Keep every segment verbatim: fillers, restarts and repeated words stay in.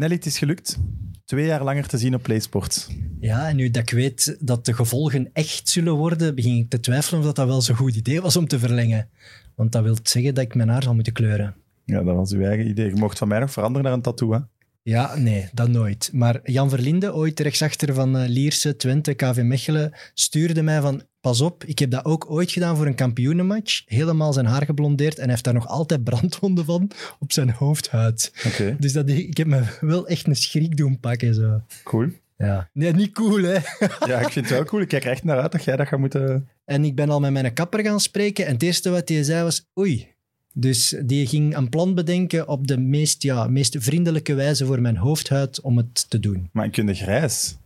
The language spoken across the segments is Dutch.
Nelly, het is gelukt. Twee jaar langer te zien op PlaySports. Ja, en nu dat ik weet dat de gevolgen echt zullen worden, begin ik te twijfelen of dat, dat wel zo'n goed idee was om te verlengen. Want dat wil zeggen dat ik mijn haar zal moeten kleuren. Ja, dat was uw eigen idee. Je mocht van mij nog veranderen naar een tattoo, hè? Ja, nee, dat nooit. Maar Jan Verlinde, ooit rechtsachter van Lierse, Twente, K V Mechelen, stuurde mij van, pas op, ik heb dat ook ooit gedaan voor een kampioenenmatch. Helemaal zijn haar geblondeerd en hij heeft daar nog altijd brandwonden van op zijn hoofdhuid. Okay. Dus dat, ik heb me wel echt een schrik doen pakken. Zo. Cool. Ja. Nee, niet cool, hè. Ja, ik vind het wel cool. Ik kijk er echt naar uit dat jij dat gaat moeten... En ik ben al met mijn kapper gaan spreken en het eerste wat hij zei was, oei. Dus die ging een plan bedenken op de meest, ja, meest vriendelijke wijze voor mijn hoofdhuid om het te doen. Maar ik kunde grijs.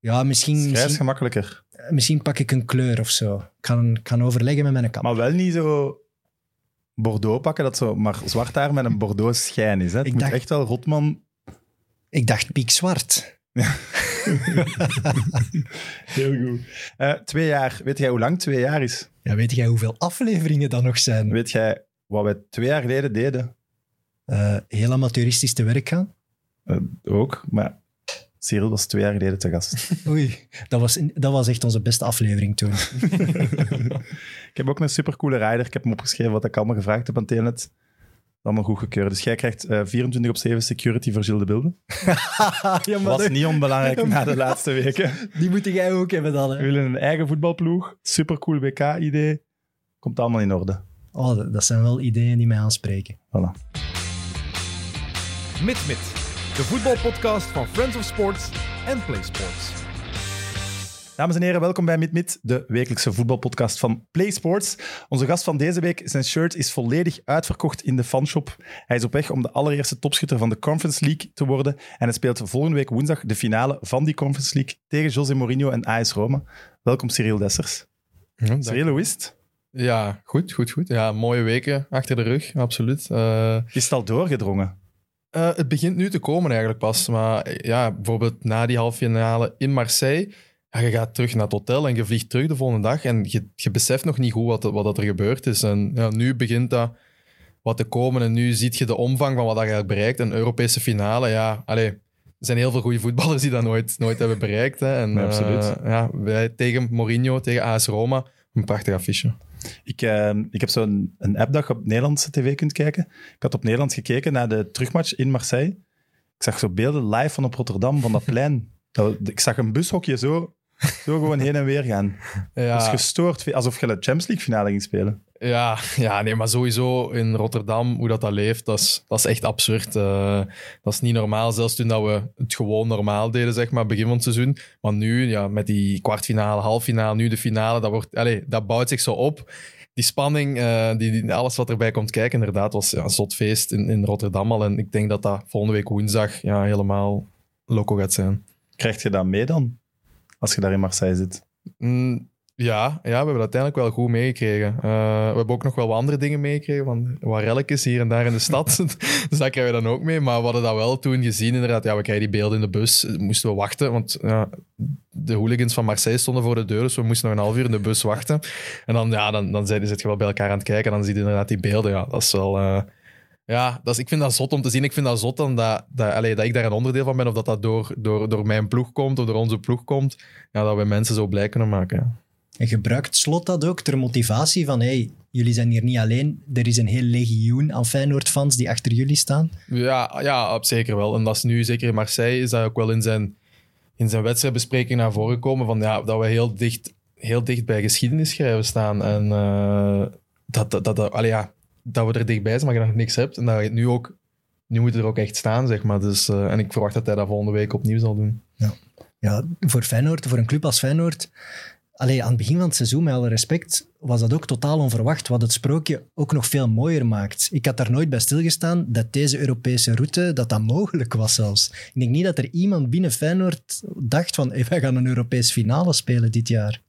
Ja, misschien... Grijs misschien, gemakkelijker. Misschien pak ik een kleur of zo. Ik ga, ik ga overleggen met mijn kapper. Maar wel niet zo Bordeaux pakken, dat zo, maar zwart haar met een Bordeaux schijn is. Hè? Het ik moet dacht, echt wel Rotman... Ik dacht piekzwart. Ja. Heel goed. Uh, twee jaar. Weet jij hoe lang twee jaar is? Ja, weet jij hoeveel afleveringen dat nog zijn? Weet jij... Wat wij twee jaar geleden deden. Uh, heel amateuristisch te werk gaan. Uh, ook, maar Cyriel was twee jaar geleden te gast. Oei, dat was, dat was echt onze beste aflevering toen. Ik heb ook een supercoole rider. Ik heb hem opgeschreven wat ik allemaal gevraagd heb aan Telenet. Allemaal goed gekeurd. Dus jij krijgt uh, vierentwintig op zeven security voor Gilles de Bilde. Ja, was dat... niet onbelangrijk ja, na de laatste weken. Die moet jij ook hebben dan. Hè? We willen een eigen voetbalploeg. Supercool W K-idee. Komt allemaal in orde. Oh, dat zijn wel ideeën die mij aanspreken. Voilà. Mit Mit, de voetbalpodcast van Friends of Sports en PlaySports. Dames en heren, welkom bij Mit Mit, de wekelijkse voetbalpodcast van PlaySports. Onze gast van deze week, zijn shirt is volledig uitverkocht in de fanshop. Hij is op weg om de allereerste topschutter van de Conference League te worden. En hij speelt volgende week woensdag de finale van die Conference League tegen José Mourinho en A S Roma. Welkom Cyriel Dessers. Ja, Cyriel, hoe is het? Ja, goed, goed, goed. Ja, mooie weken achter de rug, absoluut. Uh, is het al doorgedrongen? Uh, het begint nu te komen eigenlijk pas. Maar ja, bijvoorbeeld na die halve finale in Marseille, ja, je gaat terug naar het hotel en je vliegt terug de volgende dag en je, je beseft nog niet goed wat, wat dat er gebeurd is. En ja, nu begint dat wat te komen en nu zie je de omvang van wat dat je bereikt. Een Europese finale, ja, allee. Er zijn heel veel goede voetballers die dat nooit, nooit hebben bereikt. Hè. En, nee, absoluut. Uh, ja, wij tegen Mourinho, tegen A S Roma, een prachtig affiche. Ik, uh, ik heb zo'n een app dat je op Nederlandse tv kunt kijken. Ik had op Nederland gekeken naar de terugmatch in Marseille. Ik zag zo beelden live van op Rotterdam, van dat plein. Dat, ik zag een bushokje zo, zo gewoon heen en weer gaan. Ja. Dus gestoord, alsof je de Champions League finale ging spelen. Ja, ja, nee, maar sowieso in Rotterdam, hoe dat, dat leeft, dat is, dat is echt absurd. Uh, dat is niet normaal, zelfs toen dat we het gewoon normaal deden, zeg maar, begin van het seizoen. Maar nu, ja, met die kwartfinale, halffinale, nu de finale, dat, wordt, allez, dat bouwt zich zo op. Die spanning, uh, die, die, alles wat erbij komt kijken, inderdaad, was ja, een zot feest in, in Rotterdam al. En ik denk dat dat volgende week woensdag ja, helemaal loco gaat zijn. Krijg je dat mee dan, als je daar in Marseille zit? Mm. Ja, ja, we hebben dat uiteindelijk wel goed meegekregen. Uh, we hebben ook nog wel wat andere dingen meegekregen, van wat relletjes hier en daar in de stad. Dus dat krijgen we dan ook mee. Maar we hadden dat wel toen gezien, inderdaad. Ja, we kregen die beelden in de bus. Moesten we wachten, want ja, de hooligans van Marseille stonden voor de deur. Dus we moesten nog een half uur in de bus wachten. En dan, ja, dan, dan zit je wel bij elkaar aan het kijken. En dan zie je inderdaad die beelden. Ja, dat is wel... Uh, ja, dat is, ik vind dat zot om te zien. Ik vind dat zot dan dat, dat, allee, dat ik daar een onderdeel van ben. Of dat dat door, door, door mijn ploeg komt, of door onze ploeg komt. Ja, dat we mensen zo blij kunnen maken, ja. En gebruikt Slot dat ook ter motivatie van hey, jullie zijn hier niet alleen, er is een heel legioen aan Feyenoord-fans die achter jullie staan? Ja, ja, zeker wel. En dat is nu, zeker in Marseille, is dat ook wel in zijn, in zijn wedstrijdbespreking naar voren gekomen, van, ja, dat we heel dicht, heel dicht bij geschiedenis schrijven staan. En uh, dat, dat, dat, allee, ja, dat we er dichtbij zijn, maar je nog niks hebt. En dat je nu ook, nu moet je er ook echt staan, zeg maar. Dus, uh, en ik verwacht dat hij dat volgende week opnieuw zal doen. Ja, ja, voor Feyenoord, voor een club als Feyenoord... Allee, aan het begin van het seizoen, met alle respect, was dat ook totaal onverwacht, wat het sprookje ook nog veel mooier maakt. Ik had daar nooit bij stilgestaan dat deze Europese route, dat dat mogelijk was zelfs. Ik denk niet dat er iemand binnen Feyenoord dacht van, hey, wij gaan een Europees finale spelen dit jaar.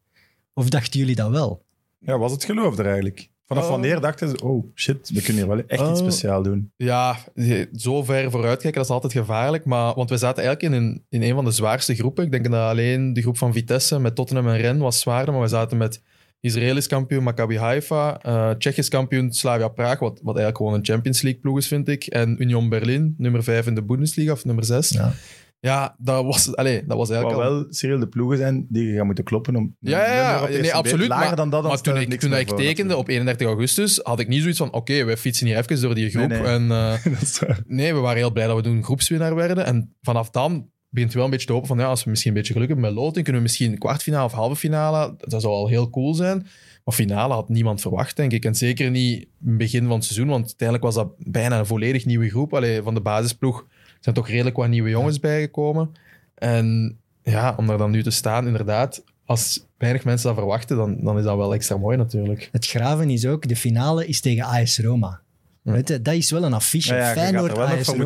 Of dachten jullie dat wel? Ja, was het geloof er eigenlijk? Vanaf oh. wanneer dachten ze, oh shit, we kunnen hier wel echt oh. iets speciaal doen. Ja, zo ver vooruitkijken, dat is altijd gevaarlijk. Maar, want we zaten eigenlijk in een, in een van de zwaarste groepen. Ik denk dat alleen de groep van Vitesse met Tottenham en Rennes was zwaarder. Maar we zaten met Israëlisch kampioen Maccabi Haifa, uh, Tsjechisch kampioen Slavia Praag, wat, wat eigenlijk gewoon een Champions League ploeg is, vind ik. En Union Berlin, nummer vijf in de Bundesliga of nummer zes. Ja. Ja, dat was, allez, dat was eigenlijk maar wel, al... Cyril, de ploegen zijn die je gaat moeten kloppen om... Ja, ja, ja. Nee, absoluut. Maar, dan dat, dan maar toen ik, toen ik voor, tekende natuurlijk. Op eenendertig augustus, had ik niet zoiets van, oké, okay, wij fietsen hier even door die groep. Nee, nee. En, uh, nee, we waren heel blij dat we toen groepswinnaar werden. En vanaf dan begint wel een beetje te hopen van, ja, als we misschien een beetje geluk hebben met loting, kunnen we misschien kwartfinale of halve finale, dat zou al heel cool zijn. Maar finale had niemand verwacht, denk ik. En zeker niet in het begin van het seizoen, want uiteindelijk was dat bijna een volledig nieuwe groep. Allee, van de basisploeg zijn toch redelijk wat nieuwe jongens ja. bijgekomen. En ja, om daar dan nu te staan, inderdaad, als weinig mensen dat verwachten, dan, dan is dat wel extra mooi natuurlijk. Het graven is ook, de finale is tegen A S Roma. Ja. Weet je, dat is wel een affiche. Ja, ja, Feyenoord, A S Roma.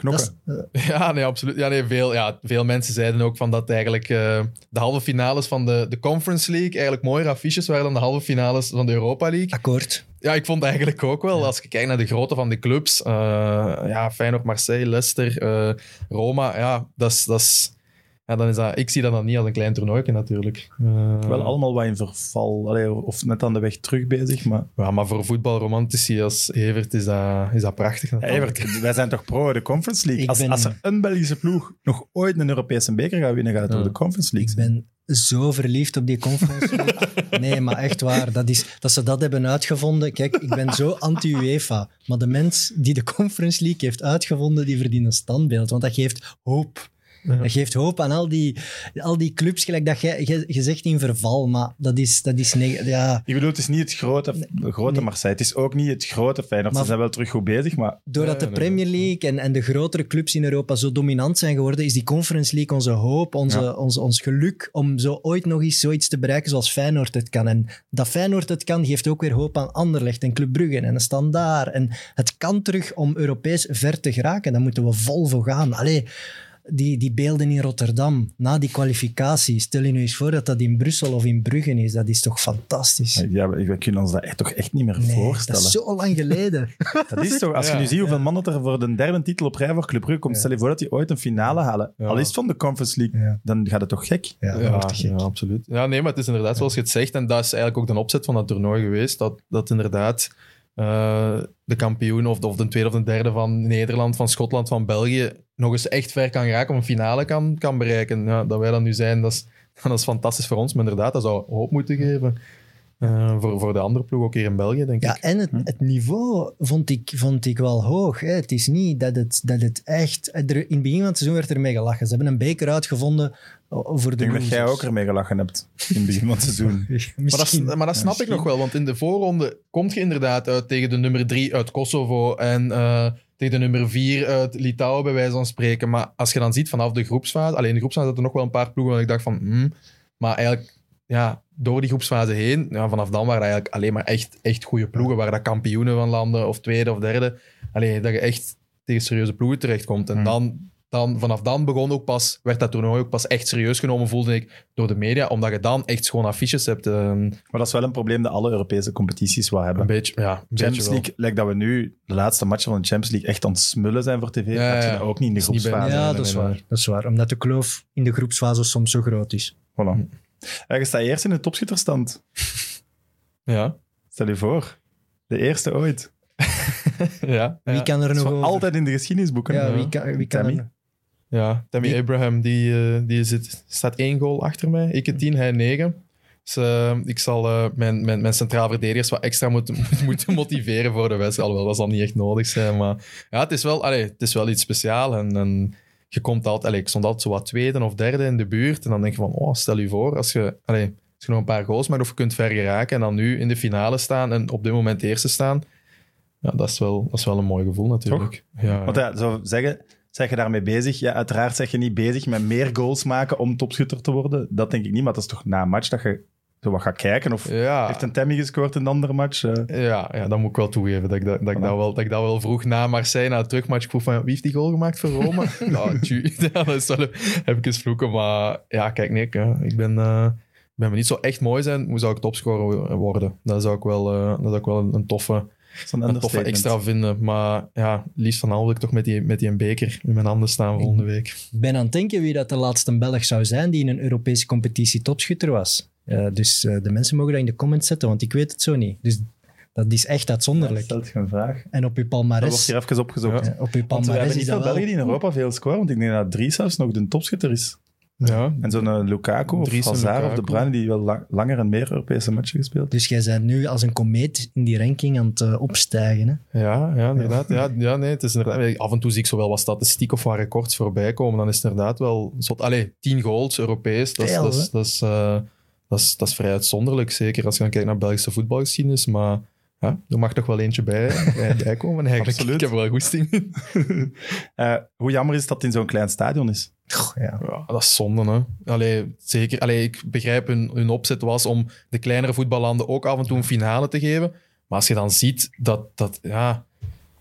Moeten, uh, is, uh... Ja, nee, absoluut. Ja, nee, veel, ja, veel mensen zeiden ook van dat eigenlijk uh, de halve finales van de, de Conference League eigenlijk mooiere affiches waren dan de halve finales van de Europa League. Akkoord. Ja, ik vond eigenlijk ook wel, ja. als je kijkt naar de grootte van de clubs, uh, ja, Feyenoord, Marseille, Leicester, uh, Roma, ja, dat's, dat's, ja dan is dat, ik zie dat dan niet als een klein toernooitje natuurlijk. Uh, wel allemaal wat in verval, allee, of net aan de weg terug bezig, maar... Ja, maar voor voetbalromantici als Evert is dat, is dat prachtig natuurlijk. Ja, Evert, wij zijn toch pro de Conference League? Als, ben... als er een Belgische ploeg nog ooit een Europese beker gaat winnen, gaat het ja. door de Conference League. Ik ben... zo verliefd op die Conference League. Nee, maar echt waar. Dat, is, dat ze dat hebben uitgevonden. Kijk, ik ben zo anti-UEFA. Maar de mens die de Conference League heeft uitgevonden, die verdient een standbeeld. Want dat geeft hoop. Ja. Dat geeft hoop aan al die, al die clubs, gelijk dat je zegt in verval, maar dat is... Dat is neg- ja. Ik bedoel, het is niet het grote, grote nee. Marseille. Het is ook niet het grote Feyenoord. Ze zijn wel terug goed bezig, maar... Doordat ja, de Premier League en, en de grotere clubs in Europa zo dominant zijn geworden, is die Conference League onze hoop, onze, ja. ons, ons geluk om zo ooit nog eens zoiets te bereiken zoals Feyenoord het kan. En dat Feyenoord het kan, geeft ook weer hoop aan Anderlecht en Club Brugge en de Standard. En het kan terug om Europees ver te geraken. Daar moeten we vol voor gaan. Allee... Die, die beelden in Rotterdam, na die kwalificatie. Stel je nu eens voor dat dat in Brussel of in Brugge is. Dat is toch fantastisch? Ja, we kunnen ons dat echt, toch echt niet meer nee, voorstellen. Dat is zo lang geleden. Dat is toch, als ja, je nu ziet hoeveel ja. mannen er voor de derde titel op rij voor Club Brugge komt, ja. stel je voor dat die ooit een finale halen. Ja. Al is het van de Conference League, ja. dan gaat het toch gek? Ja, ja, wordt gek. Ja, absoluut. Ja, nee, maar het is inderdaad zoals je het zegt, en dat is eigenlijk ook de opzet van dat toernooi geweest, dat, dat inderdaad... Uh, de kampioen of de, of de tweede of de derde van Nederland, van Schotland, van België nog eens echt ver kan raken, of een finale kan, kan bereiken. Ja, dat wij dat nu zijn, dat is, dat is fantastisch voor ons. Maar inderdaad, dat zou hoop moeten geven. Uh, voor, voor de andere ploeg, ook hier in België, denk ja, ik. Ja, en het, het niveau vond ik, vond ik wel hoog. Hè. Het is niet dat het, dat het echt... Er, in het begin van het seizoen werd er mee gelachen. Ze hebben een beker uitgevonden voor de... Ik denk dat jij ook ermee gelachen hebt in het begin van het seizoen. maar dat, maar dat snap ja, ik nog wel, want in de voorronde komt je inderdaad uit tegen de nummer drie uit Kosovo en uh, tegen de nummer vier uit Litouwen, bij wijze van spreken. Maar als je dan ziet vanaf de groepsfase... Alleen in de groepsfase zaten er nog wel een paar ploegen waar ik dacht van... Hmm, maar eigenlijk... ja, door die groepsfase heen, ja, vanaf dan waren eigenlijk alleen maar echt, echt goede ploegen, waar dat kampioenen van landen, of tweede of derde, alleen dat je echt tegen serieuze ploegen terechtkomt. En mm. dan, dan, vanaf dan begon ook pas, werd dat toernooi ook pas echt serieus genomen, voelde ik, door de media, omdat je dan echt schoon affiches hebt. Uh, maar dat is wel een probleem dat alle Europese competities wel hebben. Een beetje, ja. Een Champions beetje League lijkt dat we nu de laatste matchen van de Champions League echt aan het smullen zijn voor tv, ja, ja, dat je dat ook niet in de groepsfase. Bij, ja, dat is, waar, dat is waar. Omdat de kloof in de groepsfase soms zo groot is. Voilà. Ja, je staat eerst in de topschitterstand. Ja. Stel je voor. De eerste ooit. ja. Wie kan er nog over? Altijd in de geschiedenisboeken. Ja, wie kan, wie kan Tammy. Er... Ja, Tammy wie? Abraham, die, die zit, staat één goal achter mij. Ik het tien, hij negen. Dus uh, ik zal uh, mijn, mijn, mijn centraal verdedigers wat extra moeten, moeten motiveren voor de wedstrijd. Alhoewel, dat zal niet echt nodig zijn. Maar ja, het is wel, allee, het is wel iets speciaals. En... en je komt altijd, allez, ik stond altijd zo wat tweede of derde in de buurt. En dan denk je van, oh, stel je voor, als je, allez, als je nog een paar goals maakt of je kunt ver geraken. En dan nu in de finale staan en op dit moment eerste staan. Ja, dat is wel, dat is wel een mooi gevoel natuurlijk. Ja. Want ja, zou zeggen, zeg je daarmee bezig? Ja, uiteraard zeg je niet bezig met meer goals maken om topschutter te worden. Dat denk ik niet, maar dat is toch na een match dat je zo wat gaat kijken. Of ja. heeft een Tammy gescoord in een andere match? Uh. Ja, ja, dat moet ik wel toegeven. Dat ik dat, dat, ik dat, wel, dat ik dat wel vroeg na Marseille, na de terugmatch. Ik vroeg van, wie heeft die goal gemaakt voor Roma? nou, tjie, ja, dat is wel, heb ik eens vloeken. Maar ja, kijk, nee, ik, ik ben, uh, ben me niet zo echt mooi zijn. Hoe zou ik topscorer worden? Dat zou ik wel, uh, dat zou ik wel een, een toffe... Een, een toffe extra vinden, maar ja, liefst van al wil ik toch met die, met die een beker in mijn handen staan volgende week. Ik ben aan het denken wie dat de laatste Belg zou zijn die in een Europese competitie topschutter was. Uh, dus uh, de mensen mogen dat in de comments zetten, want ik weet het zo niet. Dus dat is echt uitzonderlijk. Ja, stelt je een vraag. En op je palmares... Dat wordt hier even opgezocht. Ja. Op je palmares we hebben niet dat België in Europa veel scoort, want ik denk dat Dries zelfs nog de topschutter is. Ja. En zo'n uh, Lukaku of Dries Hazard Lukaku. Of De Bruyne, die wel lang, langer en meer Europese matchen gespeeld. Dus jij bent nu als een komeet in die ranking aan het uh, opstijgen. Hè? Ja, ja, inderdaad. Ja, ja, nee, het is inderdaad. Af en toe zie ik zowel wat statistiek of wat records voorbij komen. Dan is het inderdaad wel... Zot, allez, tien goals, Europees. Dat is... Dat is, dat is vrij uitzonderlijk, zeker als je dan kijkt naar Belgische voetbalgeschiedenis. Maar ja, er mag toch wel eentje bij, bij komen eigenlijk. Absoluut. Ik heb wel goesting. uh, hoe jammer is het dat het in zo'n klein stadion is? Oh, ja. Ja, dat is zonde, hè. Allee, zeker. Allee, ik begrijp, hun, hun opzet was om de kleinere voetballanden ook af en toe een finale te geven. Maar als je dan ziet dat... dat ja,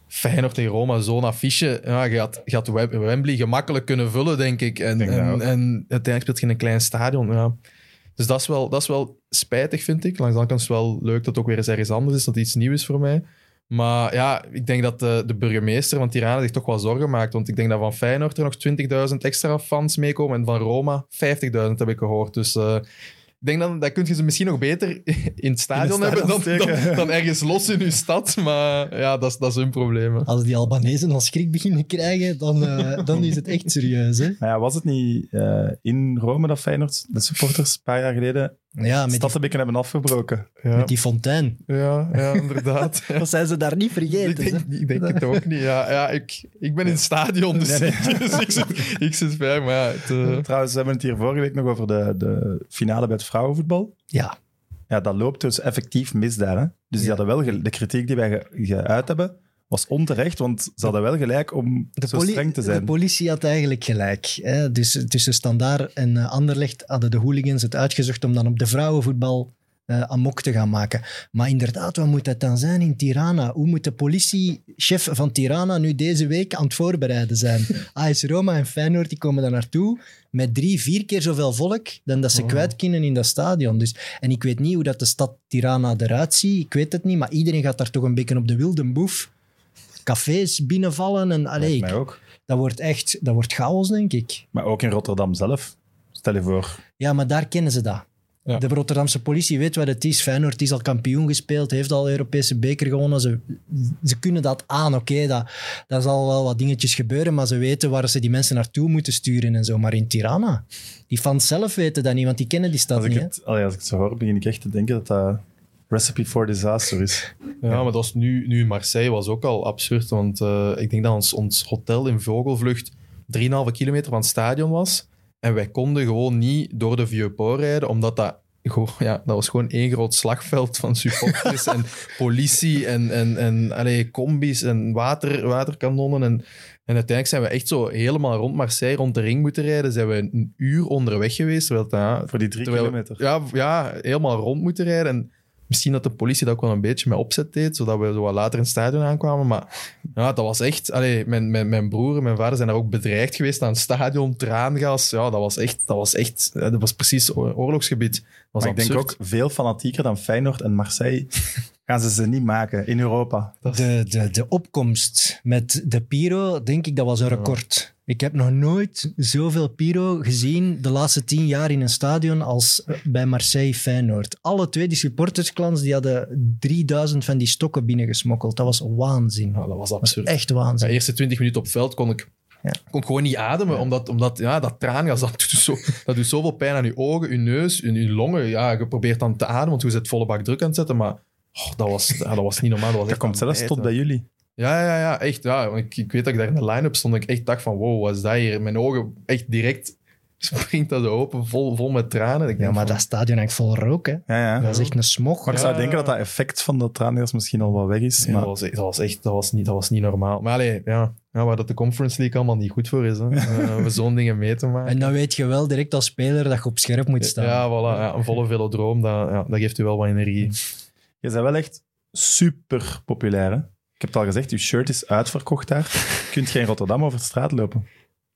Feyenoord tegen Roma, zo'n affiche. Ja, je had, je had Wembley gemakkelijk kunnen vullen, denk ik. En, denk en, en, en uiteindelijk speelt je in een klein stadion, ja. Dus dat is, wel, dat is wel spijtig, vind ik. Langs de kant is het wel leuk dat het ook weer eens ergens anders is, dat het iets nieuws is voor mij. Maar ja, ik denk dat de, de burgemeester van Tirana zich toch wel zorgen maakt. Want ik denk dat van Feyenoord er nog twintigduizend extra fans meekomen en van Roma vijftigduizend, heb ik gehoord. Dus uh, ik denk dat, dat kun je ze misschien nog beter in het stadion, in het stadion hebben dan, dan, dan ergens los in je stad. Maar ja, dat is, dat is hun probleem. Hè. Als die Albanezen al schrik beginnen krijgen, dan, uh, dan is het echt serieus. Hè? Ja, was het niet uh, in Rome dat Feyenoord, de supporters, een paar jaar geleden... Ja, met Stad die... een hebben afgebroken. Ja. Met die fontein. Ja, ja, inderdaad. Dat zijn ze daar niet vergeten. Ik denk, ik denk het ook niet. Ja, ja, ik, ik ben in het stadion, dus, nee, nee. dus ik, zit, ik zit ver. Maar ja, het, uh... Trouwens, we hebben het hier vorige week nog over de, de finale bij het vrouwenvoetbal. Ja. Ja, dat loopt dus effectief mis daar. Hè? Dus die ja. hadden wel gel- de kritiek die wij ge- geuit hebben... was onterecht, want ze hadden wel gelijk om de zo poli- streng te zijn. De politie had eigenlijk gelijk. Hè? Dus tussen Standard en uh, Anderlecht hadden de hooligans het uitgezocht om dan op de vrouwenvoetbal uh, amok te gaan maken. Maar inderdaad, wat moet dat dan zijn in Tirana? Hoe moet de politiechef van Tirana nu deze week aan het voorbereiden zijn? A S Roma en Feyenoord die komen daar naartoe met drie, vier keer zoveel volk dan dat ze oh. kwijt kunnen in dat stadion. Dus, en ik weet niet hoe dat de stad Tirana eruit ziet, ik weet het niet, maar iedereen gaat daar toch een beetje op de wilde boef. Cafés binnenvallen en allee, ik, ook. dat wordt echt dat wordt chaos, denk ik. Maar ook in Rotterdam zelf, stel je voor. Ja, maar daar kennen ze dat. Ja. De Rotterdamse politie weet wat het is. Feyenoord is al kampioen gespeeld, heeft al Europese beker gewonnen. Ze, ze kunnen dat aan. Oké, okay, dat, dat zal wel wat dingetjes gebeuren, maar ze weten waar ze die mensen naartoe moeten sturen en zo. Maar in Tirana, die fans zelf weten dat niet, want die kennen die stad als niet. Ik het, allee, als ik het zo hoor, begin ik echt te denken dat dat... Uh... recipe for disaster is. Ja, ja, maar dat was nu, nu in Marseille was ook al absurd, want uh, ik denk dat ons, ons hotel in Vogelvlucht drieënhalve kilometer van het stadion was en wij konden gewoon niet door de Vieux-Port rijden, omdat dat, goh, ja, dat was gewoon één groot slagveld van supporters en politie en, en, en allee, combis en water, waterkanonnen en, en uiteindelijk zijn we echt zo helemaal rond Marseille, rond de ring moeten rijden. Zijn we een uur onderweg geweest. Terwijl, ja, voor die drie terwijl, kilometer. Ja, ja, helemaal rond moeten rijden en misschien dat de politie dat ook wel een beetje met opzet deed, zodat we zo wat later in het stadion aankwamen. Maar ja, dat was echt... Allee, mijn, mijn, mijn broer en mijn vader zijn daar ook bedreigd geweest aan het stadion, traangas. Ja, dat was echt... Dat was, echt, dat was precies oorlogsgebied. Dat was maar absurd. Ik denk ook veel fanatieker dan Feyenoord en Marseille gaan ze ze niet maken in Europa. De, de, de opkomst met de Piro, denk ik, dat was een record. Ik heb nog nooit zoveel Piro gezien de laatste tien jaar in een stadion als bij Marseille-Feyenoord. Alle twee, die supportersklans, die hadden drieduizend van die stokken binnengesmokkeld. Dat was waanzin. Ja, dat was absurd. Dat was echt waanzin. De eerste twintig minuten op veld kon ik... Ja. Ik kon gewoon niet ademen, ja. omdat, omdat ja, dat traangas, dat doet, zo, dat doet zoveel pijn aan je ogen, je neus, in je longen. Ja, je probeert dan te ademen, want je zet volle bak druk aan het zetten, maar oh, dat, was, ja, dat was niet normaal. Dat, was dat echt komt zelfs eten. Tot bij jullie. Ja, ja, ja, echt. Ja. Ik, ik weet dat ik daar in de line-up stond en ik echt dacht van, wow, wat is dat hier? Mijn ogen echt direct springt dat open, vol, vol met tranen. Ik ja, maar van, dat stadion hangt vol rook, hè. Ja, ja. Dat is echt een smog. Maar ik ja. zou denken dat dat effect van dat traangas misschien al wel weg is. Ja, maar... dat, was, dat was echt, dat was niet, dat was niet normaal. Maar allee, ja. Ja, waar dat de Conference League allemaal niet goed voor is, hè. Uh, om zo'n dingen mee te maken. En dan weet je wel direct als speler dat je op scherp moet staan. Ja, voilà. Ja, een volle velodroom, dat, ja, dat geeft u wel wat energie. Je bent wel echt super populair, hè? Ik heb het al gezegd, uw shirt is uitverkocht daar. Je kunt geen Rotterdam over de straat lopen.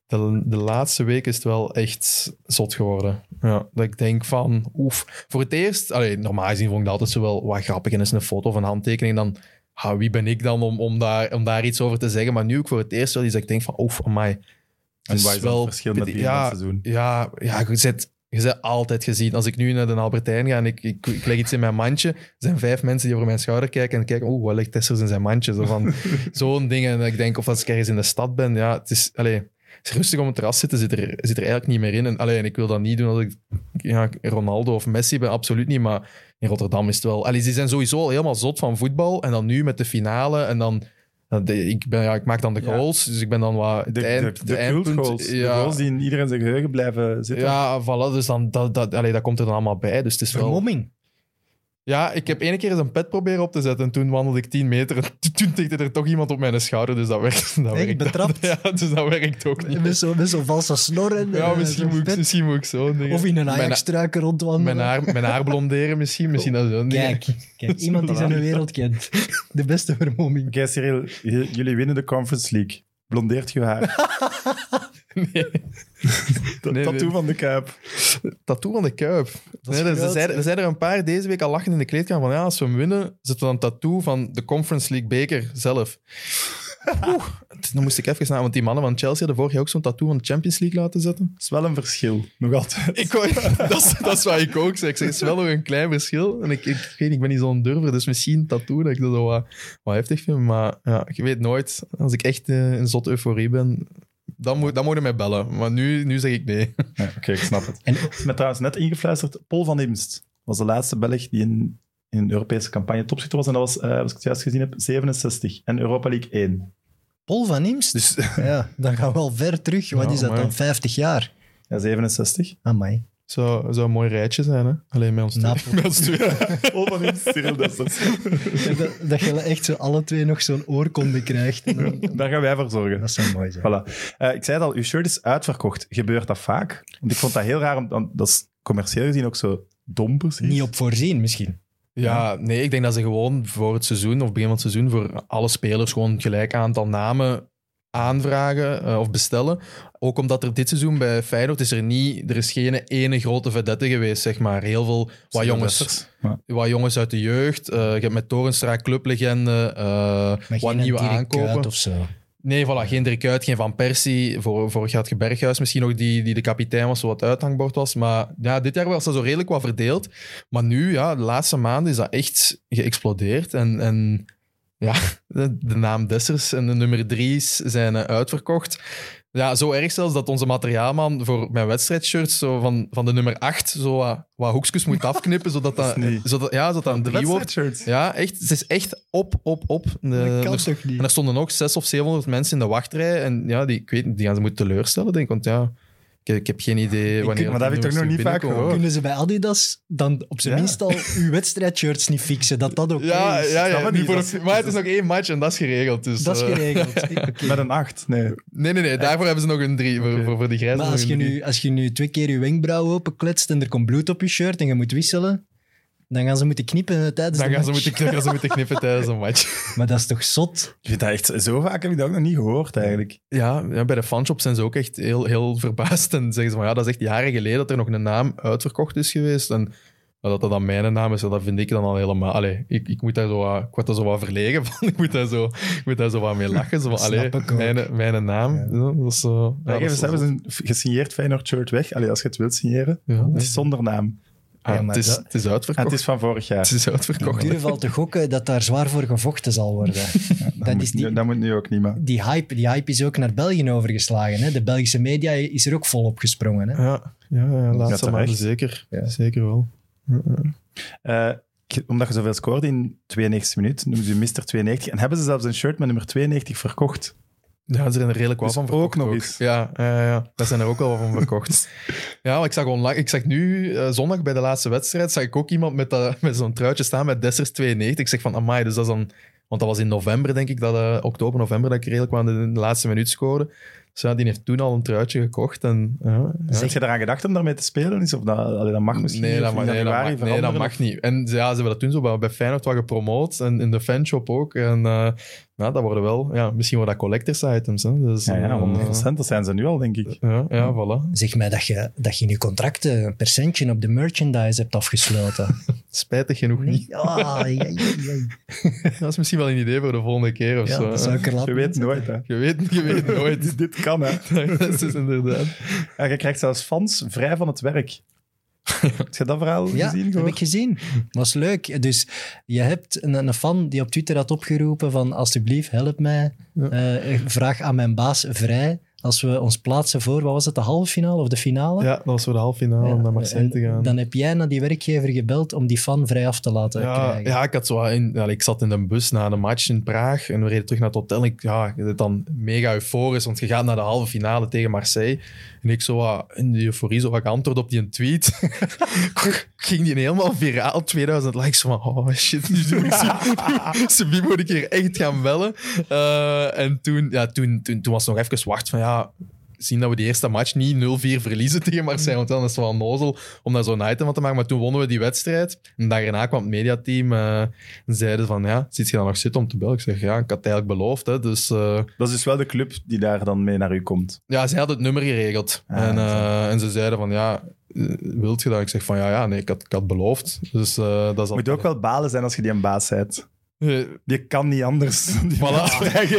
De, de laatste week is het wel echt zot geworden. Ja, dat ik denk van, oef. Voor het eerst, allee, normaal gezien vond ik dat altijd zo wel wat grappig. En is een foto of een handtekening, dan ah, wie ben ik dan om, om, daar, om daar iets over te zeggen? Maar nu ook voor het eerst wel is dat ik denk van, oef, amai. En waar is wel het verschil met die ja, seizoen? Ja, ja, je zet... Je bent altijd gezien. Als ik nu naar de Albertijn ga en ik, ik, ik leg iets in mijn mandje, er zijn vijf mensen die over mijn schouder kijken en kijken, oeh, wat legt Dessers in zijn mandje? Zo van, zo'n ding. En ik denk, of als ik ergens in de stad ben, ja, het is... Allez, het is rustig om het terras zitten, zit er, zit er eigenlijk niet meer in. En, allee, en ik wil dat niet doen als ik ja, Ronaldo of Messi ben, absoluut niet. Maar in Rotterdam is het wel... Allee, ze zijn sowieso helemaal zot van voetbal. En dan nu met de finale. En dan... Ik, ben, ja, ik maak dan de goals, ja. Dus ik ben dan wat... De, de, eind, de, de, de eindpunt, goals. Ja. De goals die in iedereen zijn geheugen blijven zitten. Ja, voilà. Dus dan, dat, dat, allee, dat komt er dan allemaal bij. Dus het is vermomming. Wel... Ja, ik heb ene keer eens een pet proberen op te zetten en toen wandelde ik tien meter. En toen tikte er toch iemand op mijn schouder, dus dat werkt, dat werkt, betrapt. Dat, ja, dus dat werkt ook niet. Met zo'n zo valse snor en ja, misschien, uh, moet, misschien moet ik zo'n ding. Of in een Ajax-struiken rondwandelen. Mijn haar, mijn haar blonderen misschien, misschien dat zo'n ding. Kijk, kijk, iemand die zijn wereld kent. De beste vermomming. Kijk, Cyriel, jullie winnen de Conference League. Blondeert je haar? Nee. Dat, nee, tattoo nee. van de Kuip. Tattoo van de Kuip. Nee, er, er, zijn, er zijn er een paar deze week al lachen in de kleedkamer van ja, als we hem winnen, zetten we een tattoo van de Conference League beker zelf. Oeh, dan moest ik even naar, want die mannen van Chelsea hadden vorig jaar ook zo'n tattoo van de Champions League laten zetten. Dat is wel een verschil, nog altijd. Ik, dat, is, dat is wat ik ook zeg. Ik zeg, het is wel nog een klein verschil. En ik, ik, ik ben niet zo'n durver, dus misschien tattoo dat ik dat wat, wat heftig vind. Maar ja, je weet nooit, als ik echt uh, in zot euforie ben... Dan moet, dan moet je mij bellen, maar nu, nu zeg ik nee. Ja, oké, okay, ik snap het. En ik ben trouwens net ingefluisterd. Paul van Imst was de laatste Belg die in, in een Europese campagne topschutter was. En dat was, uh, als ik het juist gezien heb, zevenenzestig. En Europa League één. Paul van Imst? Dus, ja, dan gaan we wel ver terug. Wat ja, is dat amai. Dan? vijftig jaar? Ja, zevenenzestig. Amai. Zou, zou een mooi rijtje zijn, hè? Alleen met ons twee. Met ons twee. Paul van Imst, Cyriel Dessers. Dat, dat je echt zo alle twee nog zo'n oorkonde krijgt. En dan, dan... Daar gaan wij voor zorgen. Dat zou mooi zijn. Voilà. Uh, ik zei het al, uw shirt is uitverkocht. Gebeurt dat vaak? Want ik vond dat heel raar, om, dat is commercieel gezien ook zo dom precies. Niet op voorzien misschien. Ja, nee, ik denk dat ze gewoon voor het seizoen, of begin van het seizoen, voor alle spelers gewoon een gelijk aantal namen... aanvragen uh, of bestellen. Ook omdat er dit seizoen bij Feyenoord is er niet... Er is geen ene grote vedette geweest, zeg maar. Heel veel wat jongens, wat jongens uit de jeugd. Uh, je hebt met Toornstra, clublegende, uh, wat nieuwe aankopen. Of zo. Nee, voilà, geen Dirk Kuyt, geen Van Persie. Vor, vorig jaar had je Berghuis misschien nog die, die de kapitein was, wat uithangbord was. Maar ja, dit jaar was dat zo redelijk wat verdeeld. Maar nu, ja, de laatste maanden is dat echt geëxplodeerd. En... en ja, de naam Dessers en de nummer drie's zijn uitverkocht. Ja, zo erg zelfs dat onze materiaalman voor mijn wedstrijdshirts zo van, van de nummer acht zo wat, wat hoekjes moet afknippen, zodat dat, dat, zodat, ja, zodat dat een drie wordt. Ja, echt. Het is echt op, op, op. De, dat kan er, niet. En er stonden nog zes of zevenhonderd mensen in de wachtrij. En ja, die, ik weet, die gaan ze moeten teleurstellen, denk ik. Want ja... Ik, ik heb geen idee wanneer... Ik, maar dat heb ik toch nog niet vaak gehoord. Kunnen ze bij Adidas dan op zijn ja. minst al uw wedstrijdshirts niet fixen? Dat dat ook ja, is. Ja, ja, ja. Niet, voor dat, een, maar het is nog één match en dat is geregeld. Dus, dat is geregeld. Okay. Met een acht? Nee. Nee, nee, nee. Daarvoor ja. hebben ze nog een drie. Okay. Voor, voor, voor die grijze. Maar als je, nu, als je nu twee keer je wenkbrauw openkletst en er komt bloed op je shirt en je moet wisselen, dan gaan ze moeten knippen tijdens dan de gaan match. Ze moeten, dan gaan ze moeten knippen tijdens een match. Maar dat is toch zot? Ik vind dat echt, zo vaak heb ik dat ook nog niet gehoord, eigenlijk. Ja, ja, bij de fanshops zijn ze ook echt heel, heel verbaasd. En zeggen ze van, ja, dat is echt jaren geleden dat er nog een naam uitverkocht is geweest. En dat dat dan mijn naam is, dat vind ik dan al helemaal... Allee, ik, ik, moet daar zo wat, ik word daar zo wat verlegen van. Ik moet daar zo, ik moet daar zo wat mee lachen. Zo van, allee, mijn, mijn naam. Ja. Ja, dat is zo... Ja, ja, dat is zo. Hebben ze een gesigneerd Feyenoord shirt weg. Allee, als je het wilt signeren. Ja, het is zonder naam. Ah, ja, het, is, dat... het is uitverkocht. Ah, het is van vorig jaar. Het is uitverkocht. Het valt te gokken dat daar zwaar voor gevochten zal worden. Ja, dat, dat, moet, is die, dat moet nu ook niet meer. Die hype, die hype is ook naar België overgeslagen. Hè? De Belgische media is er ook volop gesprongen. Hè? Ja, ja, ja, laatste maanden zeker. Ja. Zeker wel. Uh, omdat je zoveel scoorde in tweeënnegentig minuten, noemen ze mister tweeënnegentig. En hebben ze zelfs een shirt met nummer tweeënnegentig verkocht. Ja, er zijn er redelijk wat dus van verkocht. Ook nog eens. Ja, ja, ja, daar zijn er ook wel wat van verkocht. Ja, maar ik zag, onlang, ik zag nu, uh, zondag bij de laatste wedstrijd, zag ik ook iemand met, uh, met zo'n truitje staan met Dessers tweeënnegentig. Ik zeg van, amai, dus dat is dan... Want dat was in november, denk ik, dat, uh, oktober, november, dat ik redelijk wat in de laatste minuut scoorde. Dus ja, die heeft toen al een truitje gekocht. En, uh, ja. Heb je eraan gedacht om daarmee te spelen? Of dat, allee, dat mag misschien nee, niet. Dat mag, nee, dat mag, nee, dat mag niet. En ja, ze hebben dat toen zo bij Feyenoord wat gepromoot. En in de fanshop ook. En uh, nou, dat worden wel... Ja, misschien worden dat collectors items. Hè. Dus, ja, ja, honderd procent. Uh, dat zijn ze nu al, denk ik. Uh, ja, ja, voilà. Zeg mij dat je, dat je in je contracten een percentje op de merchandise hebt afgesloten. Spijtig genoeg niet. Oh, jai, jai. Dat is misschien wel een idee voor de volgende keer of ja, zo. Dat zou ik er laten je weet nooit, hè. Je weet, je weet nooit. Dit kan, hè. Dat is inderdaad. En je krijgt zelfs fans vrij van het werk. Heb je dat verhaal ja, gezien? Ja, dat heb ik gezien. Was leuk. Dus je hebt een, een fan die op Twitter had opgeroepen van alsjeblieft, help mij. Ja. Uh, vraag aan mijn baas vrij. Als we ons plaatsen voor, wat was het, de halve finale of de finale? Ja, dat was voor de halve finale, ja, om naar Marseille te gaan. Dan heb jij naar die werkgever gebeld om die fan vrij af te laten ja, krijgen. Ja, ik, had zo in, well, ik zat in de bus na de match in Praag en we reden terug naar het hotel. Ik ja, het dan mega euforisch, want je gaat naar de halve finale tegen Marseille. En ik zo uh, in de euforie, zo ik antwoord op die een tweet. Ging die helemaal viraal, tweeduizend likes. Van, oh shit, nu doe ik zo. Ze moet ik hier echt gaan bellen. Uh, en toen, ja, toen, toen, toen was het nog even wacht van ja, zien dat we die eerste match niet nul vier verliezen tegen Marseille, want dan is het wel een nozel om daar zo'n item van te maken. Maar toen wonnen we die wedstrijd en daarna kwam het mediateam uh, en zeiden van, ja, zit je dan nog zitten om te bellen? Ik zeg, ja, ik had het eigenlijk beloofd. Hè, dus, uh... dat is dus wel de club die daar dan mee naar u komt? Ja, zij had het nummer geregeld. Ah, en, uh, en ze zeiden van, ja, wilt je dat? Ik zeg van, ja, ja nee, ik had, ik had beloofd. Dus, uh, dat is moet je ook wel balen zijn als je die een baas bent. Je kan niet anders. Voilà.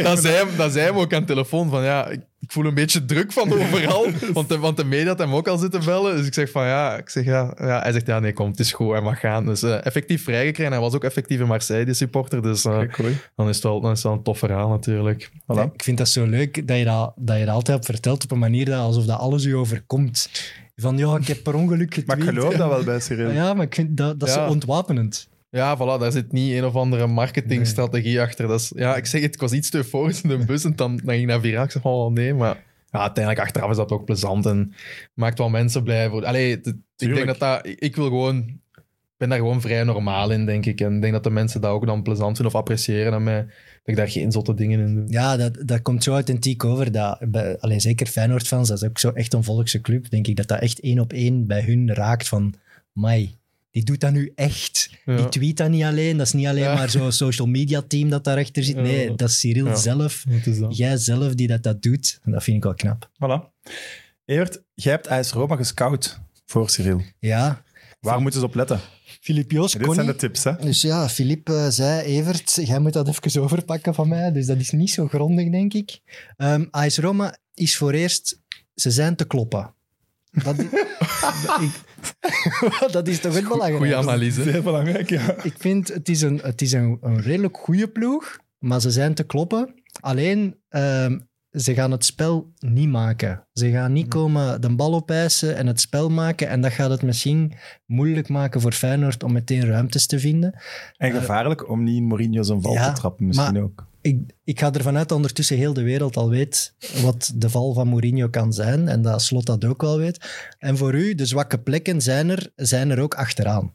Dat zei hem, dat zei hem ook aan de telefoon van ja, ik, ik voel een beetje druk van overal, want de, want de media had hem ook al zitten bellen, dus ik zeg van ja, ik zeg ja, ja. Hij zegt ja nee kom, het is goed, hij mag gaan, dus uh, effectief vrijgekregen. Hij was ook effectief een Marseille supporter, dus uh, okay, dan is het wel, dan is het wel een tof verhaal natuurlijk. Voilà. Nee, ik vind dat zo leuk dat je dat, dat je dat altijd hebt verteld op een manier dat alsof dat alles je overkomt. Van ja, ik heb per ongeluk getweet. Maar ik geloof dat wel bij Cyriel. Ja, maar ik vind dat, dat is ja. zo ontwapenend. Ja, voilà, daar zit niet een of andere marketingstrategie nee. achter. Dat is, ja, ik zeg het, ik was iets te euforisch in de bus en dan, dan ging ik naar viraal. Ik zeg, oh nee, maar ja, uiteindelijk achteraf is dat ook plezant en maakt wel mensen blij. Voor. Allee, de, ik denk dat dat... Ik wil gewoon... Ik ben daar gewoon vrij normaal in, denk ik. En ik denk dat de mensen dat ook dan plezant vinden of appreciëren aan mij. Dat ik daar geen zotte dingen in doe. Ja, dat, dat komt zo authentiek over. Dat, bij, alleen zeker Feyenoord-fans, dat is ook zo echt een volkse club, denk ik. Dat dat echt één op één bij hun raakt van... Mai. Die doet dat nu echt. Ja. Die tweet dat niet alleen. Dat is niet alleen ja. maar zo'n social media team dat daarachter zit. Nee, dat is Cyriel ja. zelf. Is dat. Jij zelf die dat, dat doet. En dat vind ik wel knap. Voilà. Evert, jij hebt A S Roma gescout voor Cyriel. Ja. Waar Van... moeten ze op letten? Filip Joos kon. Dit zijn de tips, hè? Dus ja, Filip uh, zei, Evert, jij moet dat even overpakken van mij. Dus dat is niet zo grondig, denk ik. Um, A S Roma is voor eerst... Ze zijn te kloppen. Dat, ik, dat is toch wel belangrijk. Goeie analyse. Heel belangrijk, ja. Ik vind, het is, een, het is een, een redelijk goede ploeg, maar ze zijn te kloppen. Alleen, um, ze gaan het spel niet maken. Ze gaan niet komen de bal opeisen en het spel maken. En dat gaat het misschien moeilijk maken voor Feyenoord om meteen ruimtes te vinden. En gevaarlijk uh, om niet in Mourinho zijn val ja, te trappen, misschien maar, ook. Ik, ik ga ervan uit dat ondertussen heel de wereld al weet wat de val van Mourinho kan zijn. En dat Slot dat ook wel weet. En voor u, de zwakke plekken zijn er, zijn er ook achteraan.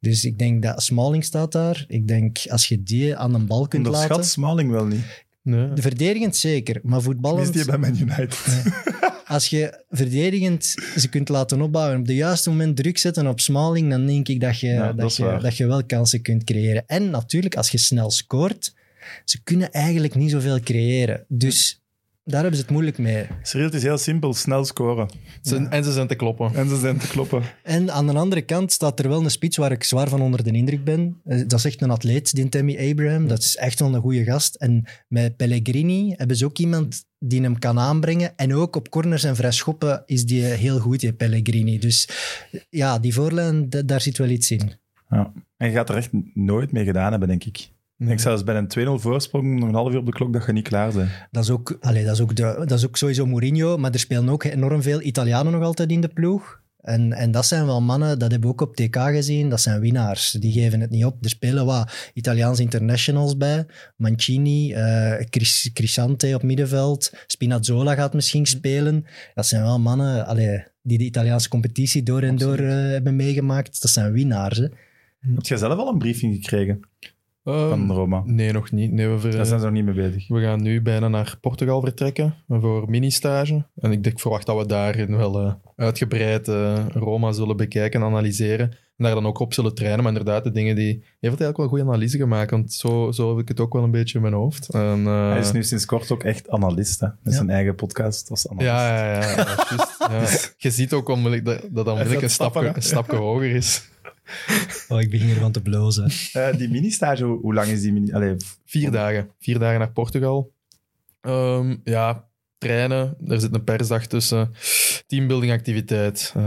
Dus ik denk dat Smalling staat daar. Ik denk, als je die aan een bal kunt laten... Onderschat Smalling wel niet. Nee. De verdedigend zeker, maar voetballend... Is die bij Man United. Nee. Als je verdedigend ze kunt laten opbouwen, op het juiste moment druk zetten op Smalling, dan denk ik dat je, ja, dat dat je, dat je wel kansen kunt creëren. En natuurlijk, als je snel scoort... Ze kunnen eigenlijk niet zoveel creëren. Dus daar hebben ze het moeilijk mee. Cyriel, het is heel simpel. Snel scoren. Ze, ja. En ze zijn te kloppen. En ze zijn te kloppen. En aan de andere kant staat er wel een spits waar ik zwaar van onder de indruk ben. Dat is echt een atleet, die Tammy Abraham. Dat is echt wel een goede gast. En met Pellegrini hebben ze ook iemand die hem kan aanbrengen. En ook op corners en vrij schoppen is die heel goed, die Pellegrini. Dus ja, die voorlijn, d- daar zit wel iets in. Ja. En je gaat er echt nooit mee gedaan hebben, denk ik. Ik zelfs bij een twee nul voorsprong, nog een half uur op de klok, dat je niet klaar bent. Dat is ook, allez, dat is ook, de, dat is ook sowieso Mourinho, maar er spelen ook enorm veel Italianen nog altijd in de ploeg. En, en dat zijn wel mannen, dat hebben we ook op T K gezien, dat zijn winnaars. Die geven het niet op. Er spelen wat Italiaanse internationals bij. Mancini, uh, Chris, Cristante op middenveld, Spinazzola gaat misschien spelen. Dat zijn wel mannen allez, die de Italiaanse competitie door en door uh, hebben meegemaakt. Dat zijn winnaars. Hè. Heb jij zelf al een briefing gekregen? Uh, van Roma? Nee, nog niet. Nee, we ver... Daar zijn ze nog niet mee bezig. We gaan nu bijna naar Portugal vertrekken voor mini-stage. En ik, denk, ik verwacht dat we daarin wel uh, uitgebreid uh, Roma zullen bekijken en analyseren. En daar dan ook op zullen trainen. Maar inderdaad, de dingen die... Hij heeft eigenlijk wel een goede analyse gemaakt, want zo, zo heb ik het ook wel een beetje in mijn hoofd. En, uh... Hij is nu sinds kort ook echt analist, hè. Met ja. zijn eigen podcast als analist. Ja, ja, ja. ja, just, ja. Dus... Je ziet ook onmiddellijk dat dat onmiddellijk een stapje, een stapje hoger is. Oh, ik begin ervan te blozen. Uh, die mini-stage, hoe, hoe lang is die mini... Allee, vier dagen. Vier dagen naar Portugal. Um, ja, trainen, er zit een persdag tussen, teambuildingactiviteit. Uh,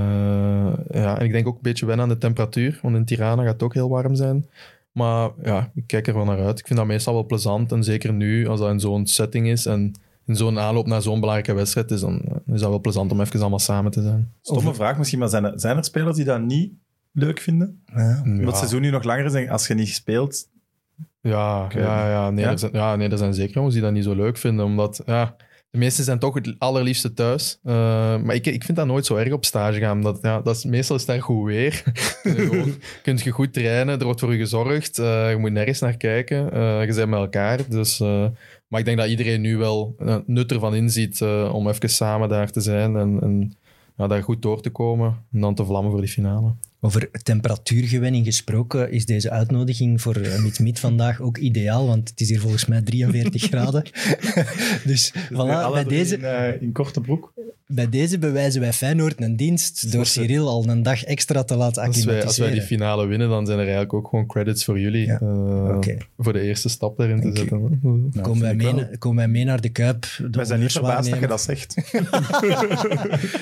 ja, en ik denk ook een beetje wennen aan de temperatuur, want in Tirana gaat het ook heel warm zijn. Maar ja, ik kijk er wel naar uit. Ik vind dat meestal wel plezant, en zeker nu, als dat in zo'n setting is en in zo'n aanloop naar zo'n belangrijke wedstrijd is, dan is dat wel plezant om even allemaal samen te zijn. Stomme vraag misschien, maar zijn er, zijn er spelers die dat niet leuk vinden? Ja. Omdat het seizoen nu nog langer is en als je niet speelt... Ja, ja, ja, nee, ja? Er zijn, ja, nee, er zijn zeker jongens die dat niet zo leuk vinden, omdat... Ja, de meesten zijn toch het allerliefste thuis. Uh, maar ik, ik vind dat nooit zo erg op stage gaan. Omdat, ja, dat is, meestal is daar goed weer. Gewoon, kun je goed trainen, er wordt voor je gezorgd. Uh, je moet nergens naar kijken. Uh, je bent met elkaar. Dus, uh, maar ik denk dat iedereen nu wel uh, nut ervan inziet uh, om even samen daar te zijn en, en uh, daar goed door te komen. En dan te vlammen voor die finale. Over temperatuurgewenning gesproken is deze uitnodiging voor MidMid vandaag ook ideaal, want het is hier volgens mij drieënveertig graden. Dus, dus voilà, bij deze... In, uh, in korte broek. Bij deze bewijzen wij Feyenoord een dienst dus door Cyriel al een dag extra te laten acclimatiseren. Als, als wij die finale winnen, dan zijn er eigenlijk ook gewoon credits voor jullie. Ja. Uh, okay. Voor de eerste stap daarin okay. te zetten. Nou, komen, wij mee na, komen wij mee naar de Kuip? Wij zijn niet verbaasd nemen. Dat je dat zegt.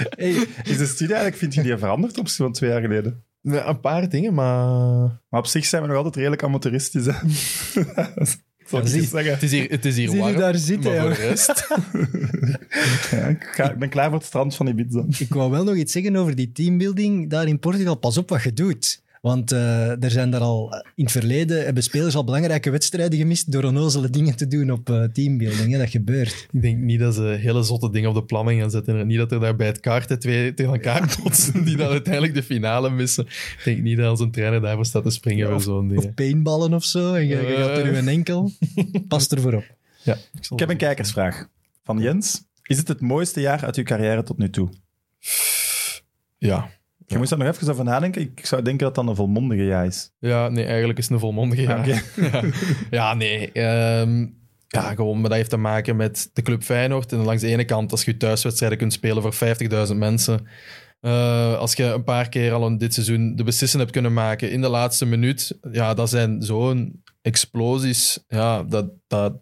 Hey. Is de studie eigenlijk, vind je die veranderd op zo'n twee jaar geleden? Ja, een paar dingen, maar... Maar op zich zijn we nog altijd redelijk amateuristisch. Ja, het, is, het is hier, het is hier warm, je daar zitten, maar voor rest... ja, ik, ga, ik ben klaar voor het strand van Ibiza. Ik wou wel nog iets zeggen over die teambuilding daar in Portugal. Pas op wat je doet. Want uh, er zijn daar al... In het verleden hebben spelers al belangrijke wedstrijden gemist door onnozele dingen te doen op uh, teambuilding. Hè. Dat gebeurt. Ik denk niet dat ze hele zotte dingen op de planning gaan zetten. Niet dat er daar bij het kaarten twee tegen elkaar botsen die dan uiteindelijk de finale missen. Ik denk niet dat onze trainer daarvoor staat te springen ja, of zo'n ding. Of paintballen of zo. En je, je gaat er een enkel. Pas ervoor op. Ja, ik, ik heb een kijkersvraag van Jens. Is het het mooiste jaar uit uw carrière tot nu toe? Ja. Je ja. moest daar nog even over nadenken. Ik zou denken dat dat een volmondige ja is. Ja, nee, eigenlijk is het een volmondige ja. Okay. ja. ja, nee. Um, ja, gewoon, maar dat heeft te maken met de club Feyenoord. En langs de ene kant, als je thuiswedstrijden kunt spelen voor vijftigduizend mensen... Uh, als je een paar keer al in dit seizoen de beslissing hebt kunnen maken in de laatste minuut... Ja, dat zijn zo'n explosies. Ja, dat... dat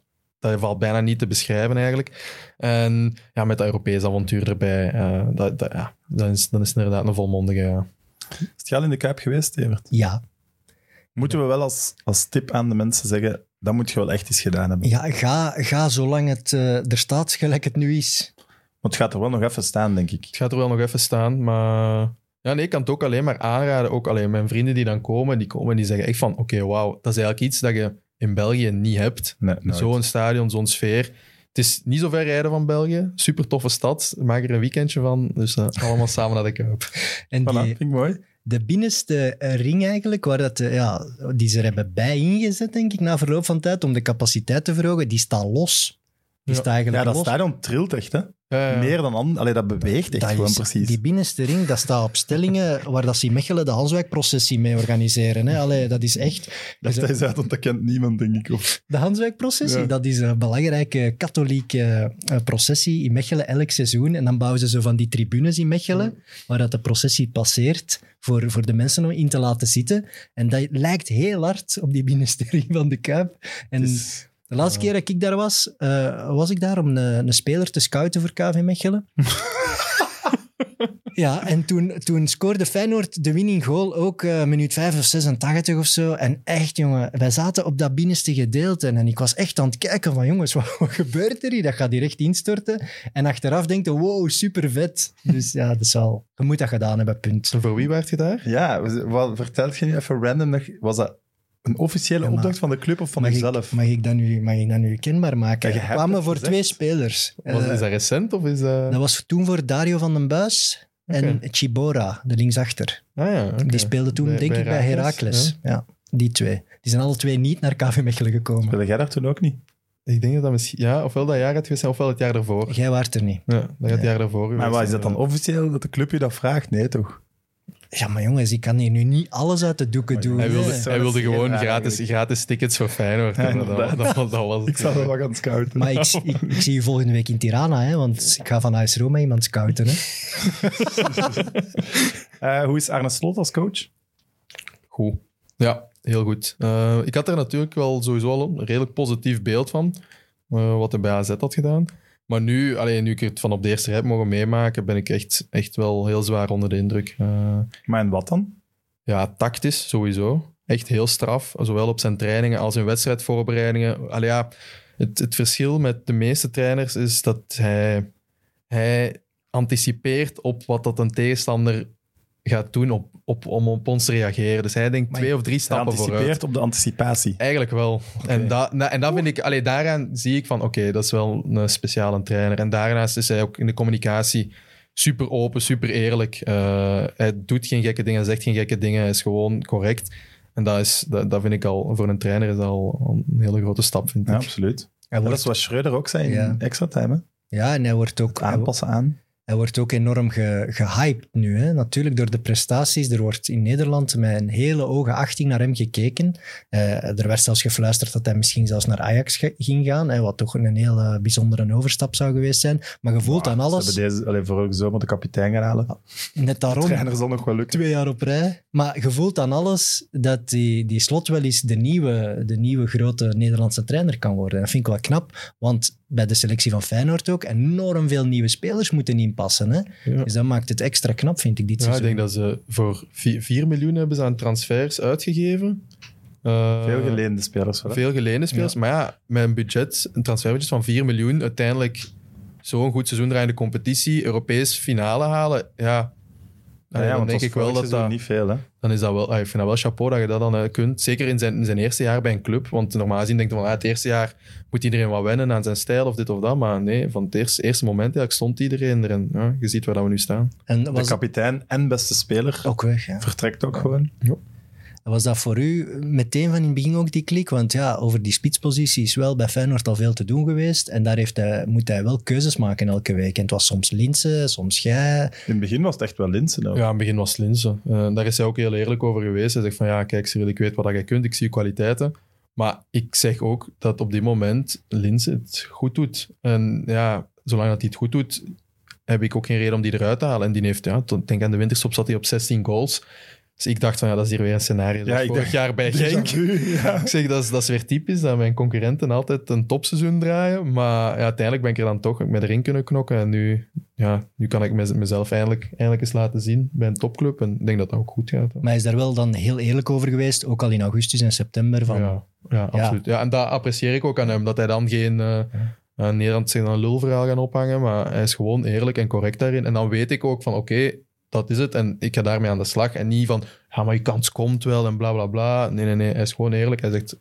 Dat valt bijna niet te beschrijven eigenlijk. En ja, met dat Europees avontuur erbij, uh, dat, dat, ja, dat is, dat is inderdaad een volmondige... Ja. Is het geld in de Kuip geweest, Evert? Ja. Moeten we wel als, als tip aan de mensen zeggen, dat moet je wel echt eens gedaan hebben. Ja, ga, ga zolang het uh, er staat, gelijk het nu is. Want het gaat er wel nog even staan, denk ik. Het gaat er wel nog even staan, maar... Ja, nee, ik kan het ook alleen maar aanraden. Ook alleen mijn vrienden die dan komen, die komen en die zeggen echt van, oké, okay, wauw, dat is eigenlijk iets dat je... in België niet hebt. Nee, zo'n stadion, zo'n sfeer. Het is niet zo ver rijden van België. Super toffe stad. Maak er een weekendje van. Dus uh, allemaal samen naar de Kuip. En voilà, die, vind ik mooi. De binnenste ring eigenlijk, waar dat, ja, die ze er hebben bij ingezet, denk ik, na verloop van tijd, om de capaciteit te verhogen, die staat los. Die ja. staat eigenlijk ja, dat los. Stadion trilt echt, hè? Ja, ja. Meer dan anders. Allee, dat beweegt echt dat gewoon is, precies. Die binnenste ring, dat staat op stellingen waar dat ze in Mechelen de Hanswijk-processie mee organiseren. Hè? Allee, dat is echt... Dat, dat is uit, want dat kent niemand, denk ik. Of. De Hanswijk-processie, ja. Dat is een belangrijke katholieke processie in Mechelen elk seizoen. En dan bouwen ze zo van die tribunes in Mechelen, ja. waar dat de processie passeert, voor, voor de mensen om in te laten zitten. En dat lijkt heel hard op die binnenste ring van de Kuip. En... Dus... De laatste keer dat ik daar was, uh, was ik daar om een, een speler te scouten voor K V Mechelen. Ja, en toen, toen scoorde Feyenoord de winning goal ook uh, minuut vijf of zesentachtig of zo. En echt, jongen, wij zaten op dat binnenste gedeelte. En ik was echt aan het kijken van, jongens, wat, wat gebeurt er hier? Dat gaat hier echt instorten. En achteraf denk je, wow, super vet. Dus ja, dat is al, je moet dat gedaan hebben, punt. En voor wie werd je daar? Ja, wat, vertelt je nu even random, was dat... Een officiële ja, maar, opdracht van de club of van mezelf? Mag ik dat nu, mag ik dat nu kenbaar maken? Ja, kwamen voor gezegd. Twee spelers. Was, uh, is dat recent? Of is dat... dat was toen voor Dario van den Buis okay. en Chibora, de linksachter. Ah, ja, okay. Die speelden toen, bij, denk bij ik, Heracles, bij Heracles. Ja. ja, die twee. Die zijn alle twee niet naar K V Mechelen gekomen. Speelde jij daar toen ook niet? Ik denk dat dat misschien... Ja, ofwel dat jaar had geweest zijn, ofwel het jaar daarvoor. Jij waart er niet. Ja, dat ja. het jaar daarvoor geweest. Maar wat, is dat dan officieel dat de club je dat vraagt? Nee, toch? Ja, maar jongens, ik kan hier nu niet alles uit de doeken maar doen. Hij wilde, hij wilde gewoon gratis, gratis tickets voor Feyenoord. Ja, dat, dat, dat, dat was ik zou er wel gaan scouten. Maar ik, ik, ik zie je volgende week in Tirana, hè, want ik ga van A S Roma iemand scouten. Hè. uh, hoe is Arne Slot als coach? Goed. Ja, heel goed. Uh, ik had er natuurlijk wel sowieso al een redelijk positief beeld van, uh, wat hij bij A Z had gedaan. Maar nu, alleen nu ik het van op de eerste heb mogen meemaken, ben ik echt, echt wel heel zwaar onder de indruk. Uh, maar en wat dan? Ja, tactisch sowieso. Echt heel straf. Zowel op zijn trainingen als in wedstrijdvoorbereidingen. Allee, ja, het, het verschil met de meeste trainers is dat hij, hij anticipeert op wat dat een tegenstander gaat doen op, op, om op ons te reageren. Dus hij denkt maar twee of drie stappen vooruit. Anticipeert op de anticipatie. Eigenlijk wel. Okay. En, da, na, en dat vind ik, allee, daaraan zie ik van, oké, okay, dat is wel een speciale trainer. En daarnaast is hij ook in de communicatie super open, super eerlijk. Uh, hij doet geen gekke dingen, zegt geen gekke dingen. Hij is gewoon correct. En dat, is, dat, dat vind ik al, voor een trainer is dat al een hele grote stap, vind ik. Ja, absoluut. Wordt, dat is wat Schreuder ook zei in ja. extra time. Hè? Ja, en hij wordt ook... aanpassen aan. Hij wordt ook enorm ge, gehyped nu. Hè? Natuurlijk door de prestaties. Er wordt in Nederland met een hele ogen achting naar hem gekeken. Uh, er werd zelfs gefluisterd dat hij misschien zelfs naar Ajax ge, ging gaan. Hè? Wat toch een heel bijzondere overstap zou geweest zijn. Maar je voelt wow, aan alles... Ze hebben deze allee, voor ook zo met de kapitein gaan halen. Net daarom. De trainer zal nog wel lukken. Twee jaar op rij. Maar je voelt aan alles dat die, die Slot wel eens de nieuwe, de nieuwe grote Nederlandse trainer kan worden. Dat vind ik wel knap, want... bij de selectie van Feyenoord ook, enorm veel nieuwe spelers moeten inpassen. Hè? Ja. Dus dat maakt het extra knap, vind ik, dit seizoen. Ja, ik denk dat ze voor vier miljoen hebben ze aan transfers uitgegeven. Uh, veel geleende spelers. Hoor. Veel geleende spelers, ja. Maar ja, met een budget, een transferbudget van vier miljoen, uiteindelijk zo'n goed seizoen draaiende competitie, Europees finale halen, ja... Nou ja, ja, dan denk ik wel dat dat... niet veel, hè? Dan is dat wel... Ik vind dat wel chapeau dat je dat dan uh, kunt. Zeker in zijn, in zijn eerste jaar bij een club. Want normaal gezien denk je van, ah, het eerste jaar moet iedereen wat wennen aan zijn stijl of dit of dat. Maar nee, van het eerste, eerste moment ja, stond iedereen erin. Ja, je ziet waar dat we nu staan. En was... de kapitein en beste speler ook weg, ja. Vertrekt ook ja. gewoon. Ja. Was dat voor u meteen van in het begin ook die klik? Want ja, over die spitspositie is wel bij Feyenoord al veel te doen geweest. En daar heeft hij, moet hij wel keuzes maken elke week. En het was soms Linssen, soms jij. In het begin was het echt wel Linssen. Ja, in het begin was het Linssen. Uh, daar is hij ook heel eerlijk over geweest. Hij zegt van ja, kijk Cyriel, ik weet wat jij kunt. Ik zie je kwaliteiten. Maar ik zeg ook dat op dit moment Linssen het goed doet. En ja, zolang dat hij het goed doet, heb ik ook geen reden om die eruit te halen. En die heeft, ja, tot, denk aan de winterstop zat hij op zestien goals. Dus ik dacht van, ja, dat is hier weer een scenario. Ja, ik vorig dacht, jaar bij Genk. Ja. Ik zeg, dat is, dat is weer typisch, dat mijn concurrenten altijd een topseizoen draaien. Maar ja, uiteindelijk ben ik er dan toch met erin kunnen knokken. En nu, ja, nu kan ik mez- mezelf eindelijk, eindelijk eens laten zien bij een topclub. En ik denk dat dat ook goed gaat. Maar hij is daar wel dan heel eerlijk over geweest, ook al in augustus en september. Van... Ja, ja, absoluut. Ja. Ja, en dat apprecieer ik ook aan hem, dat hij dan geen... Uh, Uh, Nederland zich dan een lulverhaal gaan ophangen, maar hij is gewoon eerlijk en correct daarin. En dan weet ik ook van, oké... Okay, dat is het, en ik ga daarmee aan de slag. En niet van, ja, maar je kans komt wel en bla, bla, bla. Nee, nee, nee, hij is gewoon eerlijk. Hij zegt...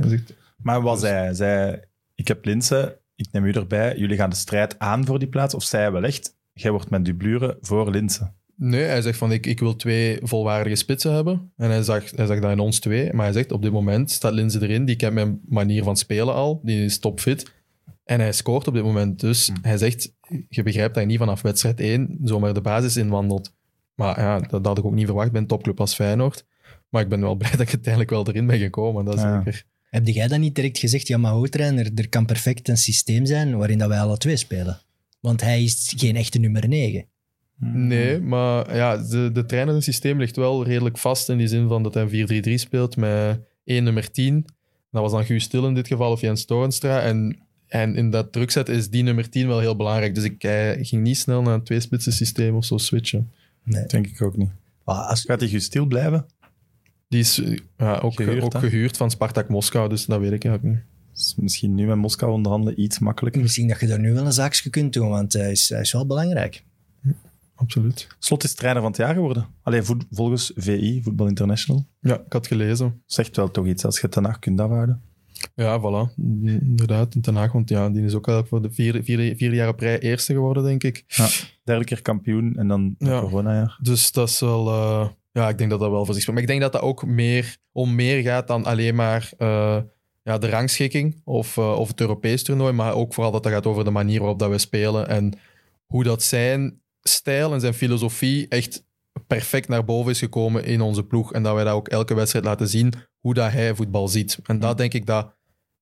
Hij zegt maar wat dus. Zei hij? Ik heb Linssen, ik neem u erbij. Jullie gaan de strijd aan voor die plaats. Of zei hij wel echt, jij wordt mijn dublure voor Linssen? Nee, hij zegt van, ik, ik wil twee volwaardige spitsen hebben. En hij zag, hij zag dat in ons twee. Maar hij zegt, op dit moment staat Linssen erin. Die kent mijn manier van spelen al. Die is topfit. En hij scoort op dit moment. Dus hm. hij zegt... Je begrijpt dat je niet vanaf wedstrijd één zomaar de basis inwandelt. Maar ja, dat had ik ook niet verwacht bij een topclub als Feyenoord. Maar ik ben wel blij dat ik uiteindelijk wel erin ben gekomen. Dat is ja. zeker. Heb jij dan niet direct gezegd, ja, maar hoofdtrainer, er kan perfect een systeem zijn waarin dat wij alle twee spelen? Want hij is geen echte nummer negen. Nee, maar ja, de, de trainersysteem ligt wel redelijk vast in die zin van dat hij een vier drie drie speelt met één nummer tien. Dat was dan Guus Til in dit geval, of Jens Toornstra. En... En in dat drukzet is die nummer tien wel heel belangrijk. Dus ik eh, ging niet snel naar een tweespitsen systeem of zo switchen. Nee. Denk ik ook niet. Ah, als... Gaat die Guus Til blijven? Die is ja, ook, gehuurd, ook gehuurd van Spartak Moskou, dus dat weet ik eigenlijk niet. Dus misschien nu met Moskou onderhandelen iets makkelijker. Misschien dat je daar nu wel een zaakje kunt doen, want hij is, hij is wel belangrijk. Ja, absoluut. Slot is trainer van het jaar geworden. Alleen vo- volgens V I, Voetbal International. Ja, ik had gelezen. Zegt wel toch iets als je het daarna kunt afhouden. Ja, voilà. Inderdaad, in Ten Haag, want ja, die is ook al voor de vier, vier, vier jaar op rij eerste geworden, denk ik. Ja, derde keer kampioen en dan ja. corona-jaar. Dus dat is wel... Uh, ja, ik denk dat dat wel voor zich speelt. Maar ik denk dat dat ook meer, om meer gaat dan alleen maar uh, ja, de rangschikking of, uh, of het Europees toernooi, maar ook vooral dat dat gaat over de manier waarop dat wij spelen en hoe dat zijn stijl en zijn filosofie echt perfect naar boven is gekomen in onze ploeg en dat wij dat ook elke wedstrijd laten zien hoe dat hij voetbal ziet. En dat denk ik dat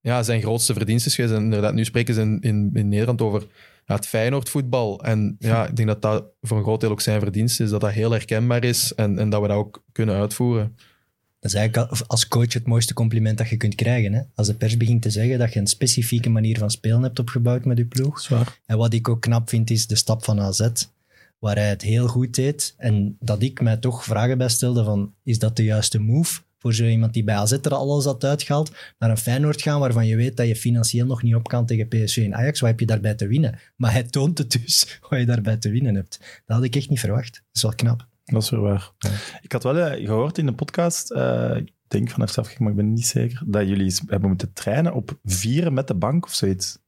ja, zijn grootste verdienst is geweest. En inderdaad, nu spreken ze in, in, in Nederland over ja, het Feyenoord-voetbal. En ja, ik denk dat dat voor een groot deel ook zijn verdienst is, dat dat heel herkenbaar is en, en dat we dat ook kunnen uitvoeren. Dat is eigenlijk als coach het mooiste compliment dat je kunt krijgen. Hè? Als de pers begint te zeggen dat je een specifieke manier van spelen hebt opgebouwd met je ploeg. Zwaar. En wat ik ook knap vind, is de stap van A Z, waar hij het heel goed deed. En dat ik mij toch vragen bij stelde van, is dat de juiste move voor zo iemand die bij A Z er alles had uitgehaald, naar een Feyenoord gaan waarvan je weet dat je financieel nog niet op kan tegen P S V en Ajax? Wat heb je daarbij te winnen? Maar hij toont het dus, wat je daarbij te winnen hebt. Dat had ik echt niet verwacht. Dat is wel knap. Dat is weer waar. Ja. Ik had wel uh, gehoord in de podcast, uh, ik denk van F C F, maar ik ben niet zeker, dat jullie hebben moeten trainen op vieren met de bank of zoiets.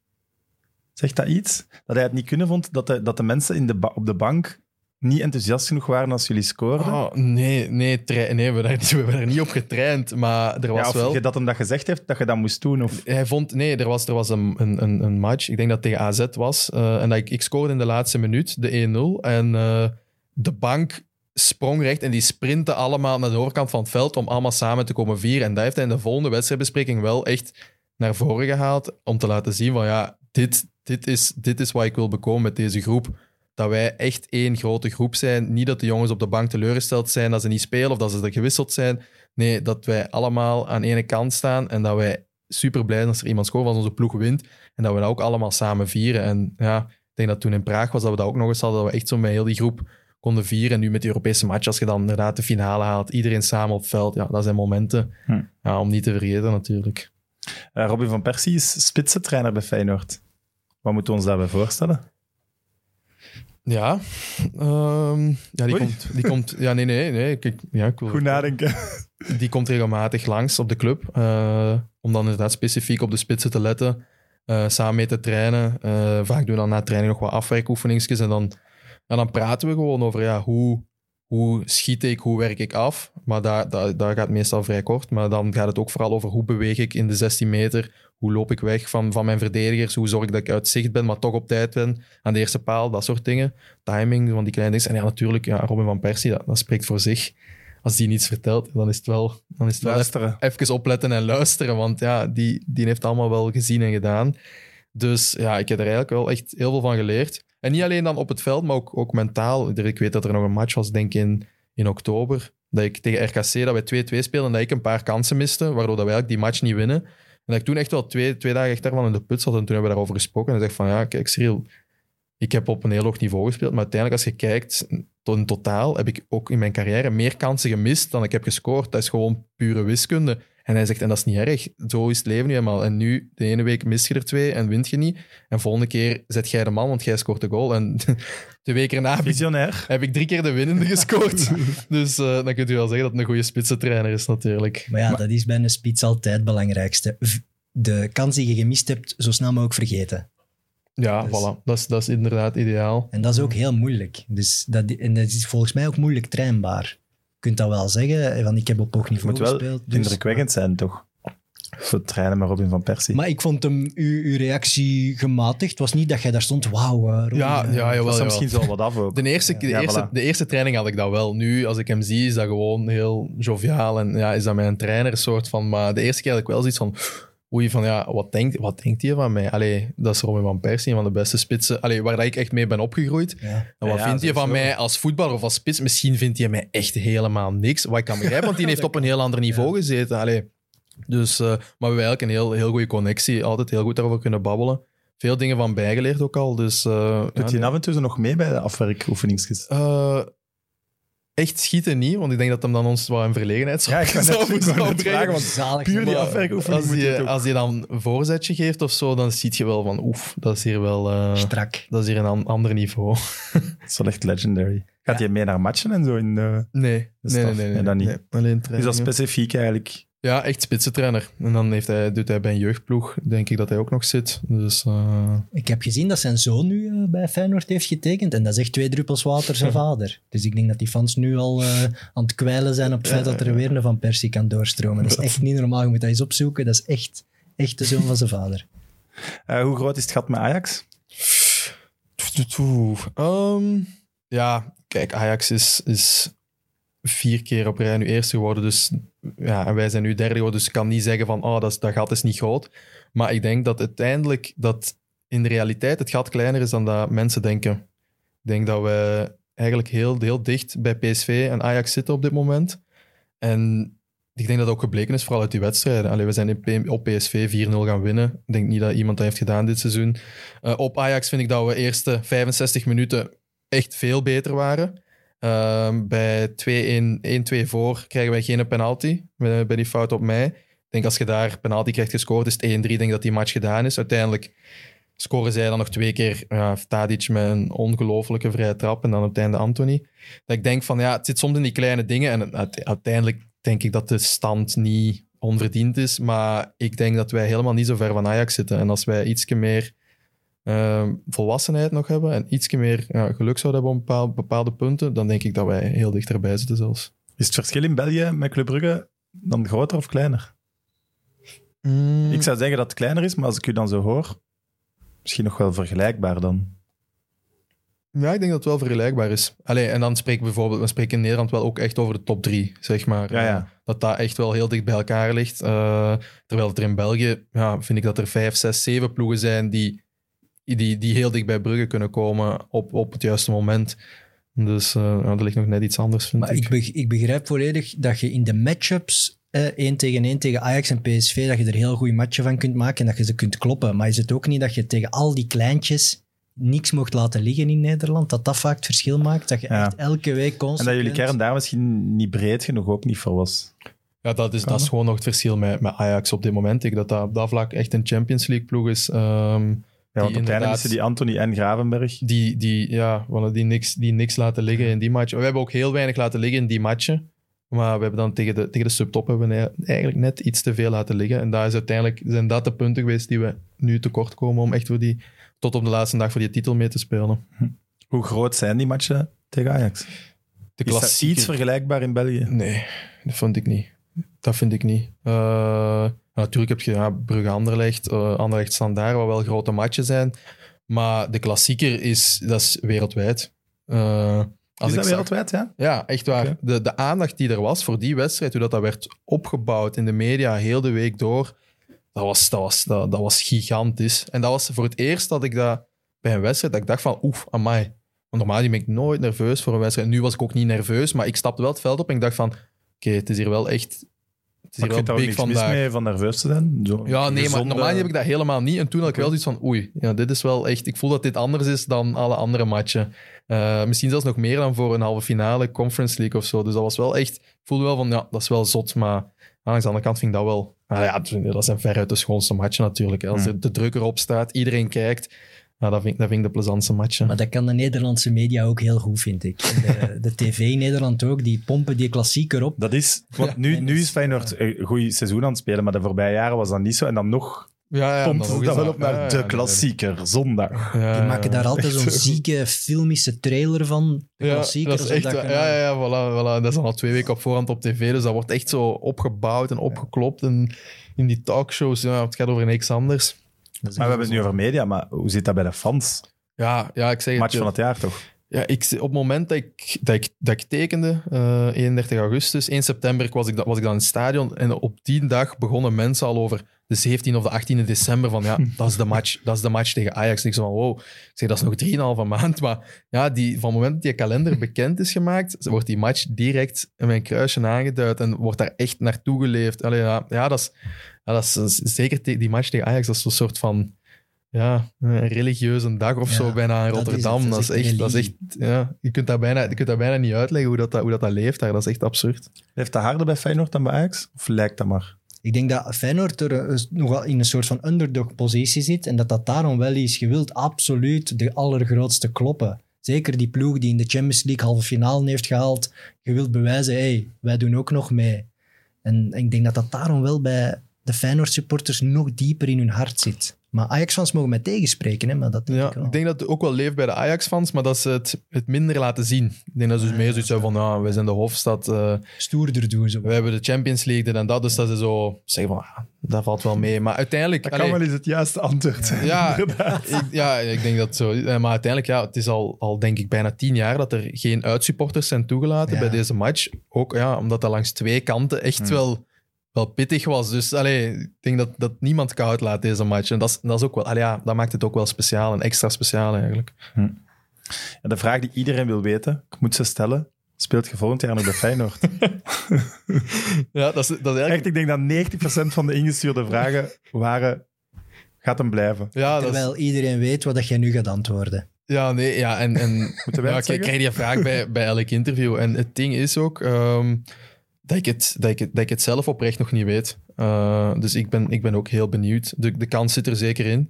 Zegt dat iets? Dat hij het niet kunnen vond, dat de, dat de mensen in de ba- op de bank niet enthousiast genoeg waren als jullie scoorden? Oh, nee, nee, tra- nee we, daar, we hebben er niet op getraind, maar er was ja, of wel... Of je dat hem dat gezegd heeft, dat je dat moest doen? Of... Hij vond... Nee, er was, er was een, een, een match, ik denk dat het tegen A Z was, uh, en dat ik, ik scoorde in de laatste minuut, de één nul, en uh, de bank... sprong recht en die sprinten allemaal naar de overkant van het veld om allemaal samen te komen vieren. En dat heeft hij in de volgende wedstrijdbespreking wel echt naar voren gehaald om te laten zien van ja, dit, dit, is, dit is wat ik wil bekomen met deze groep. Dat wij echt één grote groep zijn. Niet dat de jongens op de bank teleurgesteld zijn dat ze niet spelen of dat ze er gewisseld zijn. Nee, dat wij allemaal aan de ene kant staan en dat wij super blij zijn als er iemand scoort, als onze ploeg wint. En dat we dat ook allemaal samen vieren. En ja, ik denk dat toen in Praag was dat we dat ook nog eens hadden, dat we echt zo met heel die groep konden vieren. En nu met die Europese match, als je dan inderdaad de finale haalt, iedereen samen op het veld, ja, dat zijn momenten hm. ja, om niet te vergeten natuurlijk. Uh, Robin van Persie is spitsentrainer bij Feyenoord. Wat moeten we ons daarbij voorstellen? Ja, um, ja die, komt, die komt... Ja, nee, nee. nee ik, ja, ik wil, goed nadenken. Die komt regelmatig langs op de club, uh, om dan inderdaad specifiek op de spitsen te letten, uh, samen mee te trainen. Uh, vaak doen we dan na training nog wat afwerkoefeningsjes en dan En dan praten we gewoon over ja, hoe, hoe schiet ik, hoe werk ik af. Maar daar, daar, daar gaat het meestal vrij kort. Maar dan gaat het ook vooral over hoe beweeg ik in de zestien meter. Hoe loop ik weg van, van mijn verdedigers. Hoe zorg ik dat ik uit zicht ben, maar toch op tijd ben. Aan de eerste paal, dat soort dingen. Timing, van die kleine dingen. En ja, natuurlijk, ja, Robin van Persie, dat, dat spreekt voor zich. Als die niets vertelt, dan is het wel... Dan is het luisteren. Wel even opletten en luisteren. Want ja, die, die heeft allemaal wel gezien en gedaan. Dus ja, ik heb er eigenlijk wel echt heel veel van geleerd. En niet alleen dan op het veld, maar ook, ook mentaal. Ik weet dat er nog een match was, denk ik, in, in oktober. Dat ik tegen R K C, dat wij twee-twee speelden en dat ik een paar kansen miste, waardoor dat wij eigenlijk die match niet winnen. En dat ik toen echt wel twee, twee dagen echt daarvan in de put zat. En toen hebben we daarover gesproken. En ik dacht van, ja, kijk, Cyriel, ik heb op een heel hoog niveau gespeeld. Maar uiteindelijk, als je kijkt, tot in totaal heb ik ook in mijn carrière meer kansen gemist dan ik heb gescoord. Dat is gewoon pure wiskunde. En hij zegt, en dat is niet erg, zo is het leven nu eenmaal. En nu, de ene week mis je er twee en wint je niet. En volgende keer zet jij de man, want jij scoort de goal. En de week erna heb ik, heb ik drie keer de winnende gescoord. Dus uh, dan kunt u wel zeggen dat het een goede spitsentrainer is natuurlijk. Maar ja, maar, dat is bij een spits altijd het belangrijkste. De kans die je gemist hebt, zo snel mogelijk vergeten. Ja, dus, voilà. Dat is, dat is inderdaad ideaal. En dat is ook heel moeilijk. Dus dat, en dat is volgens mij ook moeilijk trainbaar. Je kunt dat wel zeggen, want ik heb op hoog niveau gespeeld. Het moet wel dus indrukwekkend zijn, toch? Zo trainen met Robin van Persie. Maar ik vond hem, uw, uw reactie gematigd. Het was niet dat jij daar stond, wauw, uh, Robin. Ja, uh, ja, jawel, was misschien wel wat af ook. De eerste, de, ja, eerste, voilà. de eerste training had ik dat wel. Nu, als ik hem zie, is dat gewoon heel joviaal. En ja, is dat mijn trainer soort van... Maar de eerste keer had ik wel zoiets van... Oei, van ja, wat denkt, wat denkt hij van mij? Allee, dat is Robin van Persie, een van de beste spitsen. Allee, waar ik echt mee ben opgegroeid. Ja. En wat ja, vindt hij van zo. mij als voetballer of als spits? Misschien vindt hij mij echt helemaal niks. Wat ik kan begrijpen, want die heeft op een heel ander niveau ja. gezeten. Allee. Dus, uh, maar we hebben eigenlijk een heel, heel goede connectie. Altijd heel goed daarover kunnen babbelen. Veel dingen van bijgeleerd ook al. Dus, uh, Doet ja, hij nee. af en toe nog mee bij de afwerkoefeningsjes? Uh, Echt schieten niet, want ik denk dat hem dan ons wel in verlegenheid zou, ja, ik net, zou, ik zou brengen. Want zalig, puur die afwerkoefening moet je, als je dan een voorzetje geeft of zo, dan zie je wel van oef, dat is hier wel... Uh, Strak. Dat is hier een an- ander niveau. Dat is wel echt legendary. Gaat ja. je mee naar matchen en zo? In de, nee. De nee, nee, nee, nee. En dan niet. Nee, alleen trainingen. Is dat specifiek eigenlijk? Ja, echt spitsentrainer. En dan heeft hij, doet hij bij een jeugdploeg, denk ik, dat hij ook nog zit. Dus, uh... Ik heb gezien dat zijn zoon nu uh, bij Feyenoord heeft getekend. En dat is echt twee druppels water zijn vader. Dus ik denk dat die fans nu al uh, aan het kwijlen zijn op het feit dat er weer een Van Persie kan doorstromen. Dat is echt niet normaal. Je moet dat eens opzoeken. Dat is echt, echt de zoon van zijn vader. Uh, hoe groot is het gat met Ajax? Um, ja, kijk, Ajax is... is vier keer op rij nu eerste geworden. Dus, ja, en wij zijn nu derde geworden. Dus ik kan niet zeggen van, oh, dat, dat gat is niet groot. Maar ik denk dat uiteindelijk, dat in de realiteit het gat kleiner is dan dat mensen denken. Ik denk dat we eigenlijk heel, heel dicht bij P S V en Ajax zitten op dit moment. En Ik denk dat dat ook gebleken is, vooral uit die wedstrijden. Allee, we zijn op P S V vier nul gaan winnen. Ik denk niet dat iemand dat heeft gedaan dit seizoen. Uh, op Ajax vind ik dat we de eerste vijfenzestig minuten echt veel beter waren. Uh, bij twee-een, één-twee voor krijgen wij geen penalty, bij die fout op mij. Ik denk als je daar penalty krijgt gescoord, is het één drie. Ik denk dat die match gedaan is. Uiteindelijk scoren zij dan nog twee keer uh, Tadic met een ongelofelijke vrije trap en dan op het einde Antony. Dat ik denk van, ja, het zit soms in die kleine dingen en uiteindelijk denk ik dat de stand niet onverdiend is, maar ik denk dat wij helemaal niet zo ver van Ajax zitten. En als wij ietsje meer uh, volwassenheid nog hebben en ietsje meer uh, geluk zouden hebben op bepaalde, bepaalde punten, dan denk ik dat wij heel dichterbij zitten zelfs. Is het verschil in België met Club Brugge dan groter of kleiner? Mm. Ik zou zeggen dat het kleiner is, maar als ik u dan zo hoor, misschien nog wel vergelijkbaar dan. Ja, ik denk dat het wel vergelijkbaar is. Allee, en dan spreek ik bijvoorbeeld, we spreken in Nederland wel ook echt over de top drie, zeg maar. Ja, ja. Dat dat echt wel heel dicht bij elkaar ligt. Uh, terwijl er in België, ja, vind ik dat er vijf, zes, zeven ploegen zijn die, die, die heel dicht bij Brugge kunnen komen op, op het juiste moment. Dus uh, nou, er ligt nog net iets anders, vind maar ik. Maar ik begrijp volledig dat je in de matchups één tegen één tegen Ajax en P S V, dat je er heel goede matchen van kunt maken en dat je ze kunt kloppen. Maar is het ook niet dat je tegen al die kleintjes niks mocht laten liggen in Nederland, dat dat vaak het verschil maakt, dat je ja. echt elke week constant... En dat jullie kern daar misschien niet breed genoeg ook niet voor was. Ja, dat is, dat is gewoon nog het verschil met, met Ajax op dit moment. Ik dat dat op dat vlak echt een Champions League ploeg is. Um, ja, want op het einde is die Antony en Gravenberg. Die, die, ja, die niks, die niks laten liggen in die match. We hebben ook heel weinig laten liggen in die matchen. Maar we hebben dan tegen de, tegen de subtop hebben we eigenlijk net iets te veel laten liggen. En daar is uiteindelijk, zijn dat de punten geweest die we nu tekort komen om echt voor die, tot op de laatste dag voor die titel mee te spelen. Hoe groot zijn die matchen tegen Ajax? De klassieke... Is dat iets vergelijkbaar in België? Nee, dat vond ik niet. Dat vind ik niet. Uh, natuurlijk heb je ja, Brugge Anderlecht, uh, Anderlecht Standard, wat wel grote matchen zijn. Maar de klassieker is, dat is wereldwijd. Uh, Als is dat wereldwijd, ja? Ja, echt waar. Okay. De, de aandacht die er was voor die wedstrijd, hoe dat, dat werd opgebouwd in de media heel de week door, dat was, dat, was, dat, dat was gigantisch. En dat was voor het eerst dat ik dat bij een wedstrijd, dat ik dacht van, oef, amai. Want normaal ben ik nooit nerveus voor een wedstrijd. Nu was ik ook niet nerveus, maar ik stapte wel het veld op en ik dacht van, oké, okay, het is hier wel echt... Het is hier maar wel big vandaag. Mis mee van nerveus te zijn? Zo ja, nee, gezonde... maar normaal heb ik dat helemaal niet. En toen had ik wel zoiets van, oei, ja, dit is wel echt... Ik voel dat dit anders is dan alle andere matchen. Uh, misschien zelfs nog meer dan voor een halve finale, Conference League of zo. Dus dat was wel echt... Ik voelde wel van, ja, dat is wel zot, maar aan de andere kant vind ik dat wel... Nou ja, dat zijn veruit de schoonste matchen natuurlijk. Hè. Als er de druk erop staat, iedereen kijkt... Nou, dat vind, ik, dat vind ik de plezantste matchen. Maar dat kan de Nederlandse media ook heel goed, vind ik. De, de tv in Nederland ook, die pompen die klassieker op. Dat is, want nu, ja, nu is Feyenoord een goed seizoen aan het spelen, maar de voorbije jaren was dat niet zo. En dan nog ja, ja, pompen ze dat wel op naar ja, de ja, klassieker, ja. zondag. Ja, die maken daar altijd zo'n zieke filmische trailer van, de klassieker. Ja, dat is echt, dat kunnen... ja, ja voilà, voilà. Dat is al twee weken op voorhand op tv, dus dat wordt echt zo opgebouwd en opgeklopt. En in die talkshows, ja, het gaat over niks anders. Maar we hebben het nu over media, maar hoe zit dat bij de fans? Ja, ja ik zeg het. Match van het jaar, toch? Ja, ik, op het moment dat ik, dat ik, dat ik tekende, uh, eenendertig augustus, één september was ik, was ik dan in het stadion en op die dag begonnen mensen al over de zeventiende of de achttiende december van ja, dat is de match, dat is de match tegen Ajax. En ik zei van wow, ik zeg, dat is nog drieënhalve maand, maar ja, die, van het moment dat die kalender bekend is gemaakt, wordt die match direct in mijn kruisje aangeduid en wordt daar echt naartoe geleefd. Allee, ja, ja, dat is... Ja, dat is, dat is, zeker die match tegen Ajax, dat is een soort van ja, een religieuze dag of ja, zo bijna in Rotterdam. Dat is, het, dat is echt, dat is echt ja, je, kunt dat bijna, je kunt dat bijna niet uitleggen hoe dat, hoe dat, dat leeft daar. Dat is echt absurd. Leeft dat harder bij Feyenoord dan bij Ajax? Of lijkt dat maar? Ik denk dat Feyenoord er nogal in een soort van underdog-positie zit en dat dat daarom wel is. Je wilt absoluut de allergrootste kloppen. Zeker die ploeg die in de Champions League halve finale heeft gehaald. Je wilt bewijzen, hey, wij doen ook nog mee. En ik denk dat dat daarom wel bij... de Feyenoord-supporters nog dieper in hun hart zit. Maar Ajax-fans mogen mij tegenspreken, hè? Maar dat denk ja, ik wel. Ik denk dat het ook wel leeft bij de Ajax-fans, maar dat ze het, het minder laten zien. Ik denk dat ze dus ah, meer zoiets hebben van, nou, wij zijn de hoofdstad. Uh, Stoerder doen ze. We hebben de Champions League, dit en dat. Dus ja. dat ze zo zeggen van, ah, dat valt wel mee. Maar uiteindelijk... Dat allee, kan wel eens het juiste antwoord zijn. Ja, ik, ja, ik denk dat zo. Maar uiteindelijk, ja, het is al, al denk ik bijna tien jaar dat er geen uitsupporters zijn toegelaten ja. bij deze match. Ook ja, omdat dat langs twee kanten echt hmm. wel... wel pittig was. Dus allee, ik denk dat, dat niemand koud laat deze match. En dat, is, dat, is ook wel, allee, ja, dat maakt het ook wel speciaal en extra speciaal eigenlijk. Hm. En de vraag die iedereen wil weten, ik moet ze stellen, speelt je volgend jaar nog bij Feyenoord. Ja, dat is, dat is eigenlijk... Echt, ik denk dat negentig procent van de ingestuurde vragen waren... Gaat hem blijven. Ja, terwijl dat is... iedereen weet wat jij nu gaat antwoorden. Ja, nee, ja, en... en ja, ik krijg die vraag bij, bij elk interview. En het ding is ook... Um, dat, ik het, dat, ik het, dat ik het zelf oprecht nog niet weet. Uh, dus ik ben, ik ben ook heel benieuwd. De, de kans zit er zeker in.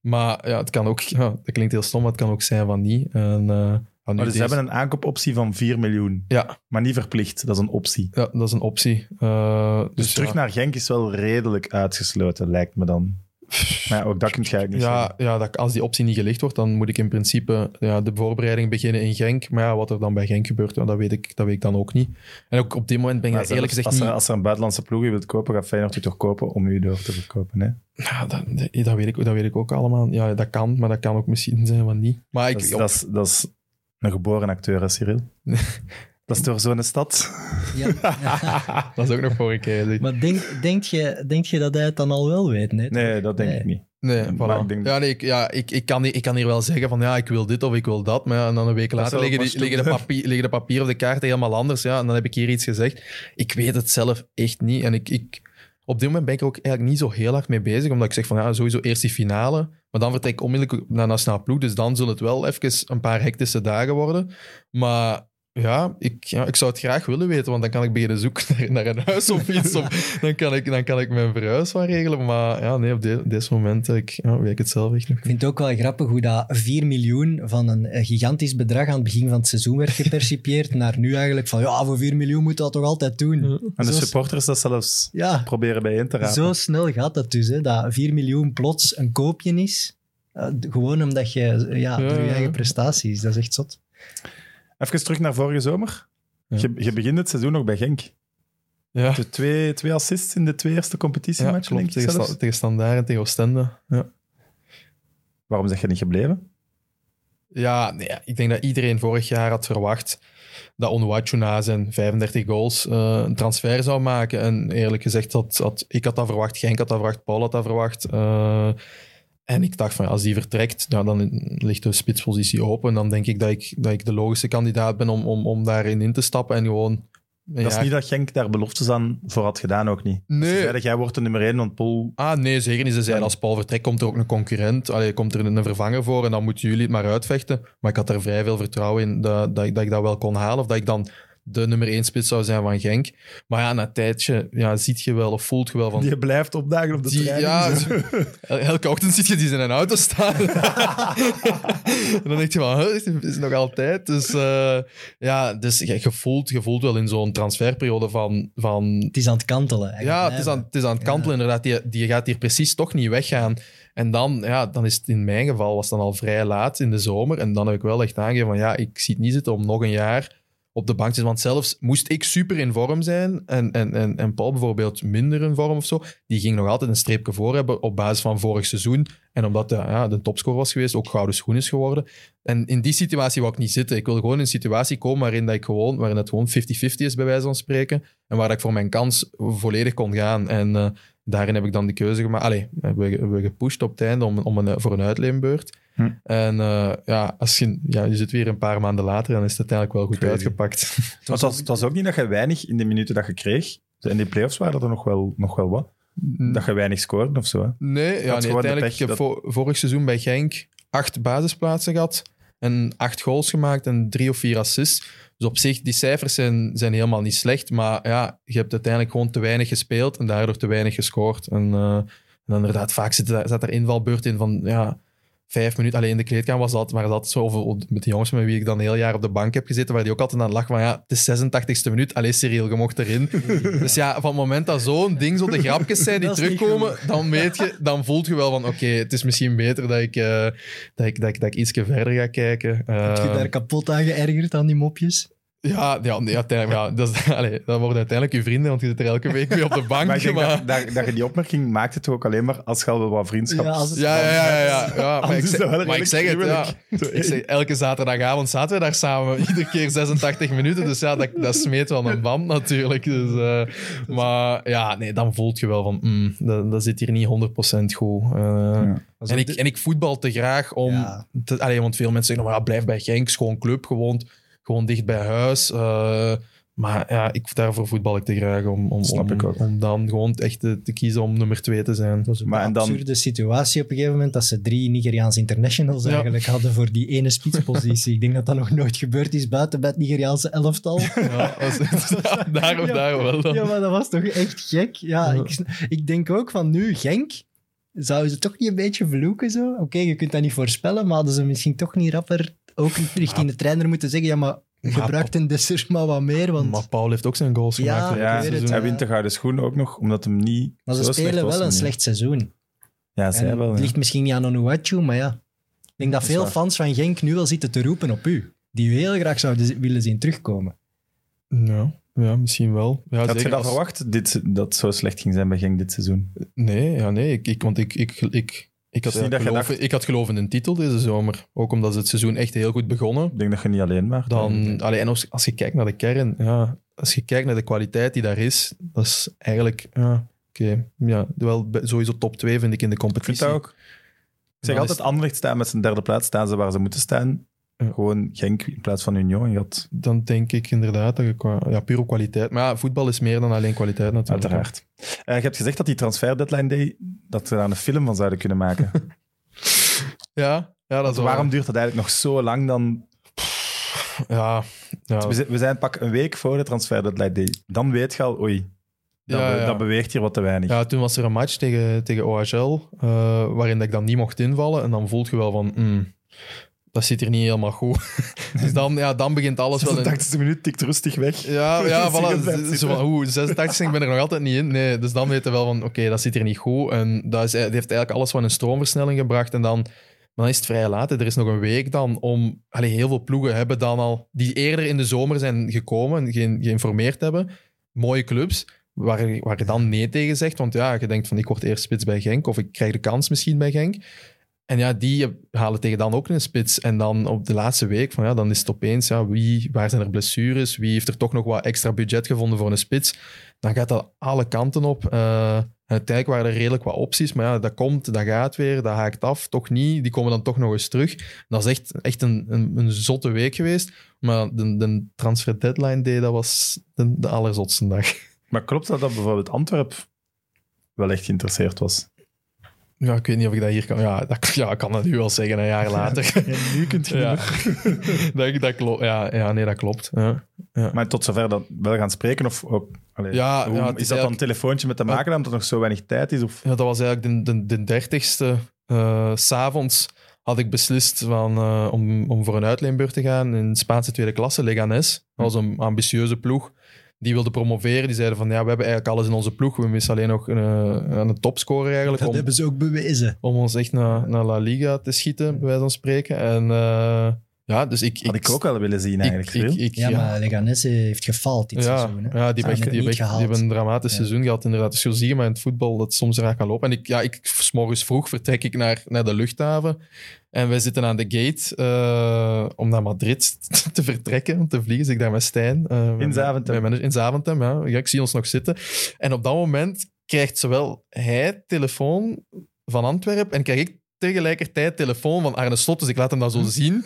Maar ja, het kan ook... Ja, dat klinkt heel stom, maar het kan ook zijn van niet. En... Uh, Maar dus deze... ze hebben een aankoopoptie van vier miljoen. Ja. Maar niet verplicht, dat is een optie. Ja, dat is een optie. Uh, dus dus terug ja. naar Genk is wel redelijk uitgesloten, lijkt me dan. Maar ja, ook dat kun je eigenlijk niet ja, zeggen. Ja, dat, als die optie niet gelicht wordt, dan moet ik in principe ja, de voorbereiding beginnen in Genk. Maar ja, wat er dan bij Genk gebeurt, dat weet ik, dat weet ik dan ook niet. En ook op dit moment ben ik eerlijk gezegd als er, niet... Als er een buitenlandse ploeg je wilt kopen, gaat Feyenoord je toch kopen om je door te verkopen, hè? Ja, dat, dat, weet ik, dat weet ik ook allemaal. Ja, dat kan, maar dat kan ook misschien zijn van niet. Maar ik, dat is... Op... Dat is, dat is een geboren acteur, hè, Cyriel? Dat is door zo'n stad. Ja. Dat is ook nog vorige keer. Maar denk, denk, je, denk je dat hij het dan al wel weet? Nee, nee dat denk nee. ik niet. Nee, voilà. ik denk ja, nee, ik, ja, ik, ik, kan, ik kan hier wel zeggen van ja, ik wil dit of ik wil dat, maar ja, en dan een week dat later liggen, die, liggen, de papier, liggen de papier of de kaarten helemaal anders. Ja, en dan heb ik hier iets gezegd. Ik weet het zelf echt niet. En ik, ik, op dit moment ben ik er ook eigenlijk niet zo heel hard mee bezig, omdat ik zeg van ja, sowieso eerst die finale... Maar dan vertrek ik onmiddellijk naar nationale ploeg. Dus dan zullen het wel even een paar hectische dagen worden. Maar ja ik, ja, ik zou het graag willen weten. Want dan kan ik beginnen zoeken naar, naar een huis of iets. Of, dan, kan ik, dan kan ik mijn verhuis wel regelen. Maar ja, nee, op dit moment ik, ja, weet ik het zelf echt nog. Ik vind het ook wel grappig hoe dat vier miljoen van een gigantisch bedrag aan het begin van het seizoen werd gepercipieerd. Naar nu eigenlijk van, ja, voor vier miljoen moeten we dat toch altijd doen. En de supporters dat zelfs ja, proberen bijeen te rapen. Zo snel gaat dat dus, hè, dat vier miljoen plots een koopje is. Uh, gewoon omdat je, ja, door je ja, eigen prestaties, dat is echt zot. Even terug naar vorige zomer. Ja. Je, je begint het seizoen nog bij Genk. Ja. De twee, twee assists in de twee eerste competitiematchen, ja, denk ik zelfs. Tegen Standard en tegen Oostende. Ja. Waarom zeg je niet gebleven? Ja, nee, ik denk dat iedereen vorig jaar had verwacht dat Onuachu na zijn vijfendertig goals uh, een transfer zou maken. En eerlijk gezegd, had, had, ik had dat verwacht, Genk had dat verwacht, Paul had dat verwacht... Uh, En ik dacht van, als die vertrekt, nou, dan ligt de spitspositie open. En dan denk ik dat ik, dat ik de logische kandidaat ben om, om, om daarin in te stappen. En gewoon, dat is ja, niet dat Genk daar beloftes aan voor had gedaan, ook niet. Nee. Ze zeiden, jij wordt de nummer één, want Paul... Ah, nee, zeker niet. Ze zeiden, als Paul vertrekt, komt er ook een concurrent. Allee, komt er een vervanger voor en dan moeten jullie het maar uitvechten. Maar ik had er vrij veel vertrouwen in dat, dat, ik, dat ik dat wel kon halen. Of dat ik dan de nummer één spits zou zijn van Genk. Maar ja, na een tijdje ja, ziet je wel of voelt je wel van... Je blijft opdagen op de die, training. Ja, el, elke ochtend zit je die in een auto staan. En dan denk je van, het is nog altijd. Dus uh, ja, dus, je, voelt, je voelt wel in zo'n transferperiode van... van het is aan het kantelen. Eigenlijk. Ja, het is aan het, is aan het kantelen ja, inderdaad. Die, die gaat hier precies toch niet weggaan. En dan, ja, dan is het in mijn geval was het dan al vrij laat in de zomer. En dan heb ik wel echt aangegeven van ja, ik zie het niet zitten om nog een jaar... op de bank zit. Want zelfs moest ik super in vorm zijn en, en, en, en Paul bijvoorbeeld minder in vorm of zo, die ging nog altijd een streepje voor hebben op basis van vorig seizoen. En omdat de, ja, de topscorer was geweest, ook gouden schoen is geworden. En in die situatie wou ik niet zitten. Ik wil gewoon in een situatie komen waarin, dat ik gewoon, waarin het gewoon fifty fifty is, bij wijze van spreken. En waar dat ik voor mijn kans volledig kon gaan. En uh, daarin heb ik dan de keuze gemaakt. Allee, hebben we, hebben we gepusht op het einde om, om een, voor een uitleenbeurt. Hm. En uh, ja, als je, ja, je zit weer een paar maanden later, dan is het uiteindelijk wel goed Crazy. uitgepakt. Het was, het was ook niet dat je weinig in de minuten dat je kreeg. In die playoffs waren er nog wel, nog wel wat. Dat je weinig scoorde of zo. Hè? Nee, ja, nee uiteindelijk. Ik heb dat... vor, vorig seizoen bij Genk acht basisplaatsen gehad. En acht goals gemaakt en drie of vier assists. Dus op zich, die cijfers zijn, zijn helemaal niet slecht. Maar ja, je hebt uiteindelijk gewoon te weinig gespeeld en daardoor te weinig gescoord. En, uh, en inderdaad, vaak zit, zat er invalbeurt in van... ja. Vijf minuten alleen in de kleedkamer was dat, maar dat zo over, met de jongens met wie ik dan een heel jaar op de bank heb gezeten, waar die ook altijd aan lag van ja, het is zesentachtigste minuut, allee Cyriel, je mocht erin. Ja. Dus ja, van het moment dat zo'n ding, zo de grapjes zijn die terugkomen, dan weet je, dan voelt je wel van oké, okay, het is misschien beter dat ik, uh, dat ik, dat ik, dat ik, dat ik ietsje verder ga kijken. Uh, Heb je daar kapot aan geërgerd, aan die mopjes? Ja, ja, nee, uiteindelijk, ja, dat, is, allez, dat worden uiteindelijk je vrienden, want je zit er elke week weer op de bank. Maar, maar... Dat, dat, dat je die opmerking maakt het ook alleen maar als je al wat vriendschap... Ja, het... ja, ja, ja, ja, ja. Maar, ik zeg, maar ik zeg het, ja. Ik zeg, elke zaterdagavond zaten we daar samen, iedere keer zesentachtig minuten. Dus ja, dat, dat smeet wel een band natuurlijk. Dus, uh, maar ja, nee, dan voel je wel van, mm, dat, dat zit hier niet honderd procent goed. Uh, ja. En ik, en ik voetbal te graag om... Ja. Te, allez, want veel mensen zeggen, nou, maar, blijf bij Genk, schoon club, gewoon... gewoon dicht bij huis. Uh, maar ja, ik, daarvoor voetbal ik te graag om, om, Snap om, ik ook. om dan gewoon echt te, te kiezen om nummer twee te zijn. Dat is een absurde dan... situatie op een gegeven moment, dat ze drie Nigeriaanse internationals ja. eigenlijk hadden voor die ene spitspositie. Ik denk dat dat nog nooit gebeurd is buiten bij het Nigeriaanse elftal. Ja, was, ja daar of ja, daar wel dan. Ja, maar dat was toch echt gek. Ja, ja. Ik, ik denk ook van nu, Genk, zouden ze toch niet een beetje vloeken zo? Oké, okay, je kunt dat niet voorspellen, maar hadden ze misschien toch niet rapper ook richting de trainer moeten zeggen, ja maar gebruikt een Dessers maar wat meer. Want... Maar Paul heeft ook zijn goals ja, gemaakt. Ja, hij wint de gouden schoen ook nog, omdat hem niet. Maar ze spelen wel een slecht seizoen. Ja, zij en wel. Het ja. ligt misschien niet aan Onuachu, maar ja. Ik denk dat, dat veel fans van Genk nu wel zitten te roepen op u. Die u heel graag zouden willen zien terugkomen. Nou, ja, misschien wel. Ja, had zeker, je dat als... verwacht, dit, dat zo slecht ging zijn bij Genk dit seizoen? Nee, ja, nee ik, ik, want ik... ik, ik... Ik had, dus geloof, dacht... ik had geloof in een titel deze zomer. Ook omdat ze het seizoen echt heel goed begonnen. Ik denk dat je niet alleen maar... Dan, allee, en als, als je kijkt naar de kern, ja, als je kijkt naar de kwaliteit die daar is, dat is eigenlijk... Ja, oké, okay, ja, wel sowieso top twee vind ik in de competitie. Ik vind dat ook. Ik zeg altijd, is... Anderlecht staan met zijn derde plaats, staan ze waar ze moeten staan. Ja. Gewoon Genk in plaats van Union. Had... Dan denk ik inderdaad dat je qua, ja, puur kwaliteit... Maar ja, voetbal is meer dan alleen kwaliteit natuurlijk. Uiteraard. Uh, je hebt gezegd dat die transfer deadline day, dat we daar een film van zouden kunnen maken. ja, ja, dat is Waarom waar. duurt dat eigenlijk nog zo lang dan... Ja, ja. We, we zijn pak een week voor de transfer deadline day. Dan weet je al, oei, dat, ja, be, ja. dat beweegt hier wat te weinig. Ja, toen was er een match tegen, tegen O H L, uh, waarin dat ik dan niet mocht invallen. En dan voelt je wel van... Mm, dat zit hier niet helemaal goed. Dus dan, ja, dan begint alles wel... zesentachtigste minuut tikt rustig weg. Ja, ja voilà. Zo van, hoe, zesentachtig ik ben er nog altijd niet in. Nee, dus dan weten we wel van, oké, okay, dat zit hier niet goed. En dat, is, dat heeft eigenlijk alles van een stroomversnelling gebracht. En dan, dan is het vrij laat. Er is nog een week dan om... Allez, heel veel ploegen hebben dan al... Die eerder in de zomer zijn gekomen en ge, geïnformeerd hebben. Mooie clubs. Waar, waar je dan nee tegen zegt. Want ja, je denkt van, ik word eerst spits bij Genk. Of ik krijg de kans misschien bij Genk. En ja, die halen tegen dan ook een spits. En dan op de laatste week, van ja, dan is het opeens, ja, wie, waar zijn er blessures? Wie heeft er toch nog wat extra budget gevonden voor een spits? Dan gaat dat alle kanten op. Uh, uiteindelijk waren er redelijk wat opties. Maar ja, dat komt, dat gaat weer, dat haakt af. Toch niet, die komen dan toch nog eens terug. Dat is echt, echt een, een, een zotte week geweest. Maar de, de transfer deadline day, dat was de, de allerzotste dag. Maar klopt dat dat bijvoorbeeld Antwerp wel echt geïnteresseerd was? Ja, ik weet niet of ik dat hier kan... Ja, dat, ja ik kan dat nu wel zeggen, een jaar later. Ja, nu kunt je ja. dat, dat klopt. Ja, ja, nee, dat klopt. Ja, ja. Maar tot zover dat wel gaan spreken? Of, of allez, ja, hoe, ja, is, is dat dan een telefoontje met de maker, ja, omdat er nog zo weinig tijd is? Of? Ja, dat was eigenlijk de, de, de dertigste. Uh, 's avonds had ik beslist van, uh, om, om voor een uitleenbeurt te gaan in Spaanse tweede klasse, Leganés. Dat was een ambitieuze ploeg. Die wilden promoveren, die zeiden van ja, we hebben eigenlijk alles in onze ploeg. We missen alleen nog een, een topscorer eigenlijk. Dat om, hebben ze ook bewezen. Om ons echt naar, naar La Liga te schieten, bij wijze van spreken. En uh, ja, dus ik... Had ik, ik ook wel willen zien eigenlijk. Ik, ik, ik, ja, ja, maar Leganés heeft gefaald dit ja, seizoen. Hè? Ja, die, ah, hebben, die, hebben, die hebben een dramatisch ja. seizoen gehad inderdaad. Dus je ziet maar in het voetbal dat het soms raak kan lopen. En ik, ja, ik, 's morgens vroeg vertrek ik naar, naar de luchthaven. En wij zitten aan de gate uh, om naar Madrid te vertrekken, om te vliegen. Zit ik daar met Stijn. Uh, in Zaventem. Mijn, in Zaventem, ja. ja. Ik zie ons nog zitten. En op dat moment krijgt zowel hij telefoon van Antwerpen en krijg ik tegelijkertijd telefoon van Arne Slot. Dus ik laat hem dat zo zien.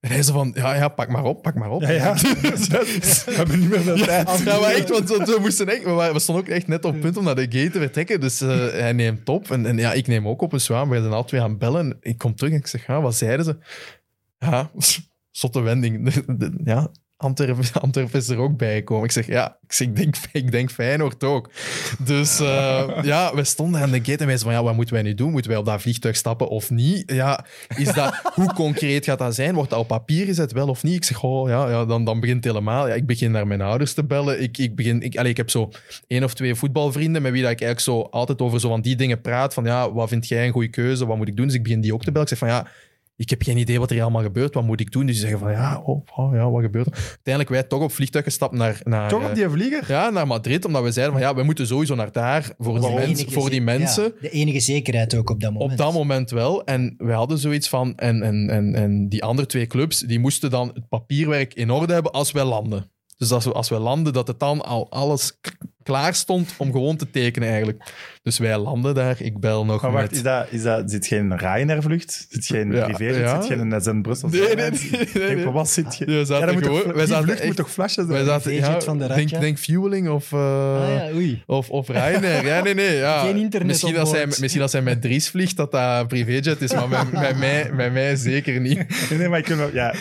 En hij zei van, ja, ja, pak maar op, pak maar op. Ja, ja. We hebben niet meer veel tijd. Ja, maar echt, want we, moesten echt, we, waren, we stonden ook echt net op het punt om naar de gate te vertrekken. Dus uh, hij neemt op. En, en ja, ik neem ook op een zwaar. We zijn al twee aan bellen. Ik kom terug en ik zeg, ja, wat zeiden ze? Ja, zotte wending. De, de, ja, Antwerpen Antwerp is er ook bij gekomen. Ik zeg, ja, ik, zeg, ik, denk, ik denk Feyenoord ook. Dus uh, ja, we stonden aan de gate en wij zeiden van, ja, wat moeten wij nu doen? Moeten wij op dat vliegtuig stappen of niet? Ja, is dat, hoe concreet gaat dat zijn? Wordt dat op papier gezet, wel of niet? Ik zeg, oh ja, ja dan, dan begint het helemaal. Ja, ik begin naar mijn ouders te bellen. Ik, ik, begin, ik, allez, ik heb zo één of twee voetbalvrienden met wie dat ik eigenlijk zo altijd over zo van die dingen praat. Van, ja, wat vind jij een goede keuze? Wat moet ik doen? Dus ik begin die ook te bellen. Ik zeg van, ja... Ik heb geen idee wat er allemaal gebeurt. Wat moet ik doen? Dus die zeggen van, ja, oh, oh, ja, wat gebeurt er? Uiteindelijk wij toch op vliegtuig gestapt naar... naar toch op die vlieger? Ja, naar Madrid. Omdat we zeiden van, ja, we moeten sowieso naar daar voor, die, mens, voor die mensen. Ja, de enige zekerheid ook op dat moment. Op dat moment wel. En we hadden zoiets van... En, en, en, en die andere twee clubs, die moesten dan het papierwerk in orde hebben als wij landen. Dus als we, als we landen, dat het dan al alles klaar stond om gewoon te tekenen eigenlijk. Dus wij landen daar, ik bel nog maar wacht, met... Maar wacht, is dat, is dat, zit geen Ryanair-vlucht? Zit geen ja, privéjet? Ja. Zit geen N S N Brussel? Nee, nee, nee. nee, nee. Wat zit je? Ja, ja, moet toch, wij die vlucht echt, moet toch flasjes zijn? Zaten, ja, van de denk, denk Fueling of, uh, ah, ja, of, of Ryanair. Ja, nee, nee. Ja. Geen internet misschien dat, zij, misschien dat zij met Dries vliegt, dat dat privéjet is, maar bij, bij, mij, bij mij zeker niet. Nee, nee, maar je kunt wel, ja,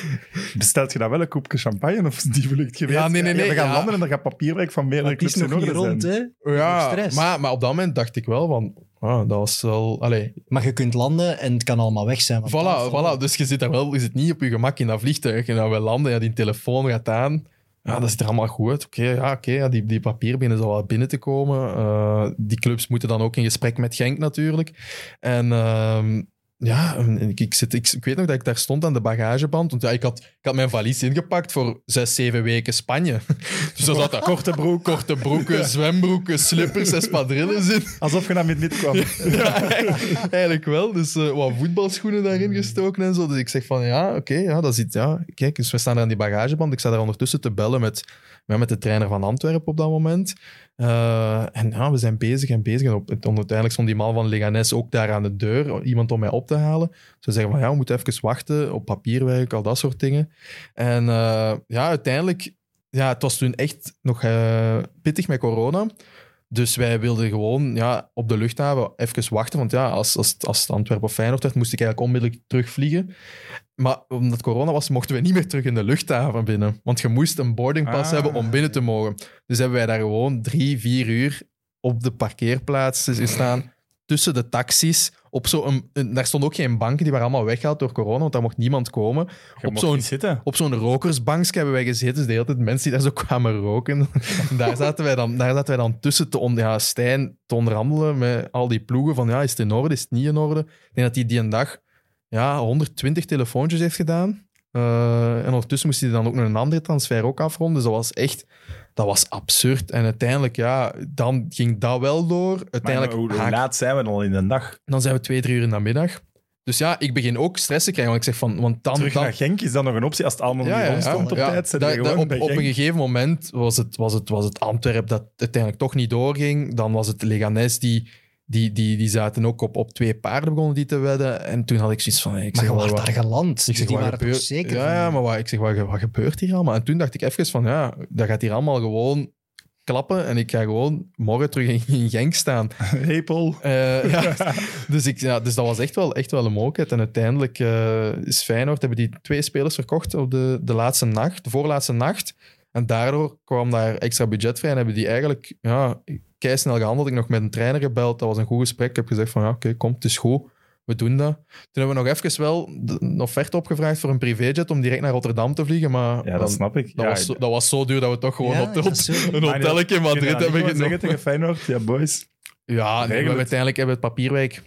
bestelt je dan wel een koepje champagne of die vlucht geweest? Ja, nee, nee, nee. Ja, we gaan ja. landen en er gaat papierwerk van meerdere clubs in orde rond, zijn. Hè? Ja, maar, maar op dat moment dacht ik wel van, ah, dat was wel... Allee. Maar je kunt landen en het kan allemaal weg zijn. Voilà, voilà, dus je zit daar wel, je zit niet op je gemak in dat vliegtuig. En dan we landen, ja, die telefoon gaat aan. Ja, dat ziet er allemaal goed uit. Oké, okay, ja, okay, ja, die, die papierbinnen zal wel binnen te komen. Uh, die clubs moeten dan ook in gesprek met Genk natuurlijk. En... Uh, Ja, ik, ik, zit, ik, ik weet nog dat ik daar stond aan de bagageband. Want ja, ik, had, ik had mijn valies ingepakt voor zes, zeven weken Spanje. Dus dat had korte broek, korte broeken, zwembroeken, slippers en spadrilles in. Alsof je naar midden kwam. Ja, ja, eigenlijk, eigenlijk wel. Dus uh, wat voetbalschoenen daarin gestoken en zo. Dus ik zeg van ja, oké, okay, ja, dat zit. Ja. Kijk, dus we staan daar aan die bagageband. Ik sta daar ondertussen te bellen met, met de trainer van Antwerpen op dat moment. Uh, en ja, we zijn bezig en bezig. En op, en uiteindelijk stond die man van Leganés ook daar aan de deur, iemand om mij op te halen. Ze zeggen van ja, we moeten even wachten op papierwerk, al dat soort dingen. En uh, ja, uiteindelijk, ja, het was toen echt nog uh, pittig met corona. Dus wij wilden gewoon ja, op de luchthaven even wachten. Want ja, als, als, als het Antwerpen of Feyenoord werd, moest ik eigenlijk onmiddellijk terugvliegen. Maar omdat corona was, mochten we niet meer terug in de luchthaven binnen. Want je moest een boardingpass ah, hebben om binnen te mogen. Dus hebben wij daar gewoon drie, vier uur op de parkeerplaats gestaan. Tussen de taxis. Op zo'n, daar stonden ook geen banken, die waren allemaal weggehaald door corona, want daar mocht niemand komen. Je op, zo'n, op zo'n rokersbankje hebben wij gezeten, dus de hele tijd mensen die daar zo kwamen roken. daar, zaten wij dan, daar zaten wij dan tussen te, on, ja, Stijn, te onderhandelen met al die ploegen van ja, is het in orde, is het niet in orde? Ik denk dat hij die een dag ja, honderdtwintig telefoontjes heeft gedaan. Uh, en ondertussen moest hij dan ook nog een andere transfer ook afronden, dus dat was echt... Dat was absurd. En uiteindelijk, ja, dan ging dat wel door. Uiteindelijk, maar hoe haak... laat zijn we dan al in de dag? Dan zijn we twee, drie uur in de middag. Dus ja, ik begin ook stress te krijgen. Want ik zeg van... Want dan, Terug naar dan... Genk is dan nog een optie. Als het allemaal ja, niet ja, ontstond ja, op tijd, ja, da, da, op, op een gegeven moment was het, was, het, was het Antwerp dat uiteindelijk toch niet doorging. Dan was het Leganés die... Die, die, die zaten ook op, op twee paarden begonnen die te wedden. En toen had ik zoiets van... Hey, ik maar zeg, je was daar geland. Ik zeg, die waren toch zeker ja, ja, maar wat, ik zeg, wat, wat gebeurt hier allemaal? En toen dacht ik even van, ja, dat gaat hier allemaal gewoon klappen. En ik ga gewoon morgen terug in, in Genk staan. Hepel. Uh, ja, dus, ik, ja, dus dat was echt wel, echt wel een mogelijkheid. En uiteindelijk uh, is Feyenoord... Hebben die twee spelers verkocht op de, de laatste nacht, de voorlaatste nacht. En daardoor kwam daar extra budget vrij. En hebben die eigenlijk... Ja, kei snel gehandeld. Ik nog met een trainer gebeld. Dat was een goed gesprek. Ik heb gezegd van ja, oké, okay, kom, het is goed. We doen dat. Toen hebben we nog even wel een offerte opgevraagd voor een privéjet om direct naar Rotterdam te vliegen. Maar ja, dat dan, snap ik. Dat, ja, was zo, dat was zo duur dat we toch gewoon ja, op, op, een hotelletje in Madrid hebben genomen. Zeggen tegen Feyenoord, ja boys. Ja, nee, we hebben uiteindelijk hebben we het papierwerk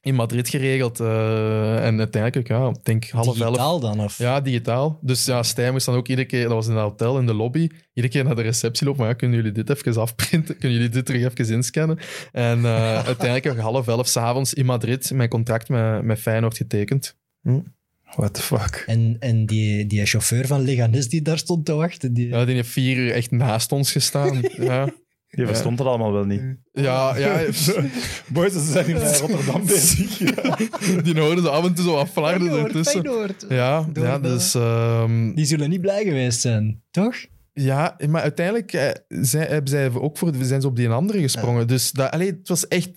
in Madrid geregeld. Uh, en uiteindelijk, ja, ik denk half elf. Digitaal dan? Of? Ja, digitaal. Dus ja, Stijn moest dan ook iedere keer, dat was in een hotel, in de lobby, iedere keer naar de receptie lopen. Maar ja, kunnen jullie dit even afprinten? Kunnen jullie dit terug even inscannen? En uh, uiteindelijk, half elf, 's avonds in Madrid, mijn contract met, met Feyenoord getekend. Hm? What the fuck? En, en die, die chauffeur van Leganés die daar stond te wachten? Die... Ja, die heeft vier uur echt naast ons gestaan. Ja. Je verstond het allemaal wel niet. Ja, ja. Boys, ze zijn in Rotterdam bezig. Ja. Die horen ze af en toe zo wat flarden ertussen. Feyenoord. Ja, ja, dus... Um... Die zullen niet blij geweest zijn, toch? Ja, maar uiteindelijk eh, zijn, hebben zij ook voor, zijn ze op die andere gesprongen. Ja. Dus dat, allee, het was echt...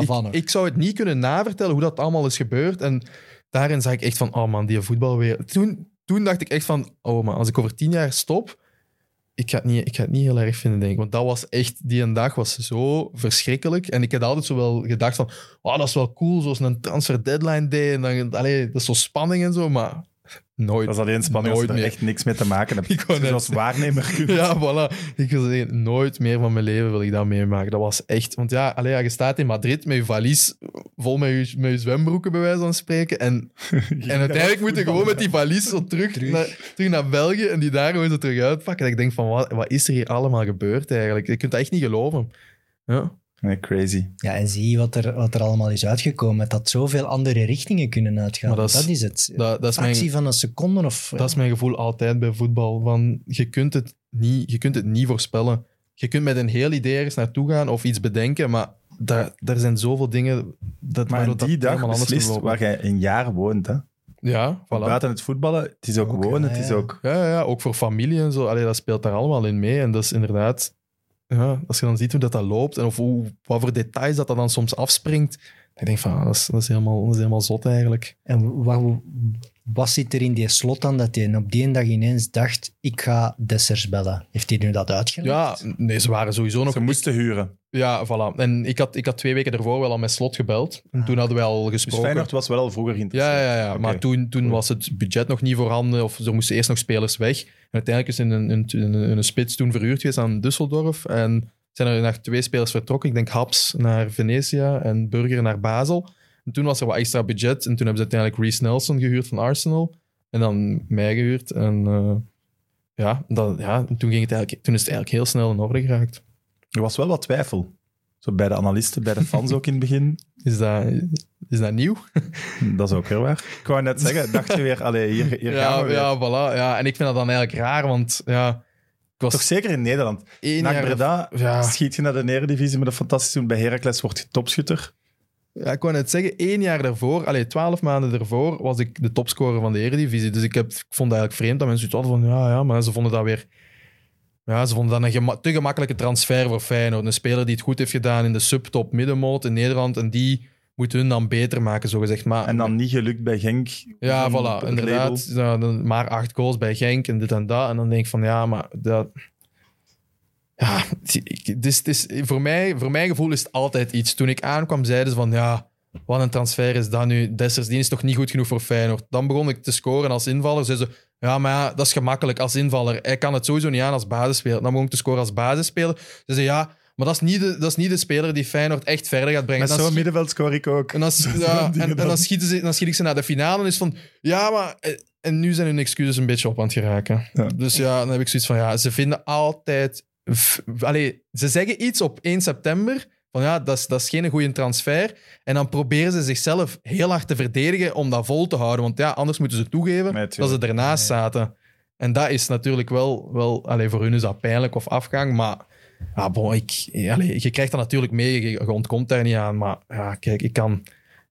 Ik, ik zou het niet kunnen navertellen hoe dat allemaal is gebeurd. En daarin zag ik echt van, oh man, die voetbal weer... Toen, toen dacht ik echt van, oh man, als ik over tien jaar stop... Ik ga, het niet, ik ga het niet heel erg vinden, denk ik. Want dat was echt... Die een dag was zo verschrikkelijk. En ik had altijd zo wel gedacht van... Oh, dat is wel cool, zoals een transfer deadline day. En dan, allee, dat is zo spanning en zo, maar... Nooit. Dat is alleen spanning als je er echt niks mee te maken hebt. Ik dus net... als waarnemer kunt. Ja, voilà. Ik wil zeggen, nooit meer van mijn leven wil ik dat meemaken. Dat was echt... Want ja, allee, ja, je staat in Madrid met je valies vol met je, met je zwembroeken, bij wijze van spreken. En, en uiteindelijk moet je gewoon met die valies zo terug, terug. Naar, terug naar België en die daar gewoon zo terug uitpakken. En ik denk van, wat, wat is er hier allemaal gebeurd eigenlijk? Je kunt dat echt niet geloven. Ja. Nee, crazy. Ja, en zie wat er, wat er allemaal is uitgekomen. Het had zoveel andere richtingen kunnen uitgaan. Dat is, dat is het. Dat, dat is actie mijn, van een seconde of... Dat ja. is mijn gevoel altijd bij voetbal. Van, je, kunt het niet, je kunt het niet voorspellen. Je kunt met een heel idee ergens naartoe gaan of iets bedenken, maar daar, daar zijn zoveel dingen... Dat maar die dat dag beslist waar jij een jaar woont, hè? Ja, voilà. Buiten het voetballen, het is ook okay, wonen, het is ook... Ja, ja, ja, ook voor familie en zo. Allee, dat speelt daar allemaal in mee. En dat is inderdaad... Ja, als je dan ziet hoe dat, dat loopt en of hoe, wat voor details dat, dat dan soms afspringt, dan denk ik van, dat is, dat, is helemaal, dat is helemaal zot eigenlijk. En wat, wat zit er in die Slot dan, dat hij op die dag ineens dacht, ik ga Dessers bellen? Heeft hij nu dat uitgelegd? Ja, nee, ze waren sowieso nog... Ze moesten huren. Ja, voilà. En ik had, ik had twee weken daarvoor wel al met Slot gebeld. En ah, toen hadden we al gesproken. Dus Feyenoord was wel al vroeger geïnteresseerd. Ja, ja, ja. Okay. Maar toen, toen was het budget nog niet voorhanden. Of er moesten eerst nog spelers weg. En uiteindelijk is in een, in een, in een spits toen verhuurd geweest aan Düsseldorf. En zijn er naar twee spelers vertrokken. Ik denk Haps naar Venezia en Burger naar Basel. En toen was er wat extra budget. En toen hebben ze uiteindelijk Reiss Nelson gehuurd van Arsenal. En dan mij gehuurd. En uh, ja, dat, ja toen, ging het eigenlijk, toen is het eigenlijk heel snel in orde geraakt. Er was wel wat twijfel. Zo bij de analisten, bij de fans ook in het begin. Is dat, is dat nieuw? Dat is ook heel waar. Ik wou net zeggen, dacht je weer, allee, hier, hier ja, gaan we weer. Ja, voilà. Ja, en ik vind dat dan eigenlijk raar, want ja... Ik was toch zeker in Nederland. Na Breda ja. Schiet je naar de Eredivisie met een fantastisch seizoen. Bij Heracles wordt je topschutter. Ja, ik wou net zeggen, één jaar daarvoor, allee, twaalf maanden daarvoor, was ik de topscorer van de Eredivisie. Dus ik, heb, ik vond het eigenlijk vreemd dat mensen het hadden van, ja, ja, maar ze vonden dat weer... Ja, ze vonden dat een gema- te gemakkelijke transfer voor Feyenoord. Een speler die het goed heeft gedaan in de subtop middenmoot in Nederland. En die moet hun dan beter maken, zogezegd. Maar, en dan niet gelukt bij Genk. Ja, voilà, inderdaad. Ja, maar acht goals bij Genk en dit en dat. En dan denk ik van, ja, maar dat... Ja, het is, het is, voor, mij, voor mijn gevoel is het altijd iets. Toen ik aankwam, zeiden ze van, ja, wat een transfer is dat nu. Dessers, die is toch niet goed genoeg voor Feyenoord. Dan begon ik te scoren als invaller. Zeiden ze... Ja, maar ja, dat is gemakkelijk als invaller. Hij kan het sowieso niet aan als basisspeler. Dan moet ik te scoren als basisspeler. Ze zeggen ja, maar dat is, niet de, dat is niet de speler die Feyenoord echt verder gaat brengen. Met zo'n schi- middenveld scoor ik ook. En, dan, ja, en, en dan, schieten ze, dan schiet ik ze naar de finale en is van... Ja, maar... En nu zijn hun excuses een beetje op aan het geraken. Ja. Dus ja, dan heb ik zoiets van... Ja, ze vinden altijd... F- Allee, ze zeggen iets op één september... Van ja, dat is, dat is geen goede transfer. En dan proberen ze zichzelf heel hard te verdedigen om dat vol te houden. Want ja, anders moeten ze toegeven nee, dat ze ernaast nee. zaten. En dat is natuurlijk wel... wel allez, voor hun is dat pijnlijk of afgang, maar... Ja, bon, ik, allez, je krijgt dat natuurlijk mee, je, je ontkomt daar niet aan. Maar ja, kijk, ik kan...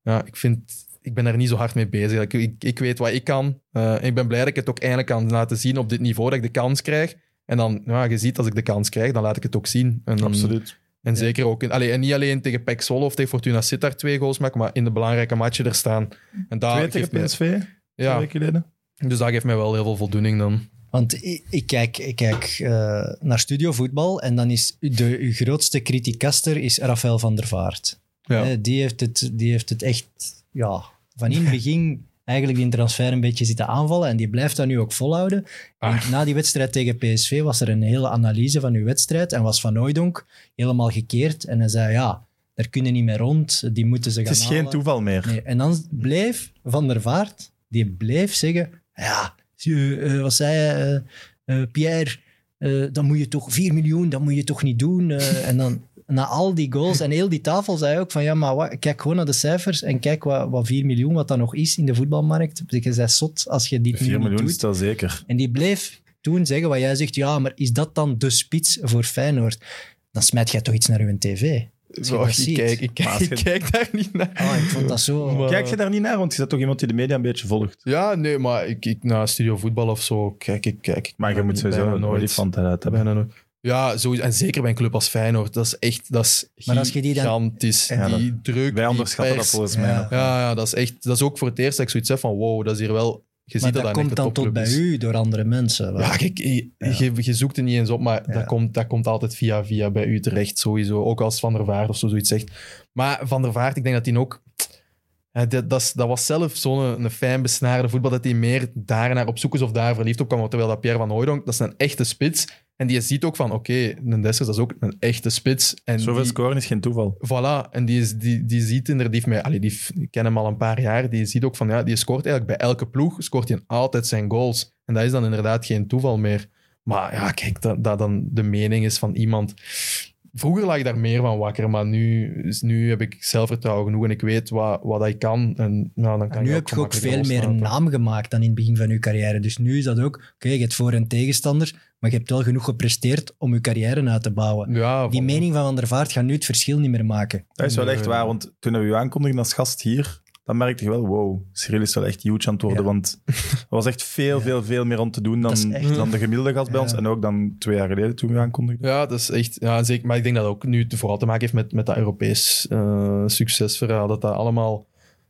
Ja, ik, vind, ik ben daar niet zo hard mee bezig. Ik, ik, ik weet wat ik kan. Uh, ik ben blij dat ik het ook eindelijk kan laten zien op dit niveau, dat ik de kans krijg. En dan, ja, je ziet, als ik de kans krijg, dan laat ik het ook zien. En dan, absoluut. En, ja. Zeker ook in, allee, en niet alleen tegen P E C Zwolle of tegen Fortuna Sittard twee goals maken, maar in de belangrijke matchen er staan. En daar twee tegen mij, P S V, ja, twee geleden. Dus dat geeft mij wel heel veel voldoening dan. Want ik, ik kijk, ik kijk uh, naar studiovoetbal en dan is de uw grootste criticaster is Rafael van der Vaart. Ja. Uh, die, heeft het, die heeft het echt ja, van in het begin eigenlijk die transfer een beetje zitten aanvallen en die blijft dat nu ook volhouden. Ah. Na die wedstrijd tegen P S V was er een hele analyse van uw wedstrijd en was Van Hooijdonk helemaal gekeerd en hij zei ja, daar kunnen niet meer rond, die moeten ze gaan halen. Het is halen. Geen toeval meer. Nee. En dan bleef Van der Vaart, die bleef zeggen ja, uh, wat zei hij, uh, uh, Pierre, uh, dan moet je toch vier miljoen, dat moet je toch niet doen. Uh, en dan... Na al die goals en heel die tafel zei hij ook van ja, maar wat, kijk gewoon naar de cijfers en kijk wat, wat vier miljoen, wat dat nog is in de voetbalmarkt. Je bent zot als je dit niet doet. vier miljoen is dat zeker. En die bleef toen zeggen wat jij zegt, ja, maar is dat dan de spits voor Feyenoord? Dan smijt jij toch iets naar uw tv. Zo, ik, kijk, ik, kijk, ik kijk daar niet naar. Oh, ik vond dat zo... Maar... Kijk je daar niet naar? Want je bent toch iemand die de media een beetje volgt? Ja, nee, maar ik, ik na studio voetbal of zo, kijk ik... Kijk, maar je moet sowieso een olifant eruit hebben. Bijna nooit. Ja, sowieso. En zeker bij een club als Feyenoord. Dat is echt dat is gigantisch. Die, dan, die, ja, die druk, wij onderschatten dat volgens mij. Ja, ja, ja dat, is echt, dat is ook voor het eerst dat ik zoiets heb van wow, dat is hier wel... Je ziet maar dat, dat komt dan tot bij u door andere mensen. Waar? Ja, kijk, je, ja. Je, je zoekt er niet eens op, maar ja. dat, komt, dat komt altijd via via bij u terecht sowieso. Ook als Van der Vaart of zo, zoiets zegt. Maar Van der Vaart, ik denk dat hij ook... Dat, dat, dat was zelf zo'n een fijn besnaarde voetbal, dat hij meer daarnaar op zoek is of daar verliefd op kwam. Terwijl dat Pierre van Hooijdonk, dat is een echte spits. En die ziet ook van, oké, okay, een Dessers, dat is ook een echte spits. En zoveel die, scoren is geen toeval. Voilà, en die, is, die, die ziet inderdaad, mij, allee, die ken hem al een paar jaar, die ziet ook van, ja, die scoort eigenlijk bij elke ploeg, scoort hij altijd zijn goals. En dat is dan inderdaad geen toeval meer. Maar ja, kijk, dat, dat dan de mening is van iemand... vroeger lag ik daar meer van wakker, maar nu, dus nu heb ik zelfvertrouwen genoeg en ik weet wat, wat ik kan. En, nou, dan kan en nu ik heb je ook veel meer een naam gemaakt dan in het begin van je carrière. Dus nu is dat ook, oké, okay, je hebt voor- en tegenstander, maar je hebt wel genoeg gepresteerd om je carrière uit te bouwen. Ja, die van... mening van Van der Vaart gaat nu het verschil niet meer maken. Dat is wel echt waar, want toen we u aankondigden als gast hier, dan merkte je wel, wow, Cyriel is wel echt huge aan het worden, ja. Want er was echt veel, ja. veel, veel meer om te doen dan, echt... dan de gemiddelde gast bij ja. ons. En ook dan twee jaar geleden toen we aankondigden. Ja, dat is echt... Ja, zeker. Maar ik denk dat dat ook nu vooral te maken heeft met, met dat Europees uh, succesverhaal. Dat dat allemaal...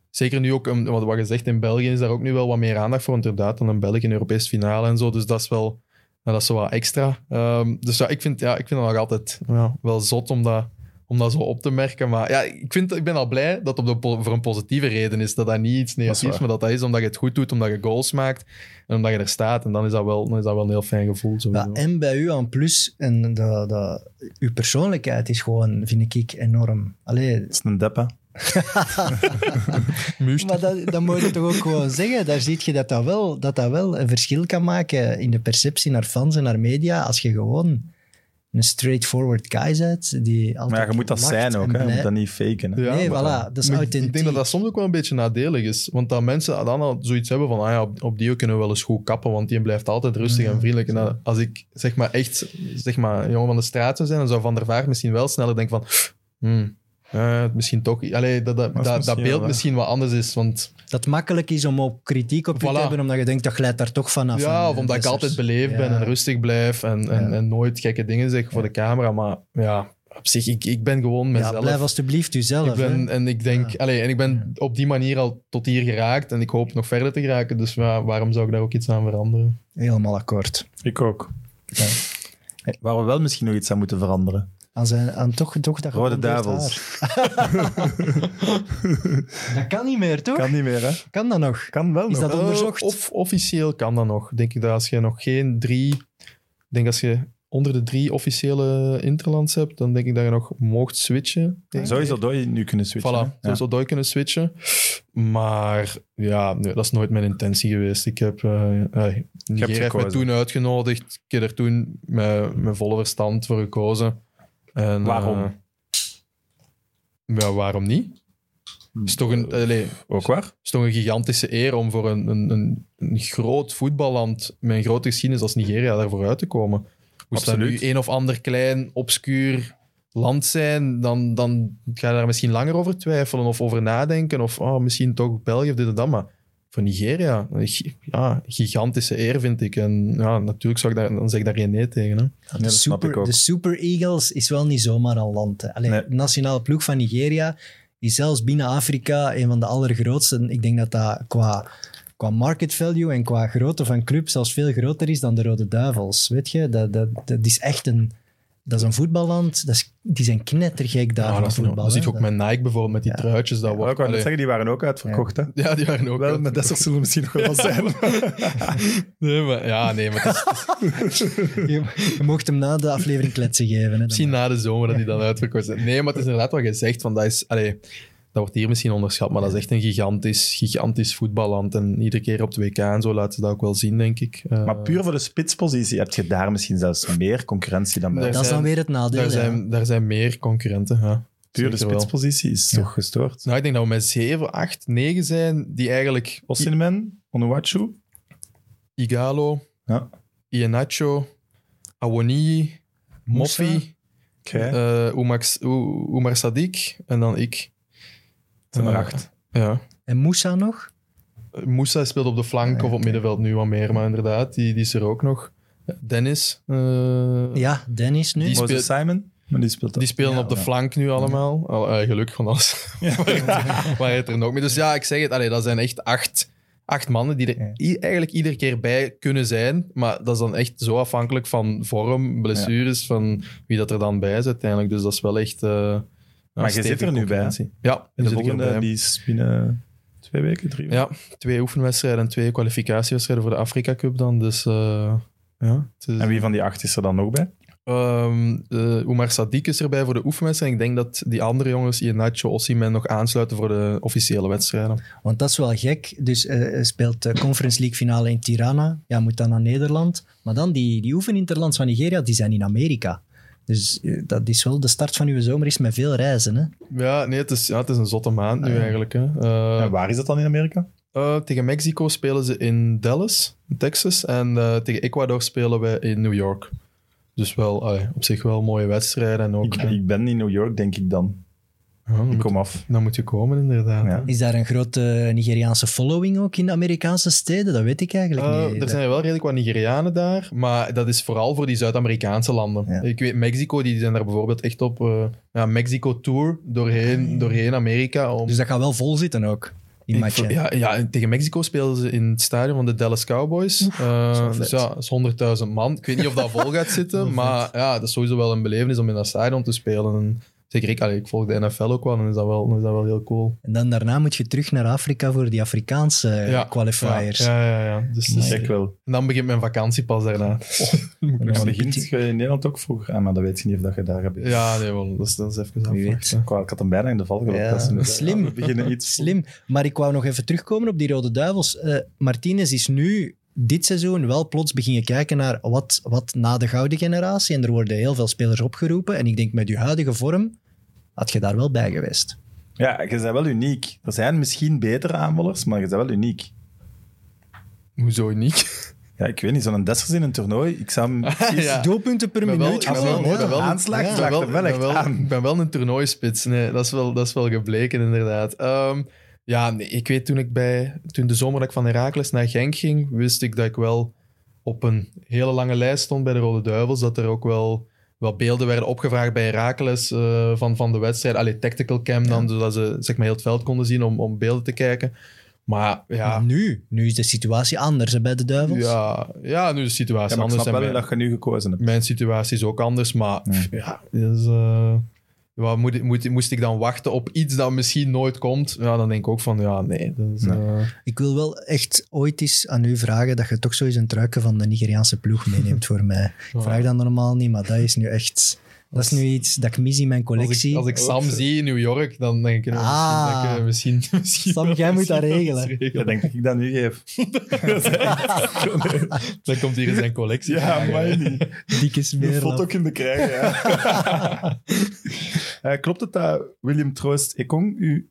Zeker nu ook, um, wat, wat je zegt, in België is daar ook nu wel wat meer aandacht voor, inderdaad, dan een België in Europees finale en zo. Dus dat is wel... Nou, dat is zo wat extra. Um, dus ja, ik vind, ja, ik vind dat nog altijd ja, wel zot om dat... om dat zo op te merken. Maar ja, ik, vind, ik ben al blij dat het op de, voor een positieve reden is. Dat dat niet iets negatiefs is, maar dat dat is omdat je het goed doet, omdat je goals maakt en omdat je er staat. En dan is dat wel, dan is dat wel een heel fijn gevoel. Ja, en bij u aan plus, en de, de, uw persoonlijkheid is gewoon, vind ik, enorm. Allee. Het is een dep, hè? Maar dat, dat moet je toch ook gewoon zeggen. Daar zie je dat dat, wel, dat dat wel een verschil kan maken in de perceptie naar fans en naar media, als je gewoon... een straightforward guy bent, die altijd... Maar ja, je moet dat zijn ook, hè? Je moet dat niet faken. Hè? Ja, nee, voilà, dat is authentiek. Ik denk dat dat soms ook wel een beetje nadelig is. Want dat mensen dan al zoiets hebben van, ah ja, op, op die kunnen we wel eens goed kappen, want die blijft altijd rustig ja, en vriendelijk. En dat, als ik zeg maar echt zeg maar, jongen van de straat zou zijn, dan zou Van der Vaart misschien wel sneller denken van... Hmm, Uh, misschien toch... Allee, dat, dat, dat, dat, dat beeld ja, misschien wat anders is, want... Dat makkelijk is om op kritiek op voilà. je te hebben, omdat je denkt, dat glijdt daar toch vanaf. Ja, of omdat ik altijd beleefd ja. ben en rustig blijf en, ja. en, en nooit gekke dingen zeg ja. voor de camera, maar ja... Op zich, ik, ik ben gewoon mezelf. Ja, blijf alstublieft uzelf. Ik ben, en ik denk, ja. allee, en ik ben ja. op die manier al tot hier geraakt en ik hoop nog verder te geraken, dus waar, waarom zou ik daar ook iets aan veranderen? Helemaal akkoord. Ik ook. Ja. Hey. Waar we wel misschien nog iets aan moeten veranderen. Aan, zijn, aan toch, toch dat Rode Duivels. Dat kan niet meer, toch? Kan niet meer, hè? Kan dat nog? Kan wel Is nog. Is dat onderzocht? Uh, of officieel kan dat nog. Denk ik dat als je nog geen drie... Ik denk als je onder de drie officiële interlands hebt, dan denk ik dat je nog mocht switchen. Zou je Zodoy nu kunnen switchen? Voilà, zou Zodoy kunnen switchen. Maar ja, nee, dat is nooit mijn intentie geweest. Ik heb... Uh, uh, Nigeria heeft me toen uitgenodigd. Ik heb er toen met mijn volle verstand voor gekozen. En, waarom? Uh, ja, waarom niet? Het is toch een, allez, Ook waar? Het is toch een gigantische eer om voor een, een, een groot voetballand met een grote geschiedenis als Nigeria daarvoor uit te komen. Moest dat nu een of ander klein, obscuur land zijn, dan, dan ga je daar misschien langer over twijfelen of over nadenken. Of oh, misschien toch België of dit en dat, maar voor Nigeria, ja, gigantische eer vind ik. En ja, natuurlijk zou ik daar, dan zeg ik daar geen nee tegen. Hè. Ja, de, ja, super, de Super Eagles is wel niet zomaar een land. Alleen nee. De nationale ploeg van Nigeria is zelfs binnen Afrika een van de allergrootste. Ik denk dat dat qua, qua market value en qua grootte van club zelfs veel groter is dan de Rode Duivels. Weet je, dat, dat, dat is echt een... Dat is een voetballand. Dat is, die zijn knettergek daar van ja, voetbal. Dat zie je ook met Nike bijvoorbeeld, met die ja. truitjes. Dat ja, wordt, ik wou net zeggen, die waren ook uitverkocht. Hè? Ja, die waren ook wel, met Dessers zullen we misschien nog wel zijn. nee, maar... Ja, nee, maar... Is... je, je mocht hem na de aflevering kletsen geven. Hè, misschien na de zomer dat die dan uitverkocht zijn. Nee, maar het is inderdaad wat je zegt. Van, dat, is, allee, dat wordt hier misschien onderschat, maar dat is echt een gigantisch, gigantisch voetballand. En iedere keer op de W K en zo laten ze dat ook wel zien, denk ik. Uh... Maar puur voor de spitspositie heb je daar misschien zelfs meer concurrentie dan bij. Daar dat zijn, is dan weer het nadeel. Daar zijn, daar zijn meer concurrenten, ja. Puur de spitspositie is ja. toch gestoord? Nou, ik denk dat we met zeven, acht, negen zijn die eigenlijk... Osimhen, Onuachu, Igalo, ja. Iheanacho, Awoniyi, Moffi, okay. uh, Oumar Sadiq en dan ik. Ten uh, acht. Ja. En Moussa nog? Moussa speelt op de flank ah, ja, of op middenveld nu wat meer, maar inderdaad, die, die is er ook nog. Dennis. Uh, ja, Dennis nu. Die speelt, Simon? Maar die speelt die spelen ja, op de ja. flank nu allemaal. Ja. Al, uh, gelukkig van alles. Ja. Waar het er nog mee. Dus ja, ik zeg het, allee, dat zijn echt acht, acht mannen die er ja. i- eigenlijk iedere keer bij kunnen zijn, maar dat is dan echt zo afhankelijk van vorm, blessures, ja. van wie dat er dan bij is uiteindelijk. Dus dat is wel echt... Uh, Nou, maar je zit er nu bij. Ja, en de volgende die is binnen twee weken, drie weken. Ja, twee oefenwedstrijden en twee kwalificatiewedstrijden voor de Afrika Cup dan. Dus, uh, ja, is... En wie van die acht is er dan nog bij? Um, uh, Oumar Sadiq is erbij voor de oefenwedstrijd. Ik denk dat die andere jongens, Iheanacho, Osimhen, nog aansluiten voor de officiële wedstrijden. Want dat is wel gek. Dus uh, speelt de Conference League finale in Tirana. Ja, moet dan naar Nederland. Maar dan die, die oefeninterlands van Nigeria, die zijn in Amerika. Dus dat is wel de start van uw zomer is met veel reizen, hè? Ja, nee, het is, ja, het is een zotte maand nu ah, eigenlijk. Hè. Uh, en waar is dat dan in Amerika? Uh, tegen Mexico spelen ze in Dallas, Texas. En uh, tegen Ecuador spelen we in New York. Dus wel, uh, op zich wel mooie wedstrijden. En ook, ik, uh, ik ben in New York, denk ik dan. Oh, dan ik kom moet, af. Dan moet je komen, inderdaad. Ja. Is daar een grote Nigeriaanse following ook in de Amerikaanse steden? Dat weet ik eigenlijk uh, niet. Er dat... zijn wel redelijk wat Nigerianen daar, maar dat is vooral voor die Zuid-Amerikaanse landen. Ja. Ik weet, Mexico, die zijn daar bijvoorbeeld echt op uh, ja, Mexico Tour doorheen, doorheen Amerika. Om... Dus dat gaat wel vol zitten ook? Ik, ja, ja, tegen Mexico speelden ze in het stadion van de Dallas Cowboys. Oef, uh, dus ja, dat is honderdduizend man. Ik weet niet of dat vol gaat zitten, maar ja, dat is sowieso wel een belevenis om in dat stadion te spelen. En zeker ik, allee, ik volg de N F L ook wel, dan is, dat wel, dan is dat wel heel cool. En dan daarna moet je terug naar Afrika voor die Afrikaanse ja, qualifiers. Ja, ja, ja. ja. Dus, dus, ja, wel. En dan begint mijn vakantie pas daarna. Oh, dan begint je in Nederland ook vroeg aan, maar dan weet je niet of dat je daar hebt. Ja, nee, wel, dat is, dat is even afwachten. Ik had hem bijna in de val gelopen. Ja. Slim. Ja, Slim. Maar ik wou nog even terugkomen op die Rode Duivels. Uh, Martinez is nu... dit seizoen wel plots beginnen kijken naar wat, wat na de gouden generatie. En er worden heel veel spelers opgeroepen. En ik denk, met je huidige vorm had je daar wel bij geweest. Ja, je bent wel uniek. Er zijn misschien betere aanvallers, maar je bent wel uniek. Hoezo uniek? Ja, ik weet niet, zo'n Dessers in een toernooi. Ik zou hem ah, ja. doelpunten per ben minuut. Als wel, wel, wel, aanslag, ja, wel, wel echt wel, aan. Ik ben wel een toernooispits. Nee, dat is wel, dat is wel gebleken, inderdaad. Um, Ja, nee, ik weet toen ik bij... Toen de zomer dat ik van Heracles naar Genk ging, wist ik dat ik wel op een hele lange lijst stond bij de Rode Duivels. Dat er ook wel, wel beelden werden opgevraagd bij Heracles uh, van, van de wedstrijd. Allee, tactical cam dan, ja. zodat ze zeg maar, heel het veld konden zien om, om beelden te kijken. Maar ja... Nu? Nu is de situatie anders hè, bij de Duivels? Ja, ja, nu is de situatie ja, anders. Ik snap wel mijn, dat je nu gekozen hebt. Mijn situatie is ook anders, maar ja, pff, ja is... Uh... Ja, moet, moet, moest ik dan wachten op iets dat misschien nooit komt? Ja, dan denk ik ook van, ja, nee. Dus, nee. Uh... Ik wil wel echt ooit eens aan u vragen dat je toch zo eens een truikje van de Nigeriaanse ploeg meeneemt voor mij. Ja. Ik vraag dat normaal niet, maar dat is nu echt... Dat is nu iets dat ik mis in mijn collectie. Als ik, als ik Sam zie in New York, dan denk ik... Ah, dat ik misschien, misschien, Sam, jij moet dat regelen. regelen. Ik denk dat ik dat nu geef. dat, echt... dat komt hier in zijn collectie. Ja, maar niet. Dikke smeerlap. Een foto kunnen krijgen, ja. uh, klopt het dat William Troost Ekong u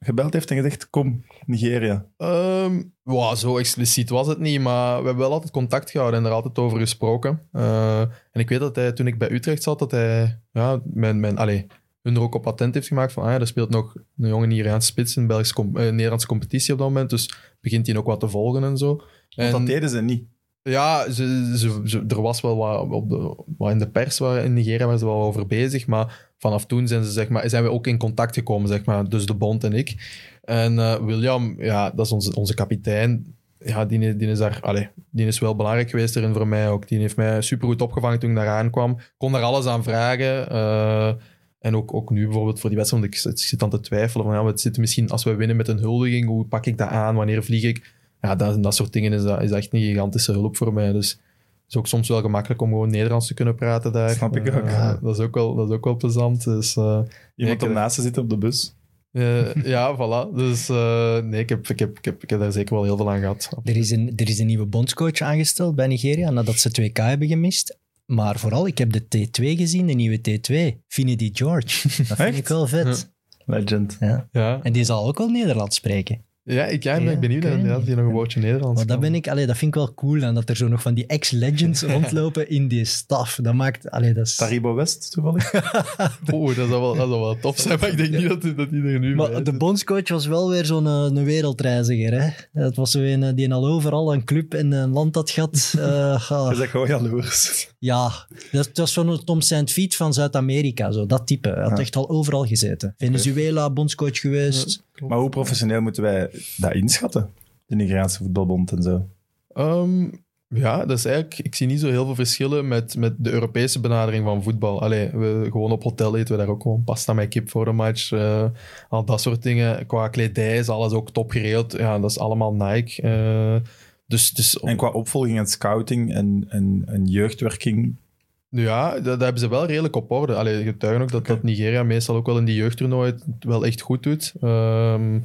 gebeld heeft en gezegd, kom, Nigeria? Um, wow, zo expliciet was het niet, maar we hebben wel altijd contact gehouden en er altijd over gesproken. Uh, en ik weet dat hij, toen ik bij Utrecht zat, dat hij ja, mijn, mijn, allez, hun er ook op attent heeft gemaakt van, ah ja, er speelt nog een jonge Nigeriaanse spits in Belgische com- eh, Nederlandse competitie op dat moment, dus begint hij ook wat te volgen en zo. Want dat deden ze niet. Ja, ze, ze, ze, er was wel wat, op de, wat in de pers waar, in Nigeria waren ze wel over bezig, maar vanaf toen zijn, ze, zeg maar, zijn we ook in contact gekomen, zeg maar, dus de bond en ik. En uh, William, ja, dat is onze, onze kapitein, ja, die, die, is daar, allez, die is wel belangrijk geweest erin voor mij ook. Die heeft mij supergoed opgevangen toen ik daar aankwam, kon daar alles aan vragen. Uh, en ook, ook nu bijvoorbeeld voor die wedstrijd, want ik, ik zit aan te twijfelen, van, ja, het zit misschien als we winnen met een huldiging, hoe pak ik dat aan, wanneer vlieg ik? Ja, dat, dat soort dingen is, dat, is echt een gigantische hulp voor mij. Dus het is ook soms wel gemakkelijk om gewoon Nederlands te kunnen praten daar. Snap ik ook. Uh, ja. dat, is ook wel, dat is ook wel plezant. Dus, uh, Iemand nee, ernaast zit op de bus. Uh, ja, voilà. Dus uh, nee, ik heb, ik, heb, ik, heb, ik heb daar zeker wel heel veel aan gehad. Er is een, er is een nieuwe bondscoach aangesteld bij Nigeria nadat ze W K hebben gemist. Maar vooral, ik heb de T twee gezien, de nieuwe T twee. Finidi George. Dat vind ik wel vet. Ja. Legend. Ja. Ja. En die zal ook wel Nederlands spreken. Ja, ik, ja, ik ben ja, benieuwd dat hij nog een woordje Nederlands maar dat, ben ik, allee, dat vind ik wel cool, aan dat er zo nog van die ex-legends rondlopen in die staf. Dat maakt... Allee, dat is... Taribo West, toevallig. Oeh, dat zou wel, dat zou wel tof zijn, maar ik denk niet dat, dat iedereen nu... Maar de bondscoach was wel weer zo'n een wereldreiziger, hè. Dat was zo een die al overal een club en een land had gehad. Uh, ah. Dat is gewoon jaloers. Ja, dat, dat was zo'n Tom Saint-Fiet van Zuid-Amerika, zo, dat type. Hij had ja. echt al overal gezeten. Venezuela, bondscoach geweest. Ja, maar hoe professioneel moeten wij... dat inschatten, de Nigeriaanse voetbalbond en zo? Um, ja, dat is eigenlijk... Ik zie niet zo heel veel verschillen met, met de Europese benadering van voetbal. Allee, we, gewoon op hotel eten we daar ook gewoon pasta met kip voor de match. Uh, al dat soort dingen. Qua kledij is alles ook top geregeld. Ja, dat is allemaal Nike. Uh, dus, dus op... En qua opvolging en scouting en, en, en jeugdwerking... Ja, dat, dat hebben ze wel redelijk op orde. Allee, getuigen ook dat, okay. dat Nigeria meestal ook wel in die jeugdtoernooi het wel echt goed doet. Um,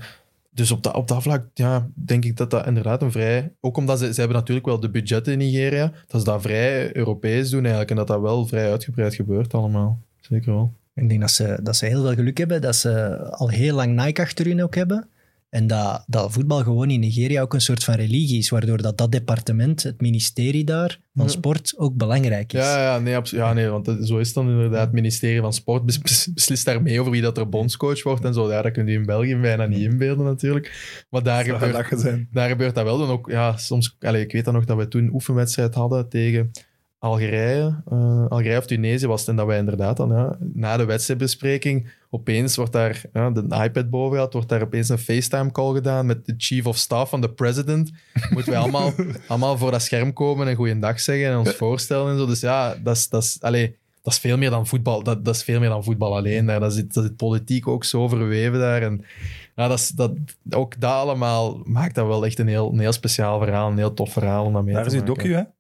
Dus op dat, op dat vlak ja, denk ik dat dat inderdaad een vrij... Ook omdat ze, ze hebben natuurlijk wel de budgetten in Nigeria, dat ze dat vrij Europees doen eigenlijk. En dat dat wel vrij uitgebreid gebeurt allemaal. Zeker wel. Ik denk dat ze, dat ze heel veel geluk hebben, dat ze al heel lang Nike achter hun ook hebben. En dat, dat voetbal gewoon in Nigeria ook een soort van religie is, waardoor dat, dat departement, het ministerie daar, van sport, ook belangrijk is. Ja, ja, nee, abso- ja, nee want dat, zo is het dan inderdaad. Het ministerie van sport bes- bes- beslist daarmee over wie dat er bondscoach wordt en zo. Ja, dat kun je in België bijna niet inbeelden natuurlijk. Maar daar, gebeurt, daar gebeurt dat wel. Dan ook, ja, soms, allez, ik weet dan nog dat we toen een oefenwedstrijd hadden tegen... Algerije, uh, Algerije of Tunesië was het. En dat wij inderdaad dan, ja, na de wedstrijdbespreking, opeens wordt daar, ja, de iPad boven gehad, wordt daar opeens een FaceTime-call gedaan met de chief of staff van de president. Moeten wij allemaal, allemaal voor dat scherm komen en goeiedag zeggen en ons voorstellen en zo. Dus ja, dat is, dat is, allee, dat is veel meer dan voetbal. Dat, dat is veel meer dan voetbal alleen. Daar. Dat zit, dat zit politiek ook zo verweven daar. En ja, dat is, dat, ook dat allemaal maakt dat wel echt een heel, een heel speciaal verhaal, een heel tof verhaal om dat mee daar te maken. Daar is die docu, hè?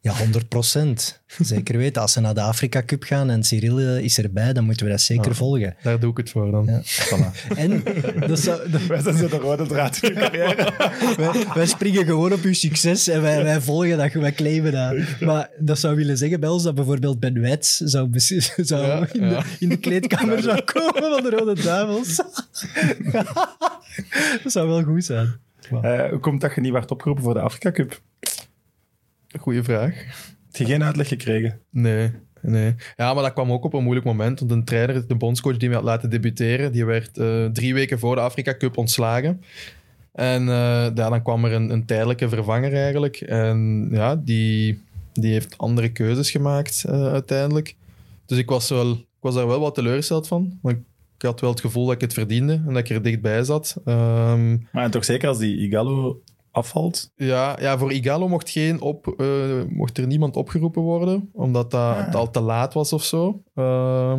Ja, honderd procent. Zeker weten. Als ze naar de Afrika Cup gaan en Cyriel is erbij, dan moeten we dat zeker ah, volgen. Daar doe ik het voor dan. Ja. Voilà. En, dus, wij zijn zo de rode draad in je carrière. wij, wij springen gewoon op uw succes en wij, wij volgen dat, wij claimen dat. Maar dat zou willen zeggen bij ons dat bijvoorbeeld Ben Wets zou, zou ja, in, de, ja. in de kleedkamer zou komen van de Rode Duivels. Dat zou wel goed zijn. Wow. Uh, hoe komt dat je niet werd opgeroepen voor de Afrika Cup? Goeie vraag. Heb je geen uitleg gekregen? Nee, nee. Ja, maar dat kwam ook op een moeilijk moment. Want een trainer, de bondscoach die mij had laten debuteren, die werd uh, drie weken voor de Afrika Cup ontslagen. En uh, ja, dan kwam er een, een tijdelijke vervanger eigenlijk. En ja, die, die heeft andere keuzes gemaakt uh, uiteindelijk. Dus ik was, wel, ik was daar wel wat teleurgesteld van. Want ik had wel het gevoel dat ik het verdiende en dat ik er dichtbij zat. Um, maar toch zeker als die Igalo... afvalt. Ja, ja, voor Igalo mocht, geen op, uh, mocht er niemand opgeroepen worden, omdat dat ah. al te laat was of zo. Uh,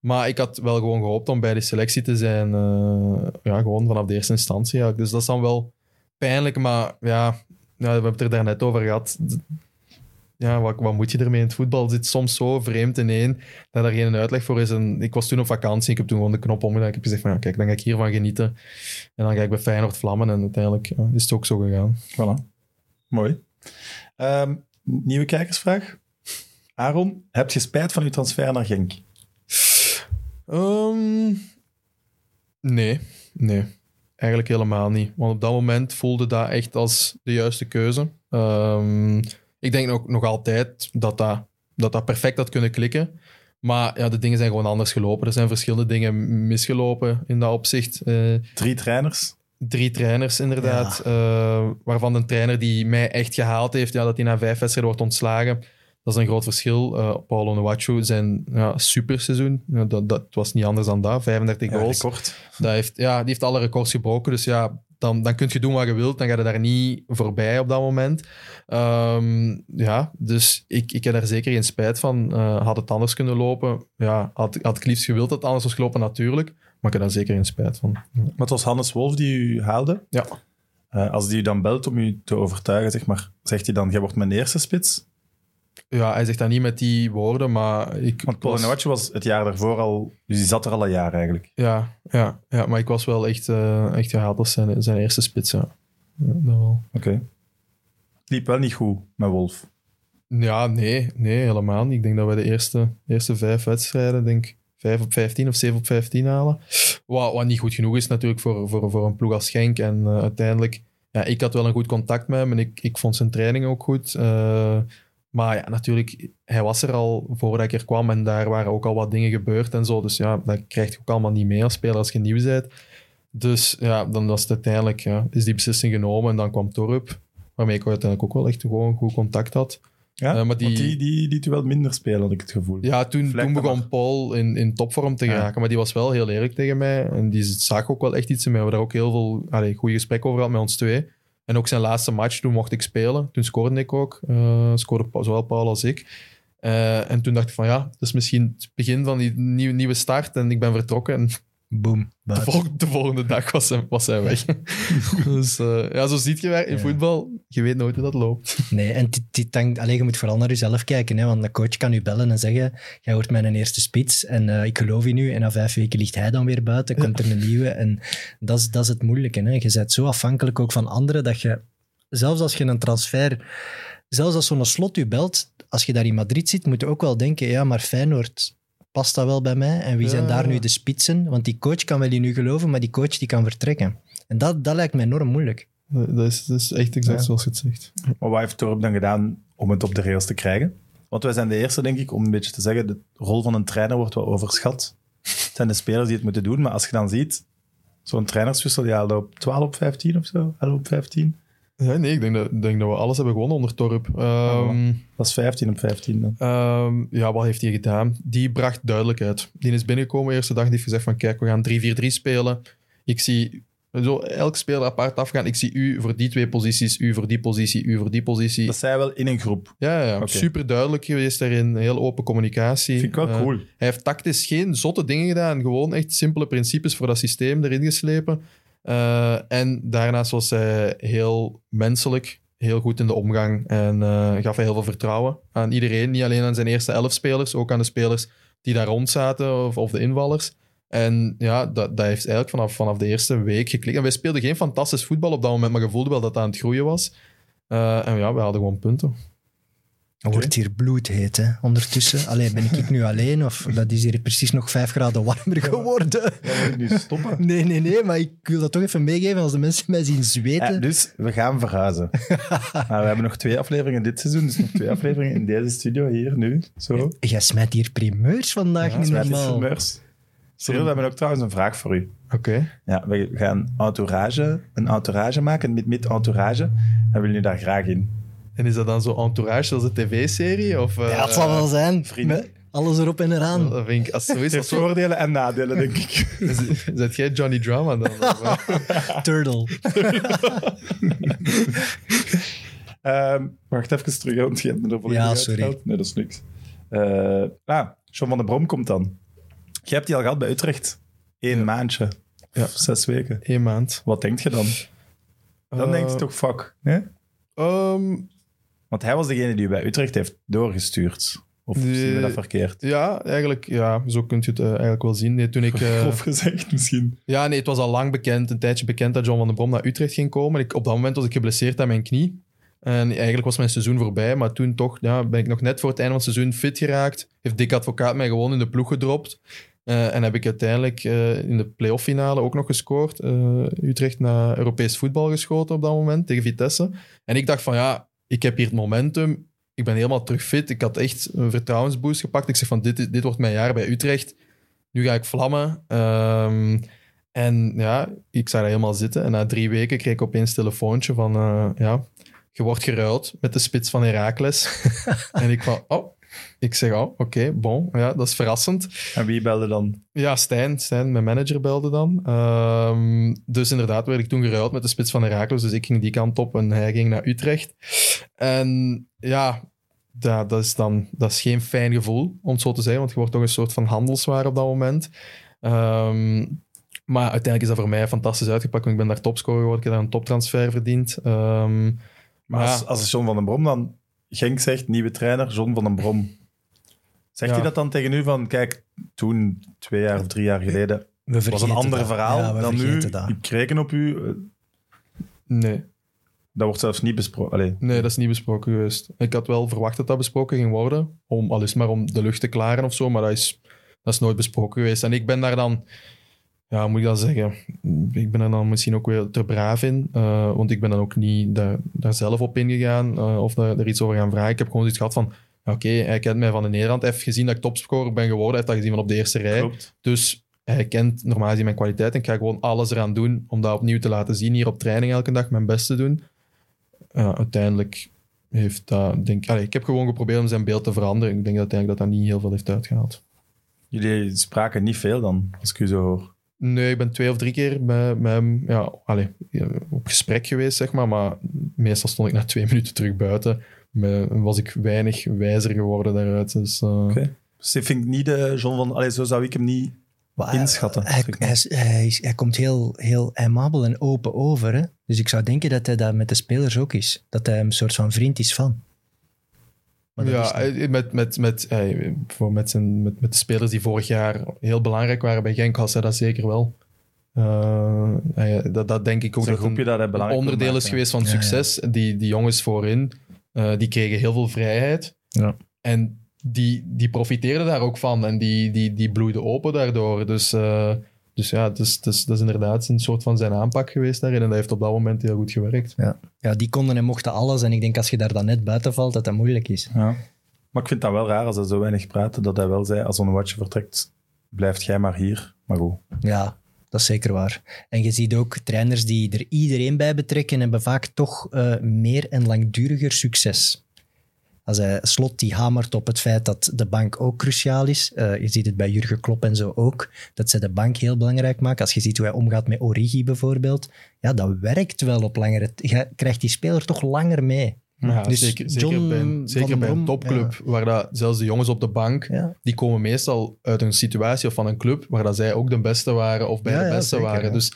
maar ik had wel gewoon gehoopt om bij de selectie te zijn. Uh, ja, gewoon vanaf de eerste instantie. Ja. Dus dat is dan wel pijnlijk, maar ja, ja, we hebben het er daarnet over gehad. Ja, wat, wat moet je ermee in het voetbal? Het zit soms zo vreemd ineen dat er geen uitleg voor is. En ik was toen op vakantie, ik heb toen gewoon de knop omgedaan. Ik heb gezegd van, ja, kijk, dan ga ik hiervan genieten. En dan ga ik bij Feyenoord vlammen. En uiteindelijk ja, is het ook zo gegaan. Voilà. Mooi. Um, nieuwe kijkersvraag. Aaron, heb je spijt van uw transfer naar Genk? Um, nee. Nee. Eigenlijk helemaal niet. Want op dat moment voelde dat echt als de juiste keuze. Ehm... Um, Ik denk ook nog altijd dat dat, dat dat perfect had kunnen klikken. Maar ja, de dingen zijn gewoon anders gelopen. Er zijn verschillende dingen misgelopen in dat opzicht. Uh, drie trainers? Drie trainers, inderdaad. Ja. Uh, waarvan de trainer die mij echt gehaald heeft, ja, dat hij na vijf wedstrijden wordt ontslagen. Dat is een groot verschil. Uh, Paul Onuachu, zijn ja, superseizoen, ja, dat, dat was niet anders dan dat. vijfendertig ja, goals. Record. Dat heeft, ja, die heeft alle records gebroken, dus ja... Dan, dan kun je doen wat je wilt, dan ga je daar niet voorbij op dat moment. Um, ja, dus ik, ik heb daar zeker geen spijt van. Uh, had het anders kunnen lopen? Ja, had, had ik liefst gewild dat het anders was gelopen, natuurlijk. Maar ik heb daar zeker geen spijt van. Ja. Maar het was Hannes Wolf die u haalde? Ja. Uh, als die u dan belt om u te overtuigen, zeg maar, zegt hij dan, jij wordt mijn eerste spits? Ja, hij zegt dat niet met die woorden, maar... Ik Want Paul Noatje was het jaar daarvoor al... Dus die zat er al een jaar eigenlijk. Ja, ja, ja maar ik was wel echt, uh, echt gehaald als zijn, zijn eerste spits. Ja, ja dat wel. Oké. Okay. Het liep wel niet goed met Wolf. Ja, nee. Nee, helemaal niet. Ik denk dat wij de eerste, eerste vijf wedstrijden, denk vijf op vijftien of zeven op vijftien halen. Wat, wat niet goed genoeg is natuurlijk voor, voor, voor een ploeg als Genk. En uh, uiteindelijk... Ja, ik had wel een goed contact met hem en ik, ik vond zijn training ook goed. Uh, Maar ja, natuurlijk, hij was er al voordat ik er kwam en daar waren ook al wat dingen gebeurd en zo. Dus ja, dat krijg je ook allemaal niet mee als speler als je nieuw bent. Dus ja, dan was het uiteindelijk, ja, is die beslissing genomen en dan kwam Torup, waarmee ik uiteindelijk ook wel echt gewoon goed contact had. Ja, uh, maar die, want die, die liet u wel minder spelen, had ik het gevoel. Ja, toen, toen begon Paul in, in topvorm te geraken, ja. Maar die was wel heel eerlijk tegen mij en die zag ook wel echt iets in mij. We hebben daar ook heel veel allee, goede gesprekken over gehad met ons twee. En ook zijn laatste match, toen mocht ik spelen. Toen scoorde ik ook. Uh, scoorde zowel Paul als ik. Uh, en toen dacht ik van ja, dat is misschien het begin van die nieuw, nieuwe start. En ik ben vertrokken. En Boom. De, vol- de volgende dag was hij, was hij weg. Dus uh, ja, zo ziet je in ja. voetbal, je weet nooit hoe dat loopt. Nee, en die, die tank, allez, je moet vooral naar jezelf kijken, hè, want de coach kan u bellen en zeggen, jij wordt mijn eerste spits en uh, ik geloof in u en na vijf weken ligt hij dan weer buiten, komt er een nieuwe en dat is, dat is het moeilijke. Hè. Je bent zo afhankelijk ook van anderen dat je, zelfs als je een transfer, zelfs als zo'n Slot u belt, als je daar in Madrid zit, moet je ook wel denken, ja, maar Feyenoord... Past dat wel bij mij? En wie ja. zijn daar nu de spitsen? Want die coach kan wel in u geloven, maar die coach die kan vertrekken. En dat, dat lijkt mij enorm moeilijk. Dat is, dat is echt exact ja. zoals je het zegt. Maar wat heeft Torp dan gedaan om het op de rails te krijgen? Want wij zijn de eerste, denk ik, om een beetje te zeggen, de rol van een trainer wordt wel overschat. Het zijn de spelers die het moeten doen, maar als je dan ziet, zo'n trainerswissel, ja, op twaalf op vijftien of zo, elf op vijftien... Ja, nee, ik denk dat, denk dat we alles hebben gewonnen onder Torp. Um, oh, dat is vijftien op vijftien dan. Um, ja, wat heeft hij gedaan? Die bracht duidelijkheid. Die is binnengekomen de eerste dag, die heeft gezegd van kijk, we gaan drie vier drie spelen. Ik zie zo elk speler apart afgaan. Ik zie u voor die twee posities, u voor die positie, u voor die positie. Dat zei hij wel in een groep. Ja, ja, okay. Super duidelijk geweest daarin. Heel open communicatie. Vind ik wel uh, cool. Hij heeft tactisch geen zotte dingen gedaan. Gewoon echt simpele principes voor dat systeem erin geslepen. Uh, en daarnaast was hij heel menselijk, heel goed in de omgang en uh, gaf hij heel veel vertrouwen aan iedereen. Niet alleen aan zijn eerste elf spelers, ook aan de spelers die daar rond zaten of, of de invallers. En ja, dat, dat heeft eigenlijk vanaf, vanaf de eerste week geklikt. En wij speelden geen fantastisch voetbal op dat moment, maar je voelde wel dat dat aan het groeien was. Uh, en ja, we hadden gewoon punten. Okay. Wordt hier bloedheet, hè, ondertussen. Allee, ben ik, ik nu alleen? Of dat is hier precies nog vijf graden warmer geworden? Ja, maar, ja, moet ik nu stoppen? Nee, nee, nee, maar ik wil dat toch even meegeven als de mensen mij zien zweten. Ja, dus we gaan verhuizen. Nou, we hebben nog twee afleveringen dit seizoen, dus nog twee afleveringen in deze studio, hier, nu. Zo. Jij smijt hier primeurs vandaag, ja, niet normaal. primeurs. Cyriel, we hebben ook trouwens een vraag voor u. Oké. Okay. Ja, we gaan entourage, een entourage maken, met met entourage. En willen jullie daar graag in? En is dat dan zo entourage als een tv-serie? Of, uh, ja, het zal wel zijn. Vrienden. Alles erop en eraan. Dat vind ik, als het zo is, voordelen en nadelen, denk ik. Zet jij Johnny Drama dan? Turtle. um, wacht even terug, want je hebt me ervoor ja, sorry. Uitgehaald. Nee, dat is niks. Uh, ah, John van den Brom komt dan. Je hebt die al gehad bij Utrecht. Eén ja. maandje. Ja. Zes weken. Eén maand. Wat denk je dan? Dan uh, denk je toch, fuck. Nee? Um, Want hij was degene die u bij Utrecht heeft doorgestuurd. Of de, zien we dat verkeerd? Ja, eigenlijk, ja, zo kun je het uh, eigenlijk wel zien. Nee, toen ik, uh, grof gezegd misschien. Ja, nee, het was al lang bekend, een tijdje bekend dat John van den Brom naar Utrecht ging komen. Ik, op dat moment was ik geblesseerd aan mijn knie. En eigenlijk was mijn seizoen voorbij, maar toen toch ja, ben ik nog net voor het einde van het seizoen fit geraakt. Heeft Dick Advocaat mij gewoon in de ploeg gedropt. Uh, en heb ik uiteindelijk uh, in de play-off finale ook nog gescoord. Uh, Utrecht naar Europees voetbal geschoten op dat moment, tegen Vitesse. En ik dacht van ja, ik heb hier het momentum. Ik ben helemaal terug fit. Ik had echt een vertrouwensboost gepakt. Ik zeg van dit, dit wordt mijn jaar bij Utrecht. Nu ga ik vlammen. Um, en ja, ik zag daar helemaal zitten. En na drie weken kreeg ik opeens een telefoontje van uh, ja, je wordt geruild met de spits van Heracles. En ik van oh. Ik zeg, oh, oké, okay, bon, ja, dat is verrassend. En wie belde dan? Ja, Stijn, Stijn mijn manager, belde dan. Um, dus inderdaad werd ik toen geruild met de spits van Heracles, dus ik ging die kant op en hij ging naar Utrecht. En ja, dat, dat, is, dan, dat is geen fijn gevoel, om het zo te zeggen, want je wordt toch een soort van handelswaar op dat moment. Um, maar uiteindelijk is dat voor mij fantastisch uitgepakt, want ik ben daar topscorer geworden, ik heb daar een toptransfer verdiend. Um, maar ja. als, als John van den Brom dan... Genk zegt, nieuwe trainer, John van den Brom. Zegt ja. hij dat dan tegen u van, kijk, toen, twee jaar of drie jaar geleden, was een ander dat. verhaal ja, dan nu. Dat. Ik reken op u. Nee. Dat wordt zelfs niet besproken. Allee. Nee, dat is niet besproken geweest. Ik had wel verwacht dat dat besproken ging worden, om, al is maar om de lucht te klaren of zo, maar dat is, dat is nooit besproken geweest. En ik ben daar dan... Ja, moet ik dat zeggen? Ik ben er dan misschien ook weer te braaf in. Uh, want ik ben dan ook niet daar, daar zelf op ingegaan uh, of daar, daar iets over gaan vragen. Ik heb gewoon zoiets gehad van, oké, okay, hij kent mij van de Nederland. Hij heeft gezien dat ik topscorer ben geworden. Hij heeft dat gezien van op de eerste rij. Klopt. Dus hij kent normaal gezien mijn kwaliteit. En ik ga gewoon alles eraan doen om dat opnieuw te laten zien. Hier op training elke dag mijn best te doen. Uh, uiteindelijk heeft dat, denk ik... Ik heb gewoon geprobeerd om zijn beeld te veranderen. Ik denk dat uiteindelijk dat dat niet heel veel heeft uitgehaald. Jullie spraken niet veel dan, als ik u zo hoor. Nee, ik ben twee of drie keer met, met hem ja, allez, op gesprek geweest, zeg maar. Maar meestal stond ik na twee minuten terug buiten. Met, was ik weinig wijzer geworden daaruit. Dus, uh... okay. Dus ik vind niet de John van... Allez, zo zou ik hem niet Well, inschatten. Hij, hij, hij, hij komt heel, heel aimabel en open over. Hè? Dus ik zou denken dat hij dat met de spelers ook is. Dat hij een soort van vriend is van. Ja, is met, met, met, hey, voor met, zijn, met, met de spelers die vorig jaar heel belangrijk waren bij Genk, had hij dat zeker wel. Uh, hey, dat, dat denk ik ook dat een dat hij onderdeel is geweest van ja, succes. Ja. Die, die jongens voorin, uh, die kregen heel veel vrijheid. Ja. En Die, die profiteerden daar ook van en die, die, die bloeiden open daardoor. Dus, uh, dus ja, het is, het is inderdaad een soort van zijn aanpak geweest daarin. En dat heeft op dat moment heel goed gewerkt. Ja, ja die konden en mochten alles. En ik denk als je daar dan net buiten valt, dat dat moeilijk is. Ja. Maar ik vind dat wel raar als hij zo weinig praatte, dat hij wel zei, als Onuachu vertrekt, blijft jij maar hier. Maar goed. Ja, dat is zeker waar. En je ziet ook trainers die er iedereen bij betrekken, hebben vaak toch uh, meer en langduriger succes. Als hij Slot die hamert op het feit dat de bank ook cruciaal is. Uh, je ziet het bij Jurgen Klopp en zo ook. Dat ze de bank heel belangrijk maken. Als je ziet hoe hij omgaat met Origi bijvoorbeeld. Ja, dat werkt wel op langere... T- je krijgt die speler toch langer mee. Ja, dus zeker, zeker bij een, zeker bij een topclub. Ja. Waar dat, zelfs de jongens op de bank... Ja. Die komen meestal uit een situatie of van een club... waar dat zij ook de beste waren of bij ja, de beste ja, zeker, waren. Ja. Dus...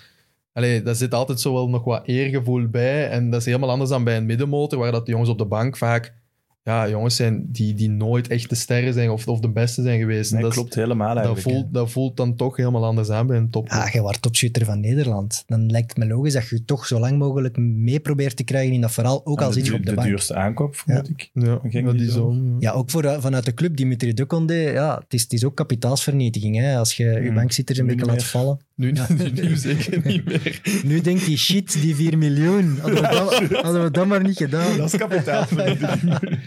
Allee, daar zit altijd zo wel nog wat eergevoel bij. En dat is helemaal anders dan bij een middenmotor... waar dat de jongens op de bank vaak... Ja, jongens zijn die, die nooit echt de sterren zijn of, of de beste zijn geweest. Nee, dat klopt helemaal eigenlijk. Dat voelt, dat voelt dan toch helemaal anders aan bij een top. Ja, je was topschutter van Nederland. Dan lijkt het me logisch dat je toch zo lang mogelijk mee probeert te krijgen in dat verhaal, ook al zit je op de, de bank. De duurste aankoop, vermoed ja. ik. Ja, ja, dat die zo. Ja. ja, ook voor, vanuit de club, Dimitri Deconde, ja, het is, het is ook kapitaalsvernietiging. Hè? Als je je mm. bankzitter een beetje laat vallen. Nu, ja. nu, nu zeker niet meer. Nu denkt hij, shit, die vier miljoen. Hadden we dat, hadden we dat maar niet gedaan. Dat is kapitaalsvernietiging.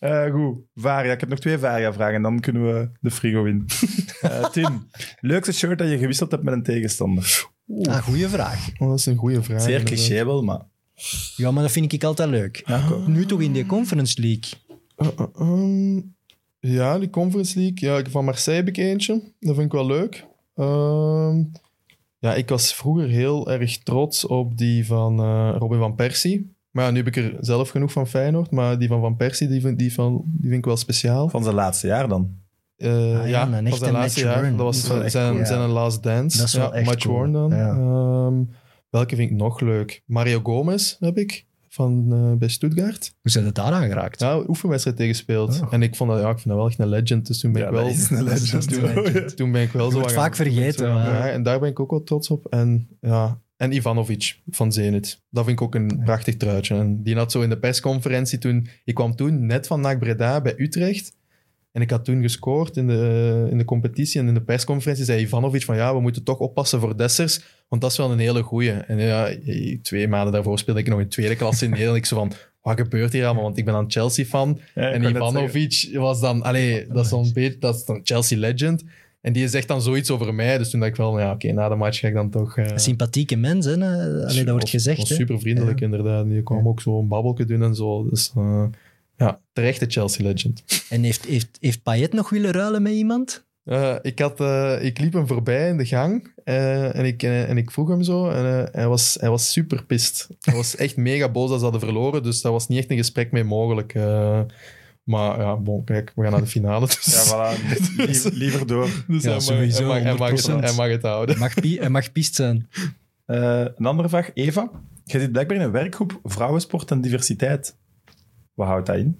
Uh, goed, Varia. Ik heb nog twee Varia-vragen en dan kunnen we de frigo in. Uh, Tim, leukste shirt dat je gewisseld hebt met een tegenstander? Oeh. Ah, goeie vraag. Oh, dat is een goeie vraag. Zeer cliché wel, maar... Ja, maar dat vind ik altijd leuk. Ah. Nu toch in de Conference League? Uh, uh, um, ja, die Conference League. Ja, van Marseille heb ik eentje. Dat vind ik wel leuk. Uh, ja, ik was vroeger heel erg trots op die van uh, Robin van Persie. Maar ja, nu heb ik er zelf genoeg van Feyenoord. Maar die van Van Persie, die vind, die van, die vind ik wel speciaal. Van zijn laatste jaar dan? Uh, ah, ja, ja van zijn laatste jaar. Burn. Dat was dat zijn, zijn, cool, zijn ja. last dance. Dat is wel ja, echt match cool. worn dan. Ja. Um, welke vind ik nog leuk? Mario Gomez heb ik, van, uh, bij Stuttgart. Hoe zijn ze daar aan geraakt? Ja, oefenwedstrijd tegengespeeld. Oh. En ik vond, dat, ja, ik vind dat wel echt een legend. Dus toen ben ja, ik wel... Is een legend. Toen, legend. toen ben ik wel je zo... Wordt vaak vergeten. Zo, maar. Ja, en daar ben ik ook wel trots op. En ja... En Ivanovic van Zenit. Dat vind ik ook een prachtig truitje. En die had zo in de persconferentie toen... Ik kwam toen net van N A C Breda bij Utrecht. En ik had toen gescoord in de, in de competitie. En in de persconferentie zei Ivanovic van... Ja, we moeten toch oppassen voor Dessers. Want dat is wel een hele goeie. En ja, twee maanden daarvoor speelde ik nog in tweede klasse in Nederland. Ik zo van... Wat gebeurt hier allemaal? Want ik ben dan Chelsea-fan. Ja, en Ivanovic was dan... Allee, dat is dan een beetje... Dat is dan Chelsea-legend. En die zegt dan zoiets over mij. Dus toen dacht ik wel, ja, oké, okay, na de match ga ik dan toch... Uh... Sympathieke mens, hè? Allee, dat wordt was, gezegd. Was super vriendelijk, ja. inderdaad. Die kwam ja. ook zo een babbelke doen en zo. Dus uh, ja, terechte Chelsea legend. En heeft, heeft, heeft Payet nog willen ruilen met iemand? Uh, ik, had, uh, ik liep hem voorbij in de gang uh, en, ik, uh, en ik vroeg hem zo. En uh, hij, was, hij was super pist. Hij was echt mega boos dat ze hadden verloren. Dus daar was niet echt een gesprek mee mogelijk. Uh, Maar ja, bon, kijk, we gaan naar de finale. Dus. Ja, voilà. Lie- liever door. Dus ja, hij, sowieso, mag, hij, mag, hij, mag, hij mag het houden. Hij mag, pie- hij mag piest zijn. Uh, een andere vraag. Eva, jij zit blijkbaar in een werkgroep Vrouwensport en Diversiteit. Wat houdt dat in?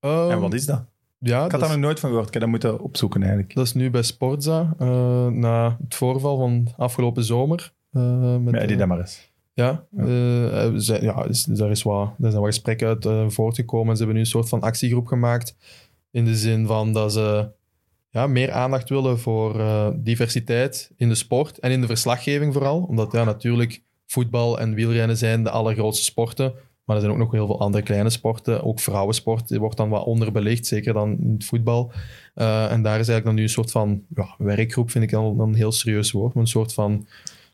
Um, en wat is dat? Ja, ik had daar nog nooit van gehoord. Ik heb dat moeten opzoeken eigenlijk. Dat is nu bij Sportza, uh, na het voorval van afgelopen zomer. Uh, met, ja, die dat maar eens. Ja, ja. Uh, ze, ja dus, dus daar, is wat, daar zijn wat gesprekken uit uh, voortgekomen. En ze hebben nu een soort van actiegroep gemaakt. In de zin van dat ze ja, meer aandacht willen voor uh, diversiteit in de sport. En in de verslaggeving vooral. Omdat ja, natuurlijk voetbal en wielrennen zijn de allergrootste sporten. Maar er zijn ook nog heel veel andere kleine sporten. Ook vrouwensport die wordt dan wat onderbelicht. Zeker dan in het voetbal. Uh, en daar is eigenlijk dan nu een soort van ja, werkgroep, vind ik dan een heel serieus woord. Maar een soort van...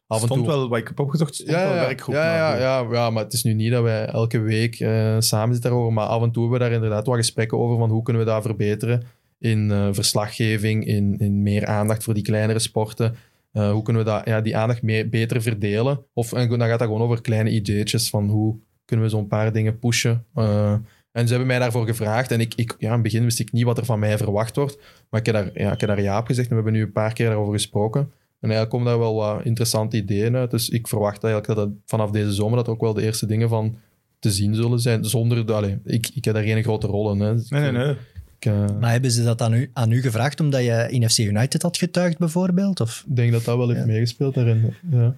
Af en toe. Stond wel, wat ik heb opgezocht, stond ja, wel een werkgroep. Ja, ja, ja, ja, maar het is nu niet dat wij elke week uh, samen zitten daarover, maar af en toe hebben we daar inderdaad wat gesprekken over van hoe kunnen we dat verbeteren in uh, verslaggeving, in, in meer aandacht voor die kleinere sporten. Uh, hoe kunnen we dat, ja, die aandacht meer, beter verdelen? Of en dan gaat dat gewoon over kleine ideetjes van hoe kunnen we zo'n paar dingen pushen. Uh, En ze hebben mij daarvoor gevraagd. En ik, ik, ja, in het begin wist ik niet wat er van mij verwacht wordt. Maar ik heb daar, ja, ik heb daar ja op gezegd. En we hebben nu een paar keer daarover gesproken. En eigenlijk komen daar wel wat interessante ideeën uit. Dus ik verwacht eigenlijk dat het, vanaf deze zomer dat er ook wel de eerste dingen van te zien zullen zijn. Zonder, allez, ik, ik heb daar geen grote rol in. Hè. Dus nee, nee, nee. Ik, uh... Maar hebben ze dat aan u, aan u gevraagd omdat je in F C United had getuigd bijvoorbeeld? Of? Ik denk dat dat wel heeft ja. meegespeeld daarin. Ja.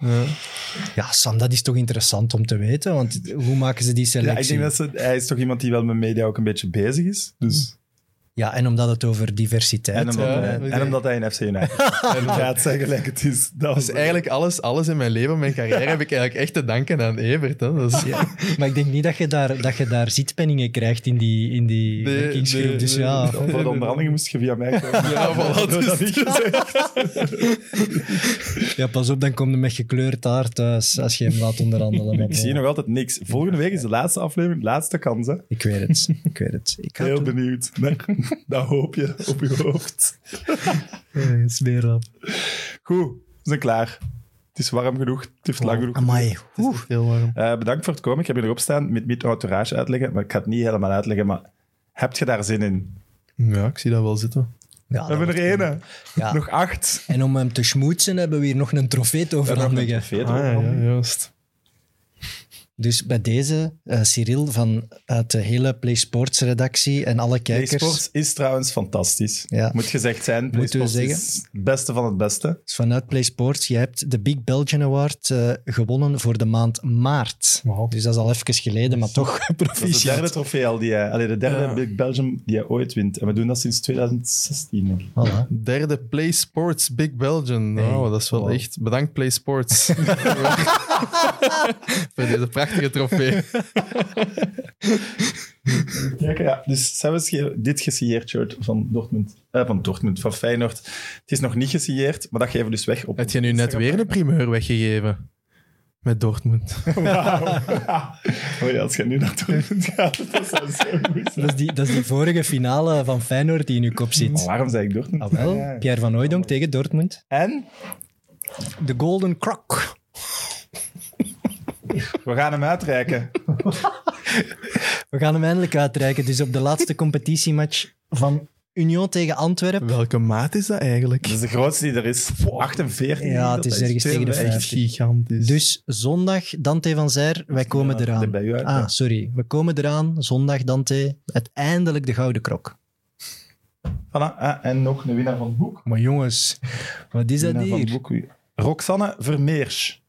Ja. ja, Sam, dat is toch interessant om te weten, want hoe maken ze die selectie? Ja, ik denk dat ze, hij is toch iemand die wel met media ook een beetje bezig is, dus... Ja, en omdat het over diversiteit... En omdat, ja, hij, en omdat hij in F C United gaat zeggen gelijk het is. Dat dus eigenlijk alles, alles in mijn leven, mijn carrière, heb ik eigenlijk echt te danken aan Evert. Hè? Dat is... ja, maar ik denk niet dat je daar, dat je daar zitpenningen krijgt in die, in die nee, rankingsgroep. Nee, dus nee, ja. Voor nee, de onderhandelingen moest je via mij komen. Ja, voilà, dus dat niet gezegd. Ja, pas op, dan kom je met gekleurd haar thuis als je hem laat onderhandelen. Ik zie nog altijd niks. Volgende week is de laatste aflevering, laatste kans. Hè? Ik weet het, ik weet het. Ik Heel doen. benieuwd. Nee. Dat hoop je op je hoofd. Nee, smeerlap. Goed, we zijn klaar. Het is warm genoeg, het heeft wow. lang genoeg. Amai, het is Oeh. heel warm. Uh, bedankt voor het komen. Ik heb je erop staan met mid-entourage uitleggen, maar ik ga het niet helemaal uitleggen. Maar heb je daar zin in? Ja, ik zie dat wel zitten. Ja, we hebben er één. Ja. Nog acht. En om hem te schmoetsen hebben we hier nog een trofee te overhandigen. Een trofee te overhandigen. Ah, ja, juist. Dus bij deze, uh, Cyriel, vanuit de hele PlaySports-redactie en alle kijkers... PlaySports is trouwens fantastisch. Ja. Moet gezegd zijn, PlaySports is het beste van het beste. Dus vanuit PlaySports, je hebt de Big Belgian Award uh, gewonnen voor de maand maart. Wow. Dus dat is al even geleden, maar toch proficiat. Dat is de derde trofee al, die, uh, allee, de derde ja. Big Belgium die je ooit wint. En we doen dat sinds twintig zestien, denk ik. Voilà. Derde PlaySports Big Belgian. Hey. Oh, dat is wel wow. echt... Bedankt, PlaySports. Voor deze prachtige... trofee. Kijk, ja, dus zijn we dit gesigneerd shirt van Dortmund, eh, van Dortmund, van Feyenoord. Het is nog niet gesigneerd, maar dat geven we dus weg. Op Heb je nu net weer de primeur weggegeven? Met Dortmund. Wauw. Oh ja, als je nu naar Dortmund gaat, dat zou zo goed zijn. Dat is die, dat is die vorige finale van Feyenoord die in uw kop zit. Maar waarom zei ik Dortmund? Ah, wel, ja, ja. Pierre van Hooijdonk oh. tegen Dortmund. En? De Golden Croc. We gaan hem uitreiken. We gaan hem eindelijk uitreiken. Dus op de laatste competitiematch van Union tegen Antwerp. Welke maat is dat eigenlijk? Dat is de grootste die er is. achtenveertig. Ja, het is ergens tegen de vijftig. Gigantisch. Dus zondag, Dante van Zijr, wij komen eraan. Ah, sorry. We komen eraan. Zondag, Dante. Uiteindelijk de Gouden Krok. Voilà. En nog een winnaar van het boek. Maar jongens, wat is dat hier? Roxanne Vermeers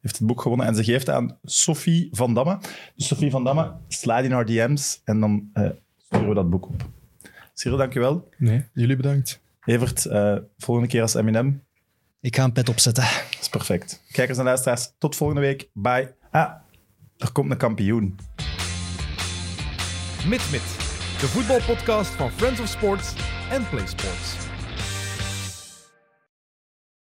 heeft het boek gewonnen en ze geeft het aan Sophie van Damme. Dus Sophie van Damme, slide in haar D M's en dan uh, sturen we dat boek op. Cyriel, dankjewel. Nee, jullie bedankt. Evert, uh, volgende keer als M en M. Ik ga een pet opzetten. Dat is perfect. Kijkers en luisteraars, tot volgende week. Bye. Ah, er komt een kampioen. Mit Mit, de voetbalpodcast van Friends of Sports en PlaySports.